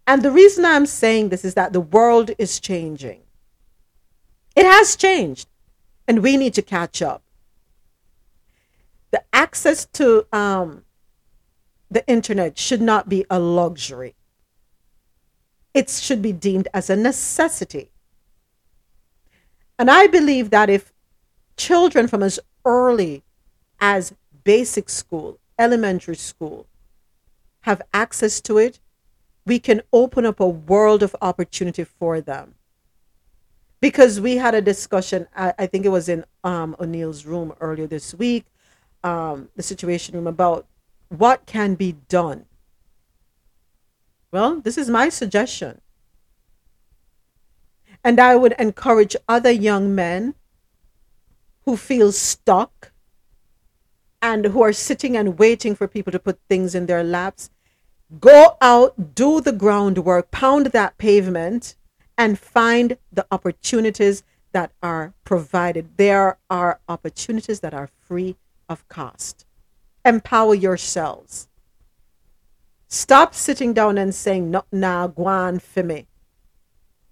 And the reason I'm saying this is that the world is changing. It has changed, and we need to catch up. The access to the internet should not be a luxury. It should be deemed as a necessity. And I believe that if children from as early as basic school, elementary school, have access to it, we can open up a world of opportunity for them. Because we had a discussion, I think it was in O'Neill's room earlier this week, the Situation Room, about what can be done. Well, this is my suggestion. And I would encourage other young men who feel stuck and who are sitting and waiting for people to put things in their laps, go out, do the groundwork, pound that pavement, and find the opportunities that are provided. There are opportunities that are free of cost. Empower yourselves. Stop sitting down and saying, no, nah, guan for me.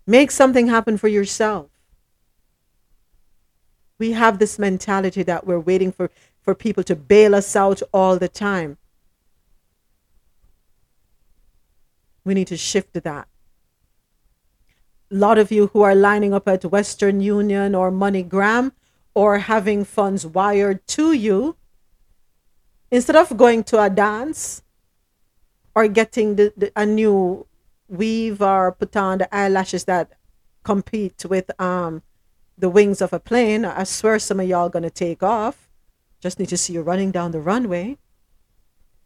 Make something happen for yourself. We have this mentality that we're waiting for people to bail us out all the time. We need to shift to that. A lot of you who are lining up at Western Union or MoneyGram or having funds wired to you, instead of going to a dance or getting a new weave or put on the eyelashes that compete with the wings of a plane, I swear some of y'all going to take off. Just need to see you running down the runway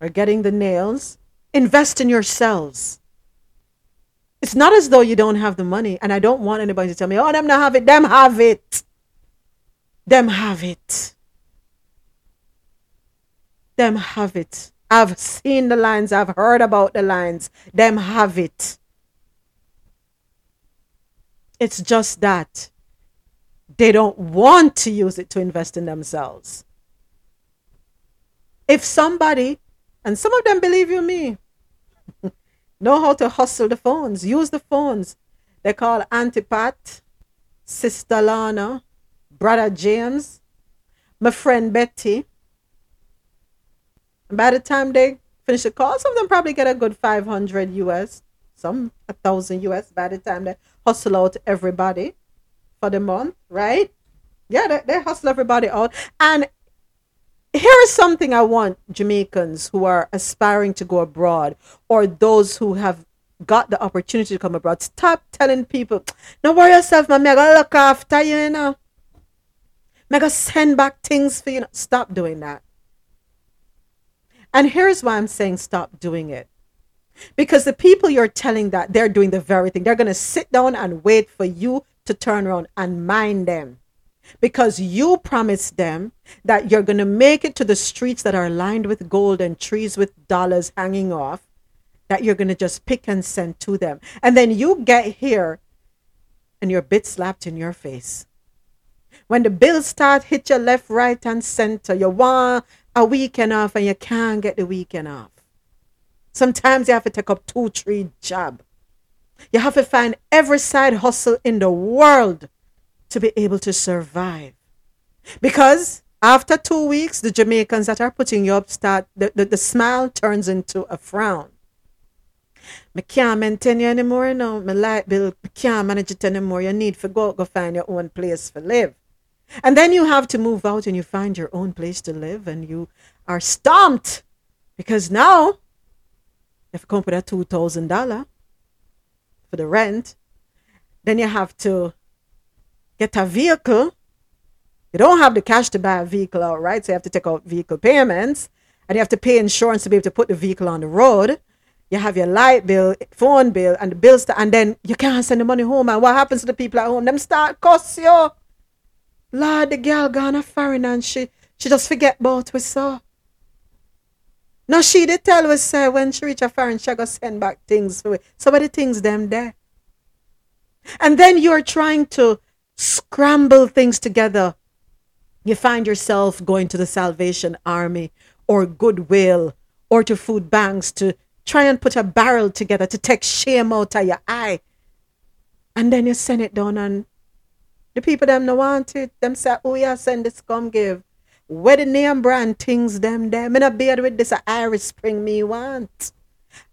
or getting the nails. Invest in yourselves. It's not as though you don't have the money, and I don't want anybody to tell me, oh, them not have it, them have it. Them have it. Them have it. I've seen the lines, I've heard about the lines. Them have it. It's just that they don't want to use it to invest in themselves. If somebody, and some of them, believe you me, know how to hustle the phones, use the phones. They call Auntie Pat, Sister Lana, Brother James, my friend Betty. And by the time they finish the call, some of them probably get a good $500 US, some $1,000 US by the time they hustle out everybody for the month, right? Yeah, they hustle everybody out. And here is something I want Jamaicans who are aspiring to go abroad, or those who have got the opportunity to come abroad, stop telling people, don't worry yourself, man, I'm going to look after you, you know. I'm going to send back things for you. Stop doing that. And here's why I'm saying stop doing it. Because the people you're telling that, they're doing the very thing. They're going to sit down and wait for you to turn around and mind them. Because you promised them that you're going to make it to the streets that are lined with gold and trees with dollars hanging off, that you're going to just pick and send to them. And then you get here and you're bit slapped in your face. When the bills start, hit your left, right, and center. You want a weekend off and you can't get the weekend off. Sometimes you have to take up 2-3 job. You have to find every side hustle in the world to be able to survive. Because after 2 weeks, the Jamaicans that are putting you up start, the smile turns into a frown. I can't maintain you anymore, you know. My light bill, I can't manage it anymore. You need to go find your own place to live. And then you have to move out and you find your own place to live and you are stomped because now you have to come for that $2,000 for the rent. Then you have to get a vehicle. You don't have the cash to buy a vehicle, all right? So you have to take out vehicle payments and you have to pay insurance to be able to put the vehicle on the road. You have your light bill, phone bill, and the bills, and then you can't send the money home. And what happens to the people at home? Them start cuss you. Lord, the girl gone a foreign and she just forget about we saw. Now she did tell us say when she reach a foreign, she go send back things for it. So what the things them there? And then you're trying to scramble things together. You find yourself going to the Salvation Army or Goodwill or to food banks to try and put a barrel together to take shame out of your eye. And then you send it down and the people them no want it. Them say, oh yeah, send this, come give. Where the name brand things them there. Me not beard with this Irish Spring me want.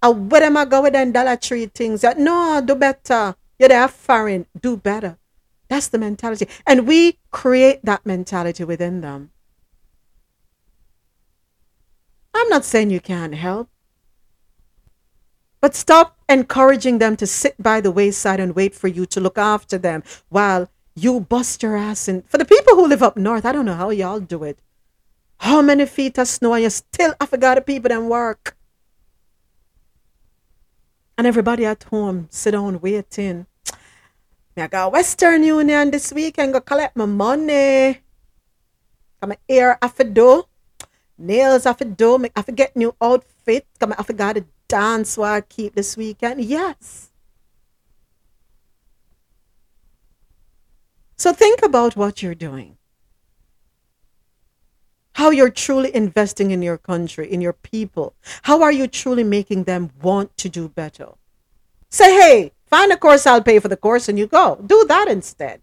And where them I go with them Dollar Tree things. No, do better. You're there foreign. Do better. That's the mentality. And we create that mentality within them. I'm not saying you can't help. But stop encouraging them to sit by the wayside and wait for you to look after them while you bust your ass in. For the people who live up north, I don't know how y'all do it. How many feet of snow and you still I forgot the people that work. And everybody at home sit down waiting. I go Western Union this week and go collect my money. I'm hair I for do. Nails I for do. I forget new outfit. I forgot it. Dance while I keep this weekend. Yes. So think about what you're doing. How you're truly investing in your country, in your people. How are you truly making them want to do better? Say, hey, find a course, I'll pay for the course, and you go. Do that instead.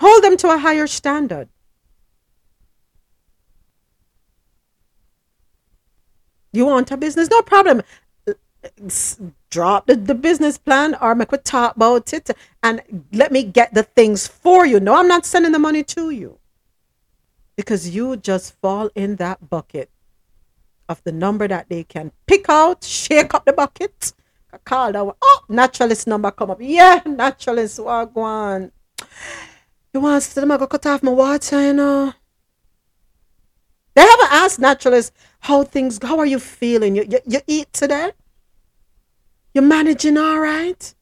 Hold them to a higher standard. You want a business? No problem. Drop the business plan or make a talk about it and let me get the things for you. No, I'm not sending the money to you. Because you just fall in that bucket of the number that they can pick out, shake up the bucket, call that one. Oh, naturalist number come up. Yeah, naturalist wagwan. You want to them I go cut off my water, you know. They haven't asked naturalists how are you feeling? You eat today? You're managing all right?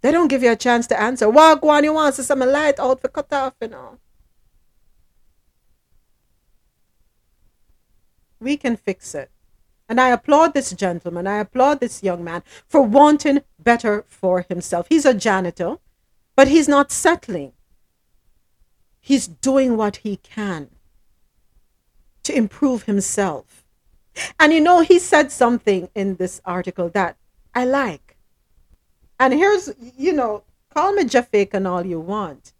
They don't give you a chance to answer. What go on you want to see some light out for cut off, you know? We can fix it. And I applaud this gentleman. I applaud this young man for wanting better for himself. He's a janitor, but he's not settling. He's doing what he can to improve himself. And you know, he said something in this article that I like. And here's, you know, call me Jafek and all you want,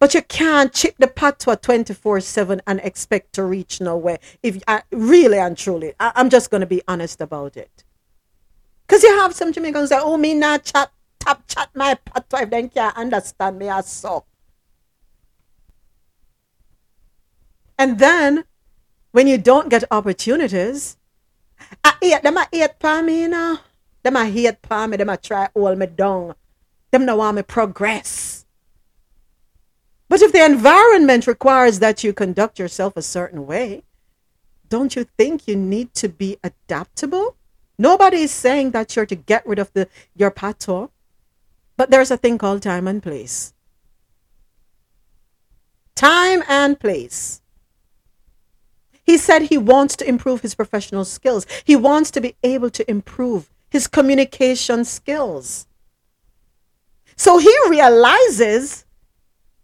but you can't chip the patwa 24/7 and expect to reach nowhere. If I really and truly, I'm just going to be honest about it. Because you have some Jamaicans say, oh, me not chat my patwa if they can't understand me, I suck. And then, when you don't get opportunities, I hate palm, you know. Them I try all me down. Them no want me progress. But if the environment requires that you conduct yourself a certain way, don't you think you need to be adaptable? Nobody is saying that you're to get rid of your pato, but there's a thing called time and place. Time and place. He said he wants to improve his professional skills. He wants to be able to improve his communication skills. So he realizes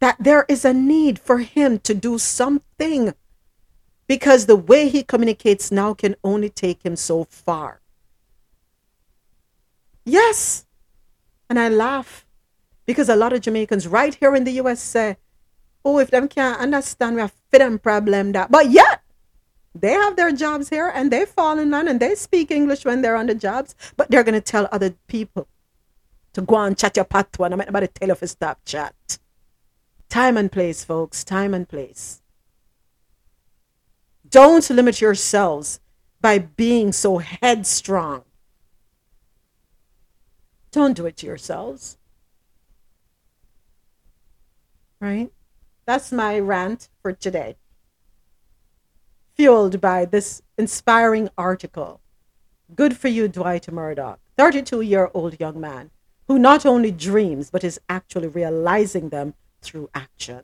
that there is a need for him to do something, because the way he communicates now can only take him so far. Yes. And I laugh because a lot of Jamaicans right here in the U.S. say, oh, if them can't understand, we have fit them problem that. But yet, they have their jobs here and they fall in line and they speak English when they're on the jobs. But they're going to tell other people to go and chat your patwa. And I'm about to tell you to stop chat. Time and place, folks. Time and place. Don't limit yourselves by being so headstrong. Don't do it to yourselves. Right? That's my rant for today. Fueled by this inspiring article. Good for you, Dwight Murdoch, 32-year-old young man who not only dreams but is actually realizing them through action.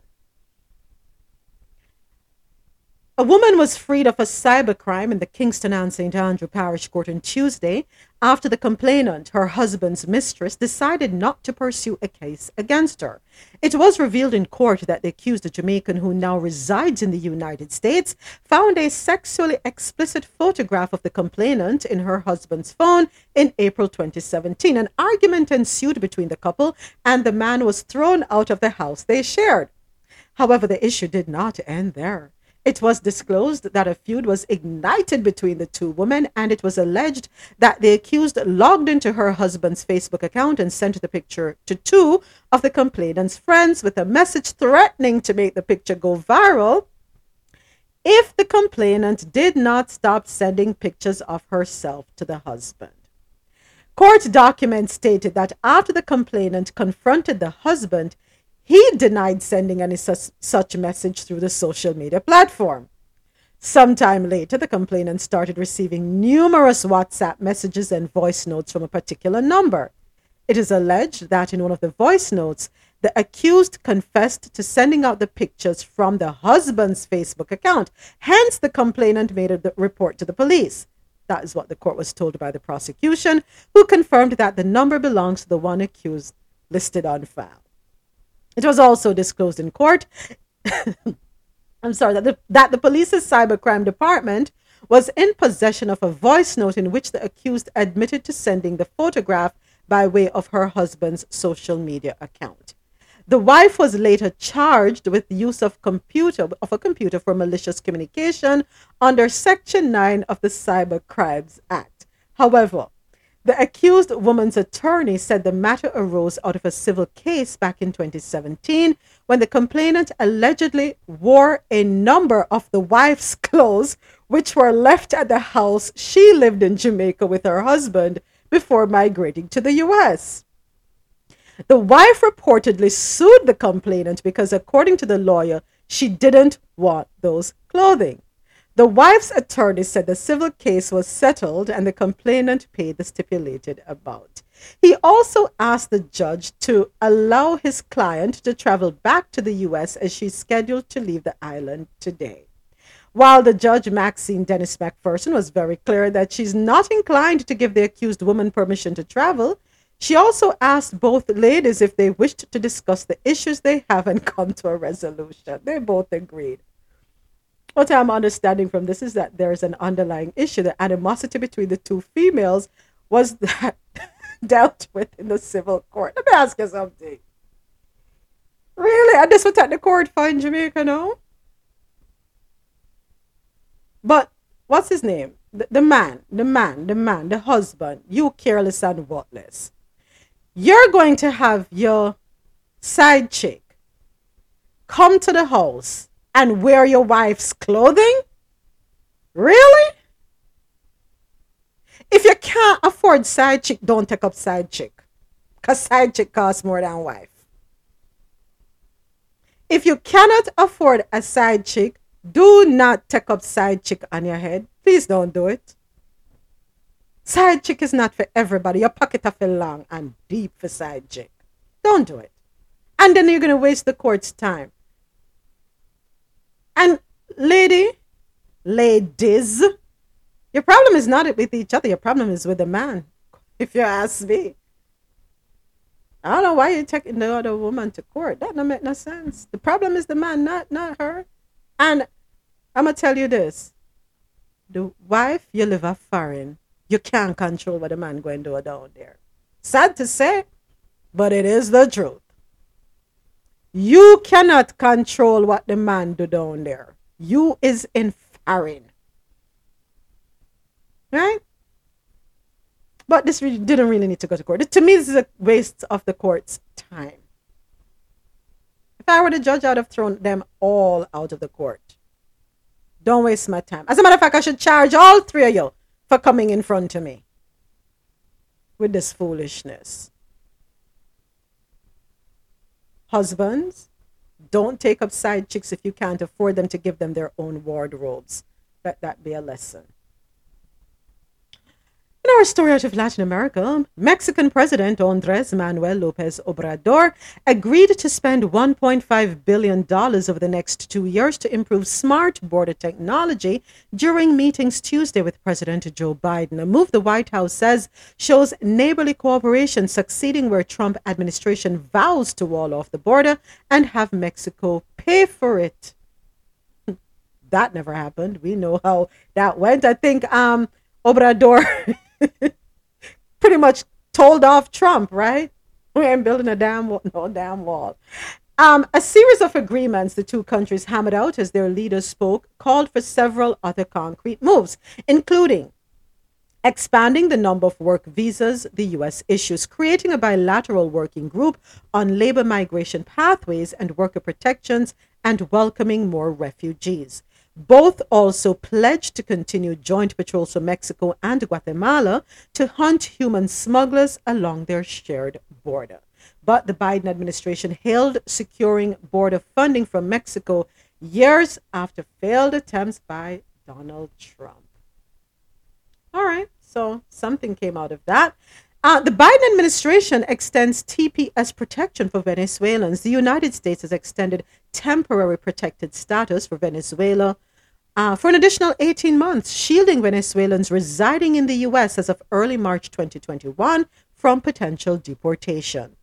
A woman was freed of a cybercrime in the Kingston and St. Andrew Parish Court on Tuesday after the complainant, her husband's mistress, decided not to pursue a case against her. It was revealed in court that the accused, a Jamaican who now resides in the United States, found a sexually explicit photograph of the complainant in her husband's phone in April 2017. An argument ensued between the couple, and the man was thrown out of the house they shared. However, the issue did not end there. It was disclosed that a feud was ignited between the two women, and it was alleged that the accused logged into her husband's Facebook account and sent the picture to two of the complainant's friends with a message threatening to make the picture go viral if the complainant did not stop sending pictures of herself to the husband. Court documents stated that after the complainant confronted the husband, he denied sending any such message through the social media platform. Sometime later, the complainant started receiving numerous WhatsApp messages and voice notes from a particular number. It is alleged that in one of the voice notes, the accused confessed to sending out the pictures from the husband's Facebook account. Hence, the complainant made a report to the police. That is what the court was told by the prosecution, who confirmed that the number belongs to the one accused listed on file. It was also disclosed in court that the police's cybercrime department was in possession of a voice note in which the accused admitted to sending the photograph by way of her husband's social media account. The wife was later charged with the use of a computer for malicious communication under Section 9 of the Cybercrimes Act. However, the accused woman's attorney said the matter arose out of a civil case back in 2017 when the complainant allegedly wore a number of the wife's clothes, which were left at the house she lived in Jamaica with her husband before migrating to the U.S. The wife reportedly sued the complainant because, according to the lawyer, she didn't want those clothing. The wife's attorney said the civil case was settled and the complainant paid the stipulated amount. He also asked the judge to allow his client to travel back to the U.S. as she's scheduled to leave the island today. While the judge, Maxine Dennis McPherson, was very clear that she's not inclined to give the accused woman permission to travel, she also asked both ladies if they wished to discuss the issues they have and come to a resolution. They both agreed. What I'm understanding from this is that there is an underlying issue. The animosity between the two females was that dealt with in the civil court. Let me ask you something. Really? And this was at the court for in Jamaica, no? But what's his name? The man, the husband. You careless and worthless. You're going to have your side chick come to the house and wear your wife's clothing? Really? If you can't afford side chick, don't take up side chick. Because side chick costs more than wife. If you cannot afford a side chick, do not take up side chick on your head. Please don't do it. Side chick is not for everybody. Your pocket are for long and deep for side chick. Don't do it. And then you're going to waste the court's time. And ladies, your problem is not with each other. Your problem is with the man, if you ask me. I don't know why you're taking the other woman to court. That don't make no sense. The problem is the man, not her. And I'm going to tell you this. The wife, you live a foreign. You can't control what the man going to do down there. Sad to say, but it is the truth. You cannot control what the man do down there. You is in foreign. Right? But this really didn't really need to go to court. To me, this is a waste of the court's time. If I were the judge, I would have thrown them all out of the court. Don't waste my time. As a matter of fact, I should charge all three of you for coming in front of me with this foolishness. Husbands, don't take up side chicks if you can't afford them to give them their own wardrobes. Let that be a lesson. In our story out of Latin America, Mexican President Andres Manuel López Obrador agreed to spend $1.5 billion over the next 2 years to improve smart border technology during meetings Tuesday with President Joe Biden, a move the White House says shows neighborly cooperation succeeding where Trump administration vows to wall off the border and have Mexico pay for it. That never happened. We know how that went. I think Obrador... pretty much told off Trump, right? We ain't building a damn wall, no damn wall. A series of agreements the two countries hammered out as their leaders spoke called for several other concrete moves, including expanding the number of work visas the U.S. issues, creating a bilateral working group on labor migration pathways and worker protections, and welcoming more refugees. Both also pledged to continue joint patrols from Mexico and Guatemala to hunt human smugglers along their shared border. But the Biden administration hailed securing border funding from Mexico years after failed attempts by Donald Trump. All right, so something came out of that. The Biden administration extends TPS protection for Venezuelans. The United States has extended temporary protected status for Venezuela for an additional 18 months, shielding Venezuelans residing in the U.S. as of early March 2021 from potential deportation.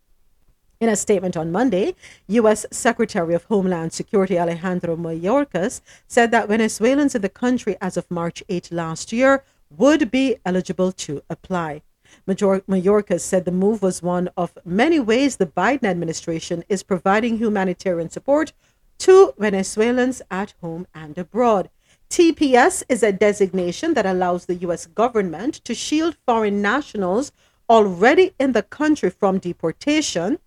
In a statement on Monday, U.S. Secretary of Homeland Security Alejandro Mayorkas said that Venezuelans in the country as of March 8 last year would be eligible to apply. Mayorkas said the move was one of many ways the Biden administration is providing humanitarian support to Venezuelans at home and abroad. TPS is a designation that allows the U.S. government to shield foreign nationals already in the country from deportation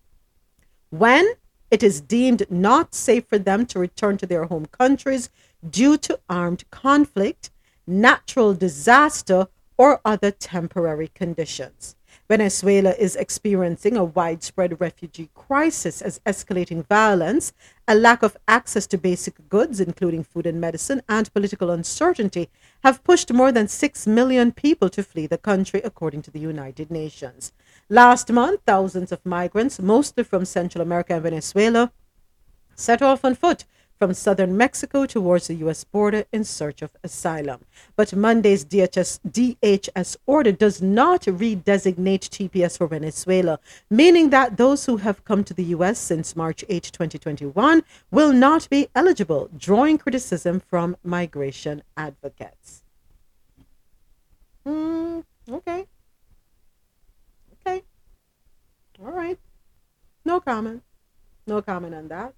when it is deemed not safe for them to return to their home countries due to armed conflict, natural disaster, or other temporary conditions. Venezuela is experiencing a widespread refugee crisis as escalating violence, a lack of access to basic goods, including food and medicine, and political uncertainty have pushed more than 6 million people to flee the country, according to the United Nations. Last month, thousands of migrants, mostly from Central America and Venezuela, set off on foot from southern Mexico towards the U.S. border in search of asylum. But Monday's DHS order does not redesignate TPS for Venezuela, meaning that those who have come to the U.S. since March 8, 2021 will not be eligible, drawing criticism from migration advocates. Okay. All right. No comment on that.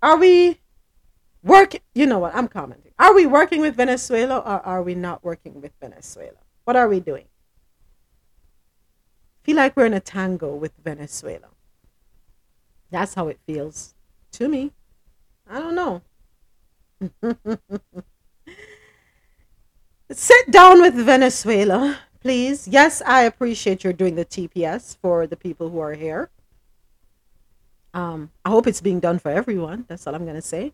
Are we working? You know what? I'm commenting. Are we working with Venezuela or are we not working with Venezuela? What are we doing? I feel like we're in a tango with Venezuela. That's how it feels to me. I don't know. Sit down with Venezuela, please. Yes, I appreciate you're doing the TPS for the people who are here. I hope it's being done for everyone. That's all I'm going to say.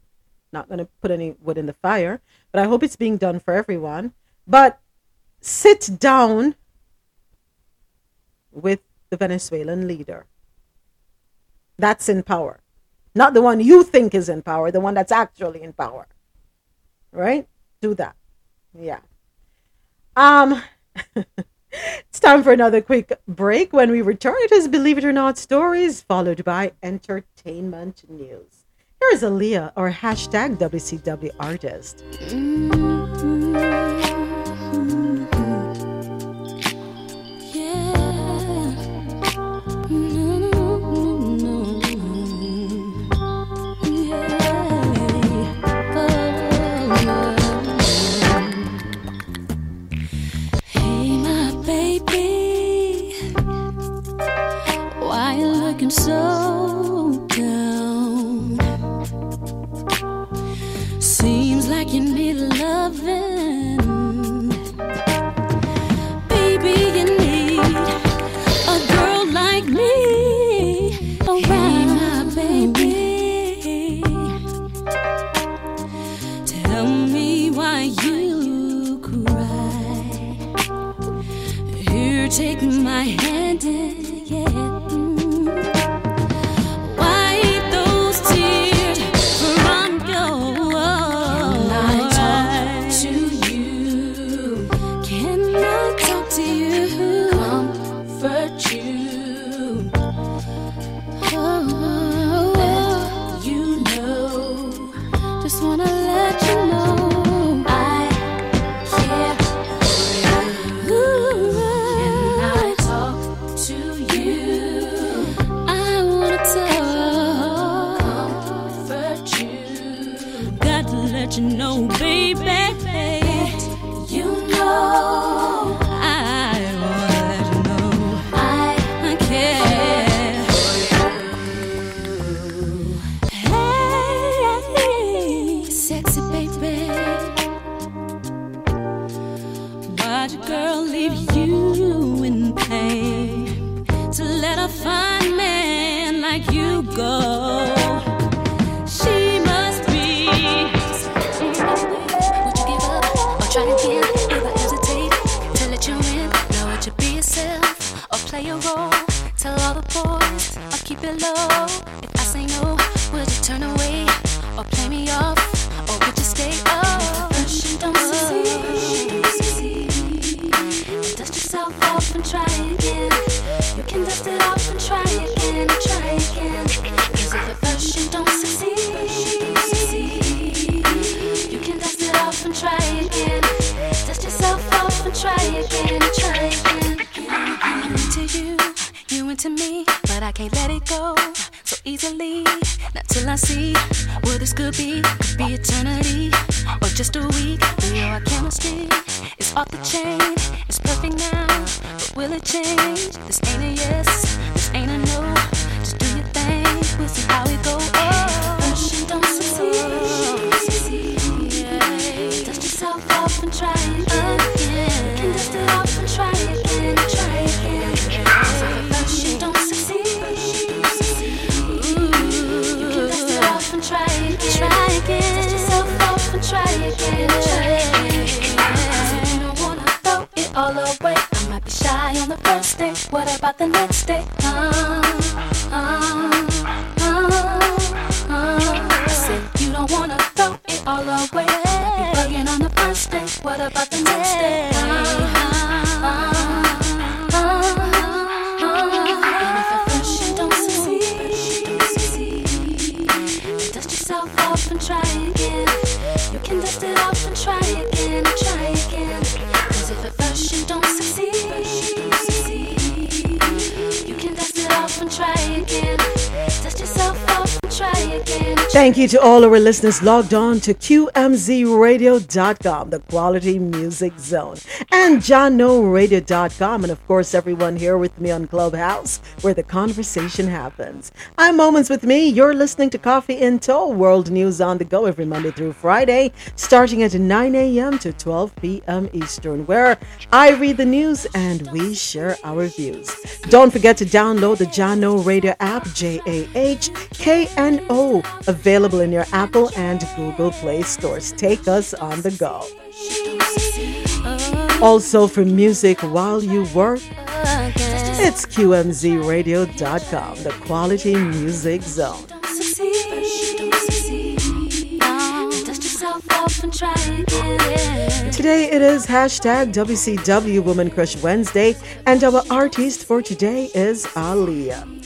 Not going to put any wood in the fire, but I hope it's being done for everyone. But sit down with the Venezuelan leader that's in power, not the one you think is in power, the one that's actually in power, right? Do that. Yeah. It's time for another quick break. When we return, it is Believe It or Not Stories, followed by entertainment news. Here is Aaliyah, or hashtag WCW artist. So down, seems like you need loving, baby. You need a girl like me around, hey, my baby. Tell me why you cry. Here, take my hand and yeah. Try again, dust yourself off and try again. Thank you to all our listeners logged on to QMZRadio.com, the Quality Music Zone, and JahknoRadio.com, and of course everyone here with me on Clubhouse, where the conversation happens. I'm Moments with Me. You're listening to Coffee in Tow, world news on the go every Monday through Friday, starting at 9 a.m. to 12 p.m. Eastern, where I read the news and we share our views. Don't forget to download the Jahkno Radio app, JAHKNO, available in your Apple and Google Play stores. Take us on the go. Also, for music while you work, it's QMZRadio.com, the Quality Music Zone. Today it is hashtag WCW Woman Crush Wednesday, and our artist for today is Aaliyah.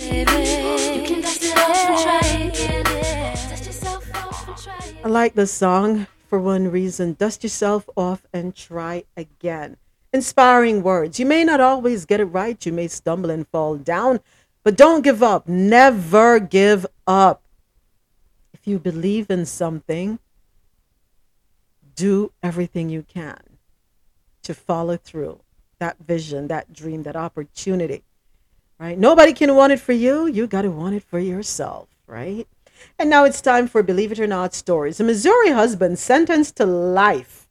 I like this song for one reason. Dust yourself off and try again. Inspiring words. You may not always get it right. You may stumble and fall down, but don't give up. Never give up. If you believe in something, do everything you can to follow through that vision, that dream, that opportunity, right? Nobody can want it for you. You got to want it for yourself, right? And now it's time for Believe It or Not stories. A Missouri husband sentenced to life.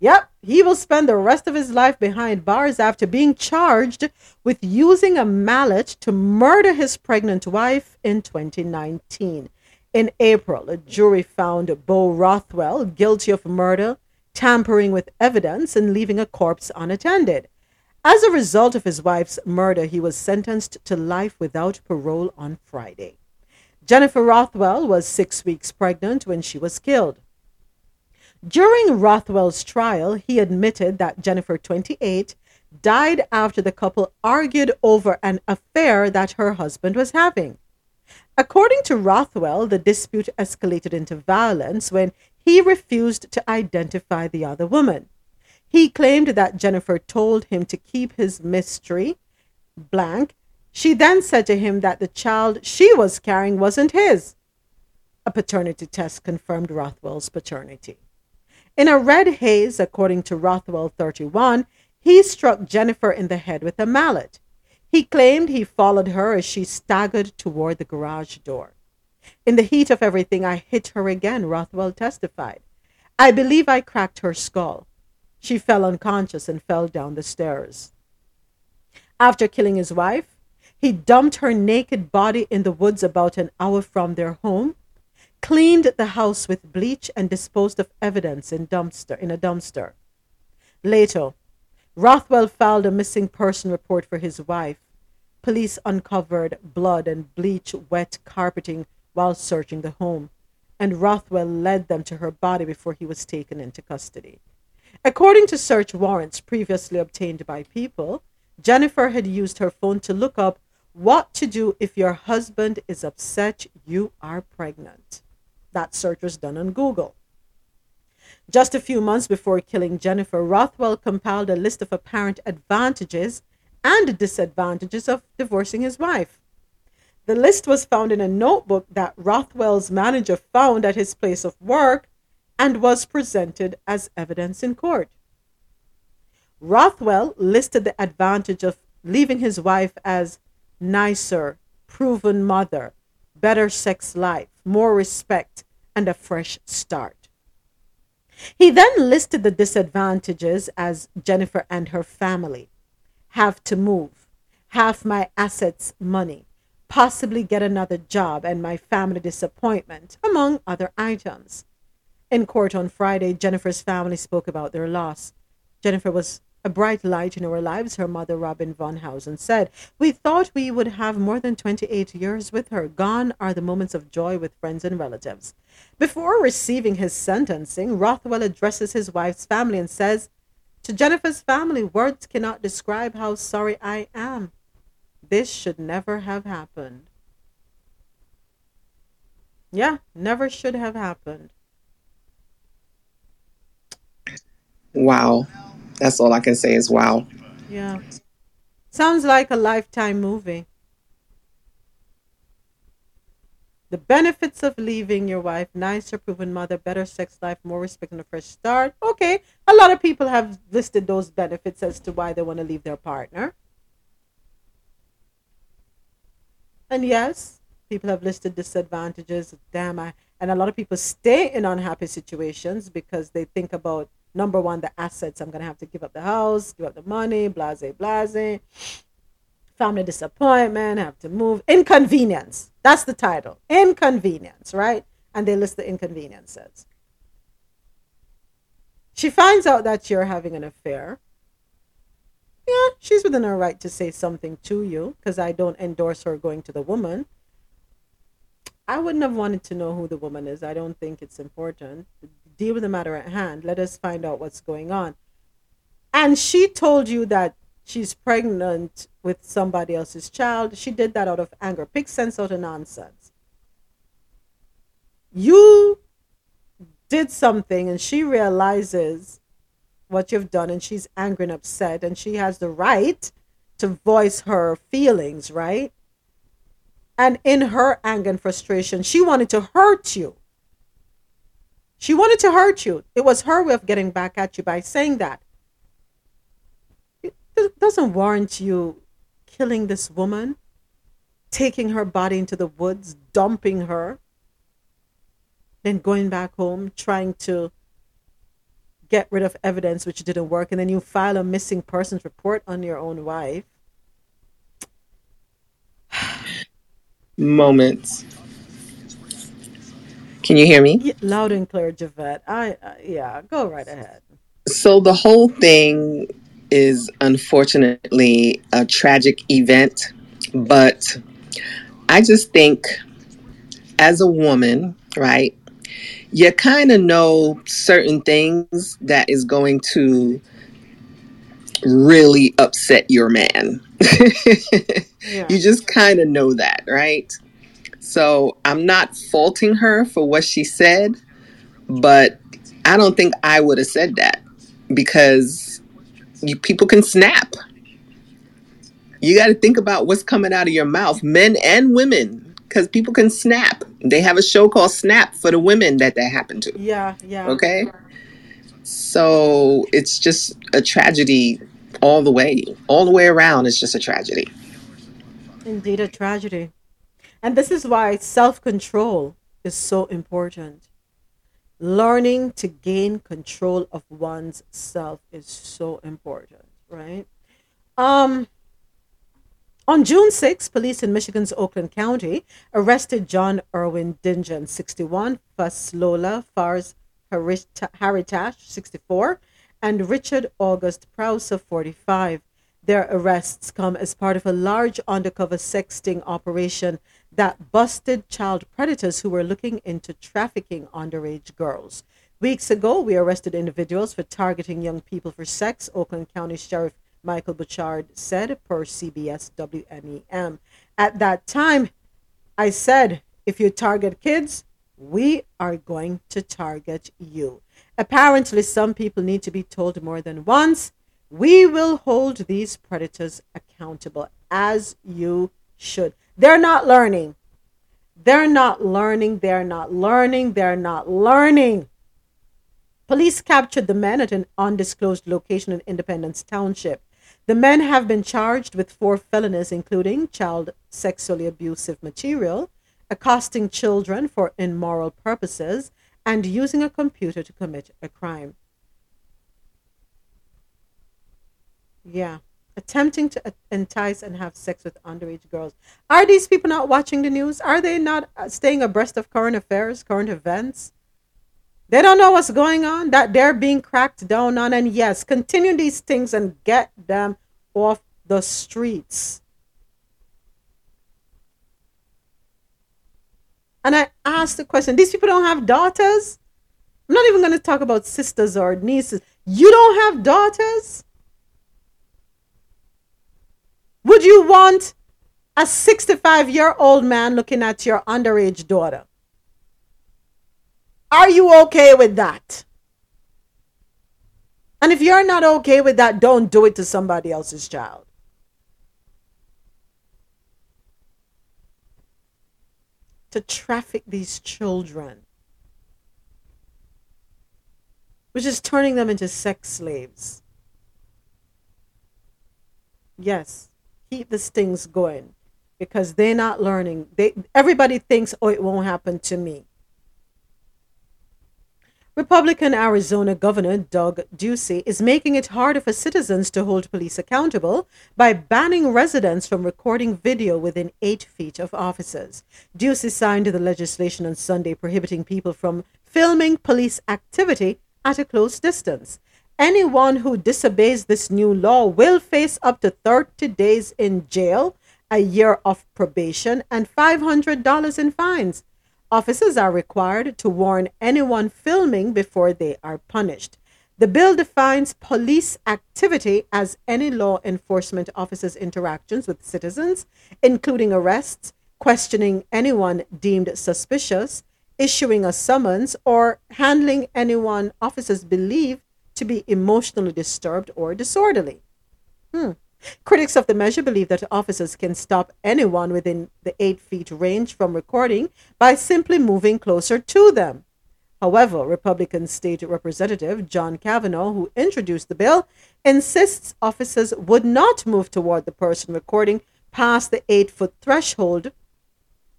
Yep, he will spend the rest of his life behind bars after being charged with using a mallet to murder his pregnant wife in 2019. In April, a jury found Beau Rothwell guilty of murder, tampering with evidence, and leaving a corpse unattended. As a result of his wife's murder, he was sentenced to life without parole on Friday. Jennifer Rothwell was 6 weeks pregnant when she was killed. During Rothwell's trial, he admitted that Jennifer, 28, died after the couple argued over an affair that her husband was having. According to Rothwell, the dispute escalated into violence when he refused to identify the other woman. He claimed that Jennifer told him to keep his mystery blank. She then said to him that the child she was carrying wasn't his. A paternity test confirmed Rothwell's paternity. In a red haze, according to Rothwell 31, he struck Jennifer in the head with a mallet. He claimed he followed her as she staggered toward the garage door. In the heat of everything, I hit her again, Rothwell testified. I believe I cracked her skull. She fell unconscious and fell down the stairs. After killing his wife, he dumped her naked body in the woods about an hour from their home, cleaned the house with bleach, and disposed of evidence in a dumpster. Later, Rothwell filed a missing person report for his wife. Police uncovered blood and bleach-wet carpeting while searching the home, and Rothwell led them to her body before he was taken into custody. According to search warrants previously obtained by people, Jennifer had used her phone to look up what to do if your husband is upset you are pregnant. That search was done on Google. Just a few months before killing Jennifer, Rothwell compiled a list of apparent advantages and disadvantages of divorcing his wife. The list was found in a notebook that Rothwell's manager found at his place of work and was presented as evidence in court. Rothwell listed the advantage of leaving his wife as nicer, proven mother, better sex life, more respect, and a fresh start. He then listed the disadvantages as Jennifer and her family. Have to move, half my assets, money, possibly get another job, and my family disappointment, among other items. In court on Friday, Jennifer's family spoke about their loss. Jennifer was a bright light in our lives, her mother Robin Von Hausen said. We thought we would have more than 28 years with her. Gone are the moments of joy with friends and relatives. Before receiving his sentencing, Rothwell addresses his wife's family and says, to Jennifer's family, words cannot describe how sorry I am. This should never have happened. Yeah, never should have happened. Wow. That's all I can say is wow. Yeah. Sounds like a Lifetime movie. The benefits of leaving your wife, 9 surproven mother, better sex life, more respect and a fresh start. Okay, a lot of people have listed those benefits as to why they want to leave their partner. And yes, people have listed disadvantages. And a lot of people stay in unhappy situations because they think about, number one, the assets. I'm going to have to give up the house, give up the money, blase, blase. Family disappointment, have to move. Inconvenience. That's the title. Inconvenience, right? And they list the inconveniences. She finds out that you're having an affair. Yeah, she's within her right to say something to you because I don't endorse her going to the woman. I wouldn't have wanted to know who the woman is. I don't think it's important. Deal with the matter at hand. Let us find out what's going on. And she told you that she's pregnant with somebody else's child. She did that out of anger. Pick sense out of nonsense. You did something and she realizes what you've done and she's angry and upset and she has the right to voice her feelings, right? And in her anger and frustration, she wanted to hurt you. She wanted to hurt you. It was her way of getting back at you by saying that. It doesn't warrant you killing this woman, taking her body into the woods, dumping her, then going back home, trying to get rid of evidence which didn't work, and then you file a missing persons report on your own wife. Moments. Can you hear me? Yeah, loud and clear, Javette. Yeah, go right ahead. So the whole thing is unfortunately a tragic event, but I just think as a woman, right, you kind of know certain things that is going to really upset your man. Yeah. You just kind of know that, right? So I'm not faulting her for what she said, but I don't think I would have said that because people can snap. You got to think about what's coming out of your mouth, men and women, because people can snap. They have a show called Snap for the women that happened to. Yeah, yeah. Okay? So it's just a tragedy all the way around. It's just a tragedy. Indeed, a tragedy. And this is why self-control is so important. Learning to gain control of one's self is so important, right? On June 6, police in Michigan's Oakland County arrested John Irwin Dingen, 61, Faslola Fars Haritash, 64, and Richard August Prowse, 45. Their arrests come as part of a large undercover sexting operation that busted child predators who were looking into trafficking underage girls. Weeks ago, we arrested individuals for targeting young people for sex, Oakland County Sheriff Michael Bouchard said, per CBS WNEM. At that time, I said, if you target kids, we are going to target you. Apparently, some people need to be told more than once. We will hold these predators accountable, as you should. They're not learning. Police captured the men at an undisclosed location in Independence Township. The men have been charged with 4 felonies, including child sexually abusive material, accosting children for immoral purposes, and using a computer to commit a crime. Yeah. Attempting to entice and have sex with underage girls. Are these people not watching the news? Are they not staying abreast of current affairs, current events? They don't know what's going on, that they're being cracked down on. And yes, continue these things and get them off the streets. And I asked the question, these people don't have daughters? I'm not even going to talk about sisters or nieces. You don't have daughters? Would you want a 65-year-old man looking at your underage daughter? Are you okay with that? And if you're not okay with that, don't do it to somebody else's child. to traffic these children, which is turning them into sex slaves. Yes, keep the stings going, because they're not learning. Everybody thinks, oh, it won't happen to me. Republican Arizona Governor Doug Ducey is making it harder for citizens to hold police accountable by banning residents from recording video within 8 feet of officers. Ducey signed the legislation on Sunday prohibiting people from filming police activity at a close distance. Anyone who disobeys this new law will face up to 30 days in jail, a year of probation, and $500 in fines. Officers are required to warn anyone filming before they are punished. The bill defines police activity as any law enforcement officer's interactions with citizens, including arrests, questioning anyone deemed suspicious, issuing a summons, or handling anyone officers believe to be emotionally disturbed or disorderly. Critics of the measure believe that officers can stop anyone within the 8 feet range from recording by simply moving closer to them. However, Republican State Representative John Kavanaugh, who introduced the bill, insists officers would not move toward the person recording past the 8-foot threshold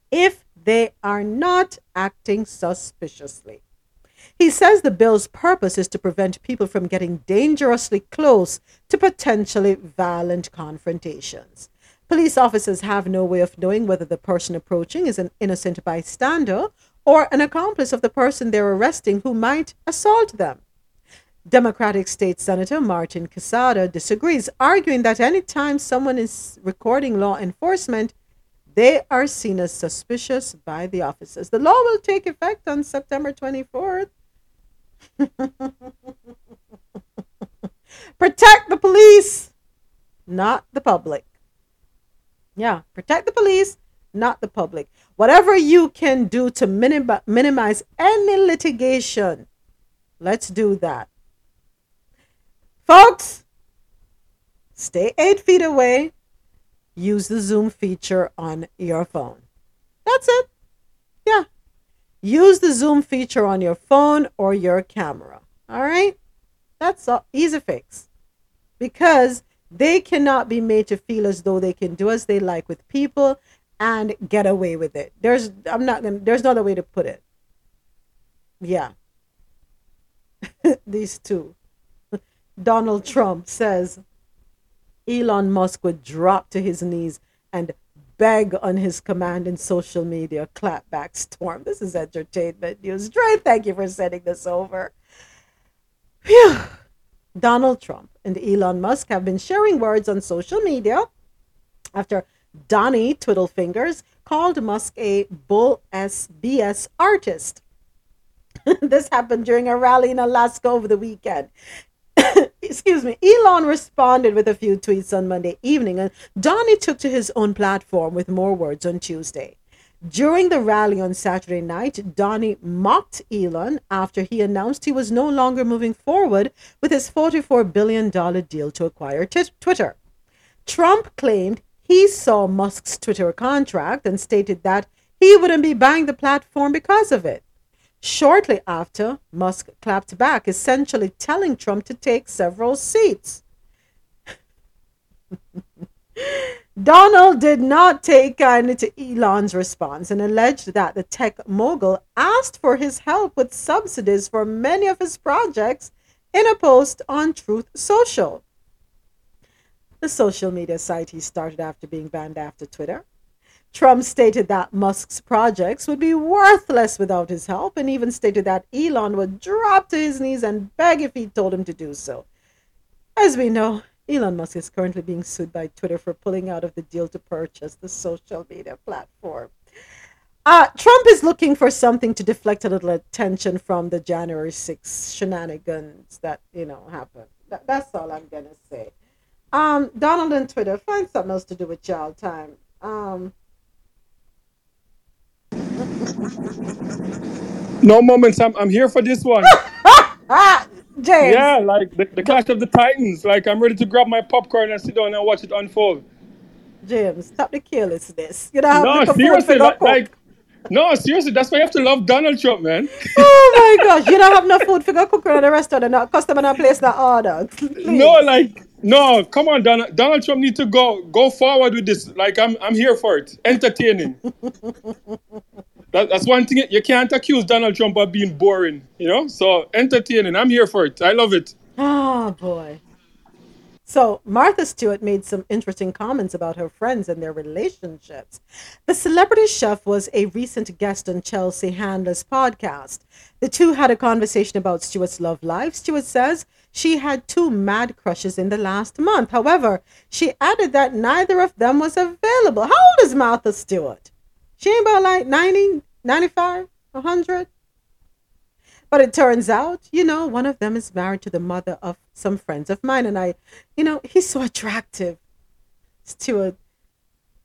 if they are not acting suspiciously. He says the bill's purpose is to prevent people from getting dangerously close to potentially violent confrontations. Police officers have no way of knowing whether the person approaching is an innocent bystander or an accomplice of the person they're arresting who might assault them. Democratic State Senator Martin Quesada disagrees, arguing that any time someone is recording law enforcement, they are seen as suspicious by the officers. The law will take effect on September 24th. Protect the police, not the public. Yeah, protect the police, not the public. Whatever you can do to minimize any litigation, let's do that. Folks, stay 8 feet away. Use the Zoom feature on your phone. That's it. Yeah. Use the Zoom feature on your phone or your camera. All right? That's all. Easy fix. Because they cannot be made to feel as though they can do as they like with people and get away with it. There's no other way to put it. Yeah. These two. Donald Trump says Elon Musk would drop to his knees and beg on his command in social media clapback storm. This is entertainment news. Dre, thank you for sending this over. Phew. Donald Trump and Elon Musk have been sharing words on social media after Donnie Twiddlefingers called Musk a bull BS artist. This happened during a rally in Alaska over the weekend. Excuse me. Elon responded with a few tweets on Monday evening, and Donnie took to his own platform with more words on Tuesday. During the rally on Saturday night, Donnie mocked Elon after he announced he was no longer moving forward with his $44 billion deal to acquire Twitter. Trump claimed he saw Musk's Twitter contract and stated that he wouldn't be buying the platform because of it. Shortly after, Musk clapped back, essentially telling Trump to take several seats. Donald did not take kindly to Elon's response and alleged that the tech mogul asked for his help with subsidies for many of his projects in a post on Truth Social, the social media site he started after being banned after Twitter. Trump stated that Musk's projects would be worthless without his help, and even stated that Elon would drop to his knees and beg if he told him to do so. As we know, Elon Musk is currently being sued by Twitter for pulling out of the deal to purchase the social media platform. Trump is looking for something to deflect a little attention from the January 6th shenanigans that, happened. That's all I'm going to say. Donald and Twitter, find something else to do with y'all time. No moments. I'm here for this one. James. Yeah, like the Clash of the Titans. Like, I'm ready to grab my popcorn and sit down and watch it unfold. James, stop the carelessness. No, seriously. Like, No, seriously, that's why you have to love Donald Trump, man. Oh my gosh, you don't have no food figure cooker in the restaurant and not customer not place that order. Please. No, like, no, come on, Donald Trump needs to go forward with this. Like, I'm here for it. Entertaining. That's one thing. You can't accuse Donald Trump of being boring, you know? So entertaining. I'm here for it. I love it. Oh boy. So Martha Stewart made some interesting comments about her friends and their relationships. The celebrity chef was a recent guest on Chelsea Handler's podcast. The two had a conversation about Stewart's love life. Stewart says she had 2 mad crushes in the last month. However, she added that neither of them was available. How old is Martha Stewart? She ain't about like 90, 95, 100. But it turns out, you know, one of them is married to the mother of some friends of mine. And I, you know, he's so attractive. Stewart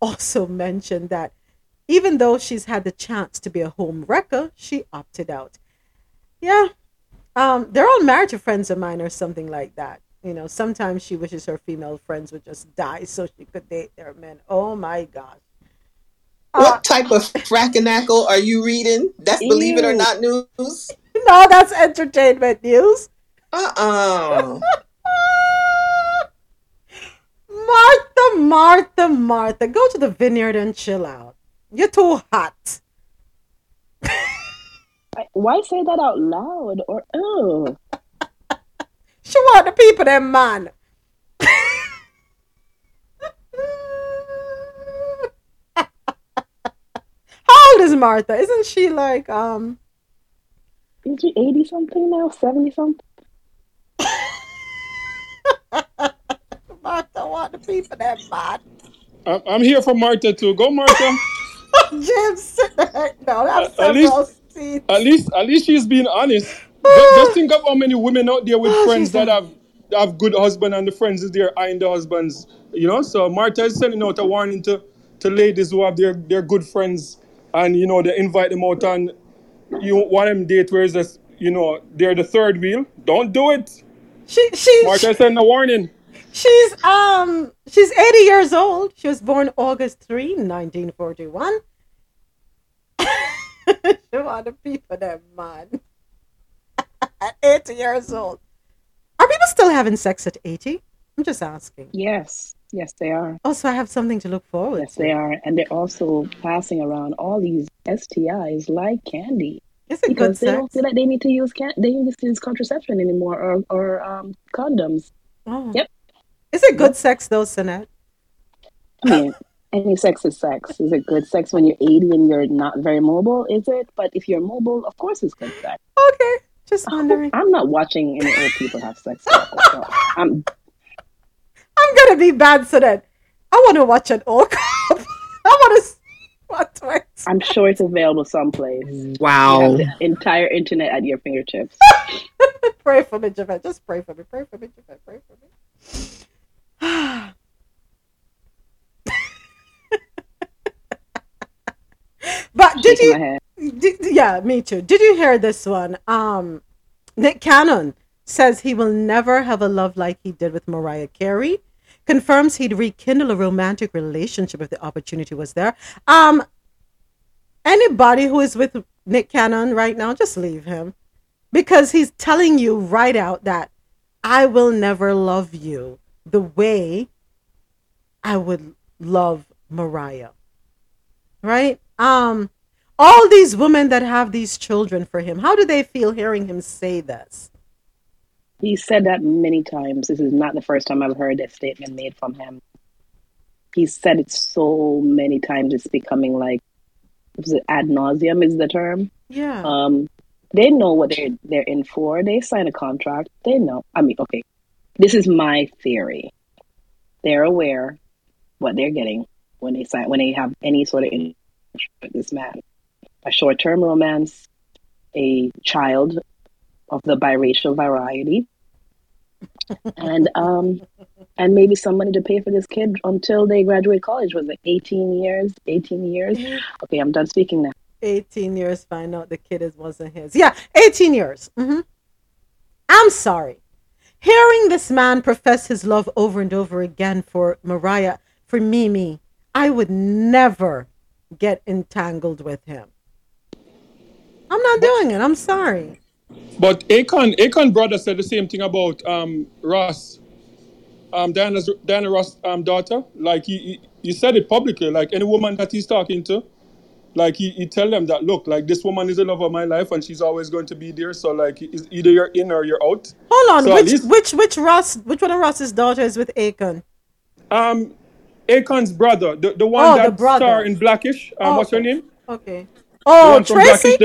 also mentioned that even though she's had the chance to be a home wrecker, she opted out. Yeah, they're all married to friends of mine or something like that. You know, sometimes she wishes her female friends would just die so she could date their men. Oh, my gosh. What type of frackenackle are you reading? That's Believe It or Not news? No, that's entertainment news. Uh-oh. Martha. Go to the vineyard and chill out. You're too hot. Why say that out loud? Or oh. She want the people, them man. How old is Martha? Isn't she like, Is she 80 something now? 70 something? Martha, want the people that bad. I'm here for Martha too. Go, Martha. Jim, sit the heck down. That's at least she's being honest. Just think of how many women out there with friends that have good husbands and the friends is there eyeing the husbands. You know, so Martha is sending out a warning to ladies who have their good friends and, you know, they invite them out and you want them date where it's, you know, they're the third wheel. Don't do it. Martha sent a warning. She's 80 years old. She was born August 3, 1941. She want the people that man. At 80 years old. Are people still having sex at 80? I'm just asking. Yes. Yes, they are. Oh, so I have something to look forward to. Yes, they are. And they're also passing around all these STIs like candy. It's a good sex. Because they don't feel like they need to use contraception anymore or condoms. Oh. Yep. Is it good sex though, Sanette? I mean, any sex is sex. Is it good sex when you're 80 and you're not very mobile? Is it? But if you're mobile, of course it's good sex. Okay. Just wondering. I'm not watching any old people have sex. So I'm gonna be bad, so that I want to watch an old cop. I want to see what's right. I'm sure it's available someplace. Wow, you have the entire internet at your fingertips. Pray for me, Javette. Just pray for me. Pray for me, Javette. Pray for me. But yeah, me too. Did you hear this one? Nick Cannon says he will never have a love like he did with Mariah Carey. Confirms he'd rekindle a romantic relationship if the opportunity was there. Anybody who is with Nick Cannon right now, just leave him. Because he's telling you right out that I will never love you the way I would love Mariah. Right? All these women that have these children for him, how do they feel hearing him say this? He said that many times. This is not the first time I've heard that statement made from him. He said it so many times. It's becoming like, ad nauseum is the term. Yeah. They know what they're in for. They sign a contract. They know. I mean, okay, this is my theory. They're aware what they're getting when they sign, when they have any sort of interest with this man. A short-term romance, a child of the biracial variety. And maybe some money to pay for this kid until they graduate college. Was it 18 years? Okay, I'm done speaking now. 18 years, find out the kid wasn't his. Yeah, 18 years. Mm-hmm. I'm sorry. Hearing this man profess his love over and over again for Mariah, for Mimi, I would never get entangled with him. I'm not doing it. I'm sorry. But Akon brother said the same thing about Ross, Diana Ross' daughter. Like he said it publicly. Like any woman that he's talking to, like he tell them that look, like this woman is the love of my life and she's always going to be there. So like either you're in or you're out. Hold on, so which one of Ross's daughter is with Akon? Akon's brother, the one that star in Blackish. What's her name? Okay. Oh, Tracy.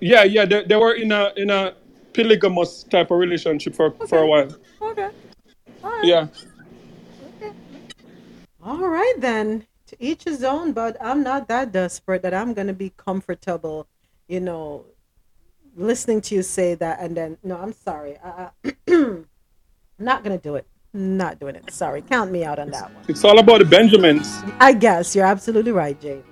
Yeah, they were in a polygamous type of relationship for a while. Okay. All right. Yeah. Okay. All right then. To each his own, but I'm not that desperate that I'm gonna be comfortable, you know, listening to you say that and then no, I'm sorry. Not gonna do it. Not doing it. Sorry. Count me out on that one. It's all about the Benjamins. I guess you're absolutely right, James.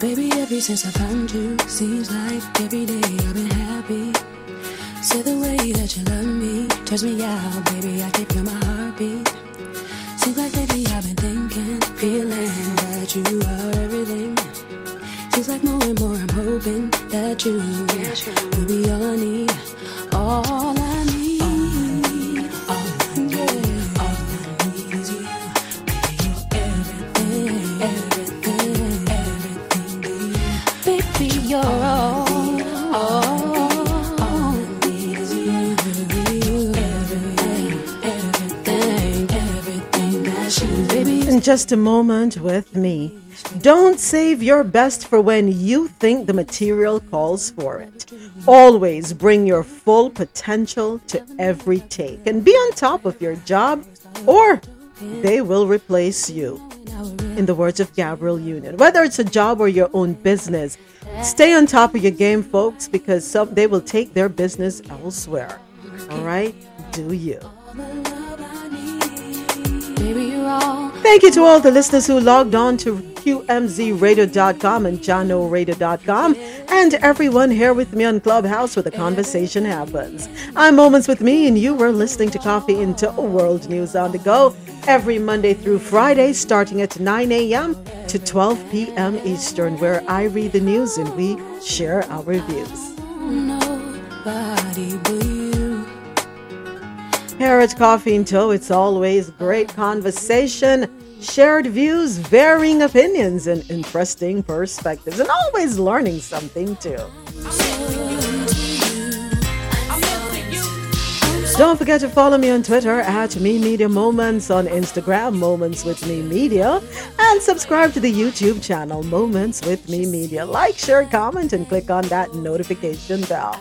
Baby, ever since I found you, seems like every day I've been happy. Say the way that you love me, touch me out, baby, I can feel my heartbeat. Seems like lately I've been thinking, feeling that you are everything. Seems like more and more I'm hoping that you will be all I need, all I need. You're all. In just a moment with me. Don't save your best for when you think the material calls for it. Always bring your full potential to every take and be on top of your job or they will replace you. In the words of Gabrielle Union, whether it's a job or your own business, stay on top of your game, folks, because they will take their business elsewhere. All right? Do you. Thank you to all the listeners who logged on to QMZRadio.com and JahknoRadio.com and everyone here with me on Clubhouse where the conversation happens. I'm Moments With Me and you were listening to Coffee Into World News on the Go every Monday through Friday starting at 9 a.m. to 12 p.m. Eastern where I read the news and we share our reviews. Nobody but you. Here at Coffee and Toe, it's always great conversation, shared views, varying opinions, and interesting perspectives, and always learning something too. Don't forget to follow me on Twitter at MeMediaMoments, on Instagram, Moments With Me Media, and subscribe to the YouTube channel, Moments With Me Media. Like, share, comment, and click on that notification bell.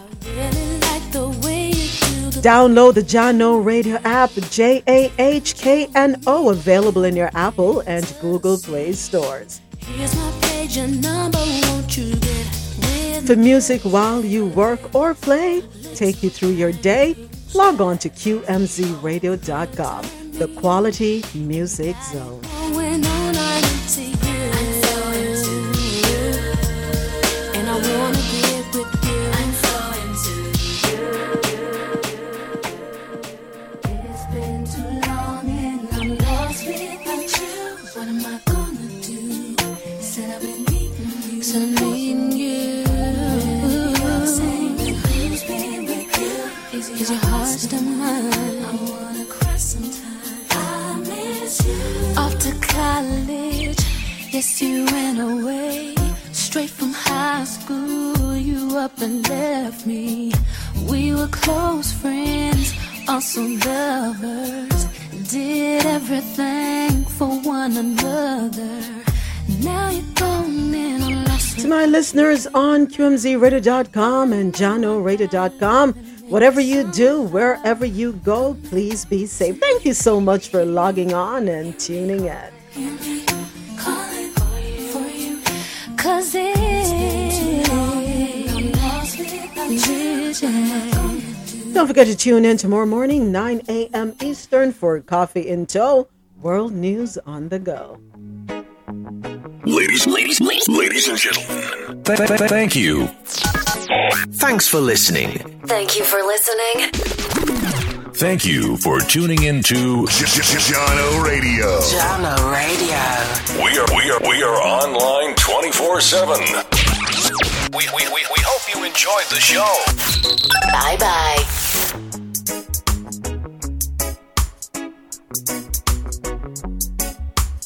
Download the Jahkno Radio app, JAHKNO, available in your Apple and Google Play stores. Here's my page and number, won't you get with. For music while you work or play, take you through your day, log on to QMZRadio.com, the Quality Music Zone. Is your heart still mine? I wanna cry sometime. I miss you. Off to college, yes you ran away. Straight from high school, you up and left me. We were close friends, also lovers. Did everything for one another. Now you're gone and I'm lost. To my listeners on QMZRadio.com and JahknoRadio.com. Whatever you do, wherever you go, please be safe. Thank you so much for logging on and tuning in. Calling for you, 'cause it's Don't forget to tune in tomorrow morning, 9 a.m. Eastern for Coffee in Toe, World News on the Go. Ladies and gentlemen, thank you. Thanks for listening. Thank you for listening. Thank you for tuning in to Jahkno Radio. Jahkno Radio. We are online 24/7. We hope you enjoyed the show. Bye bye.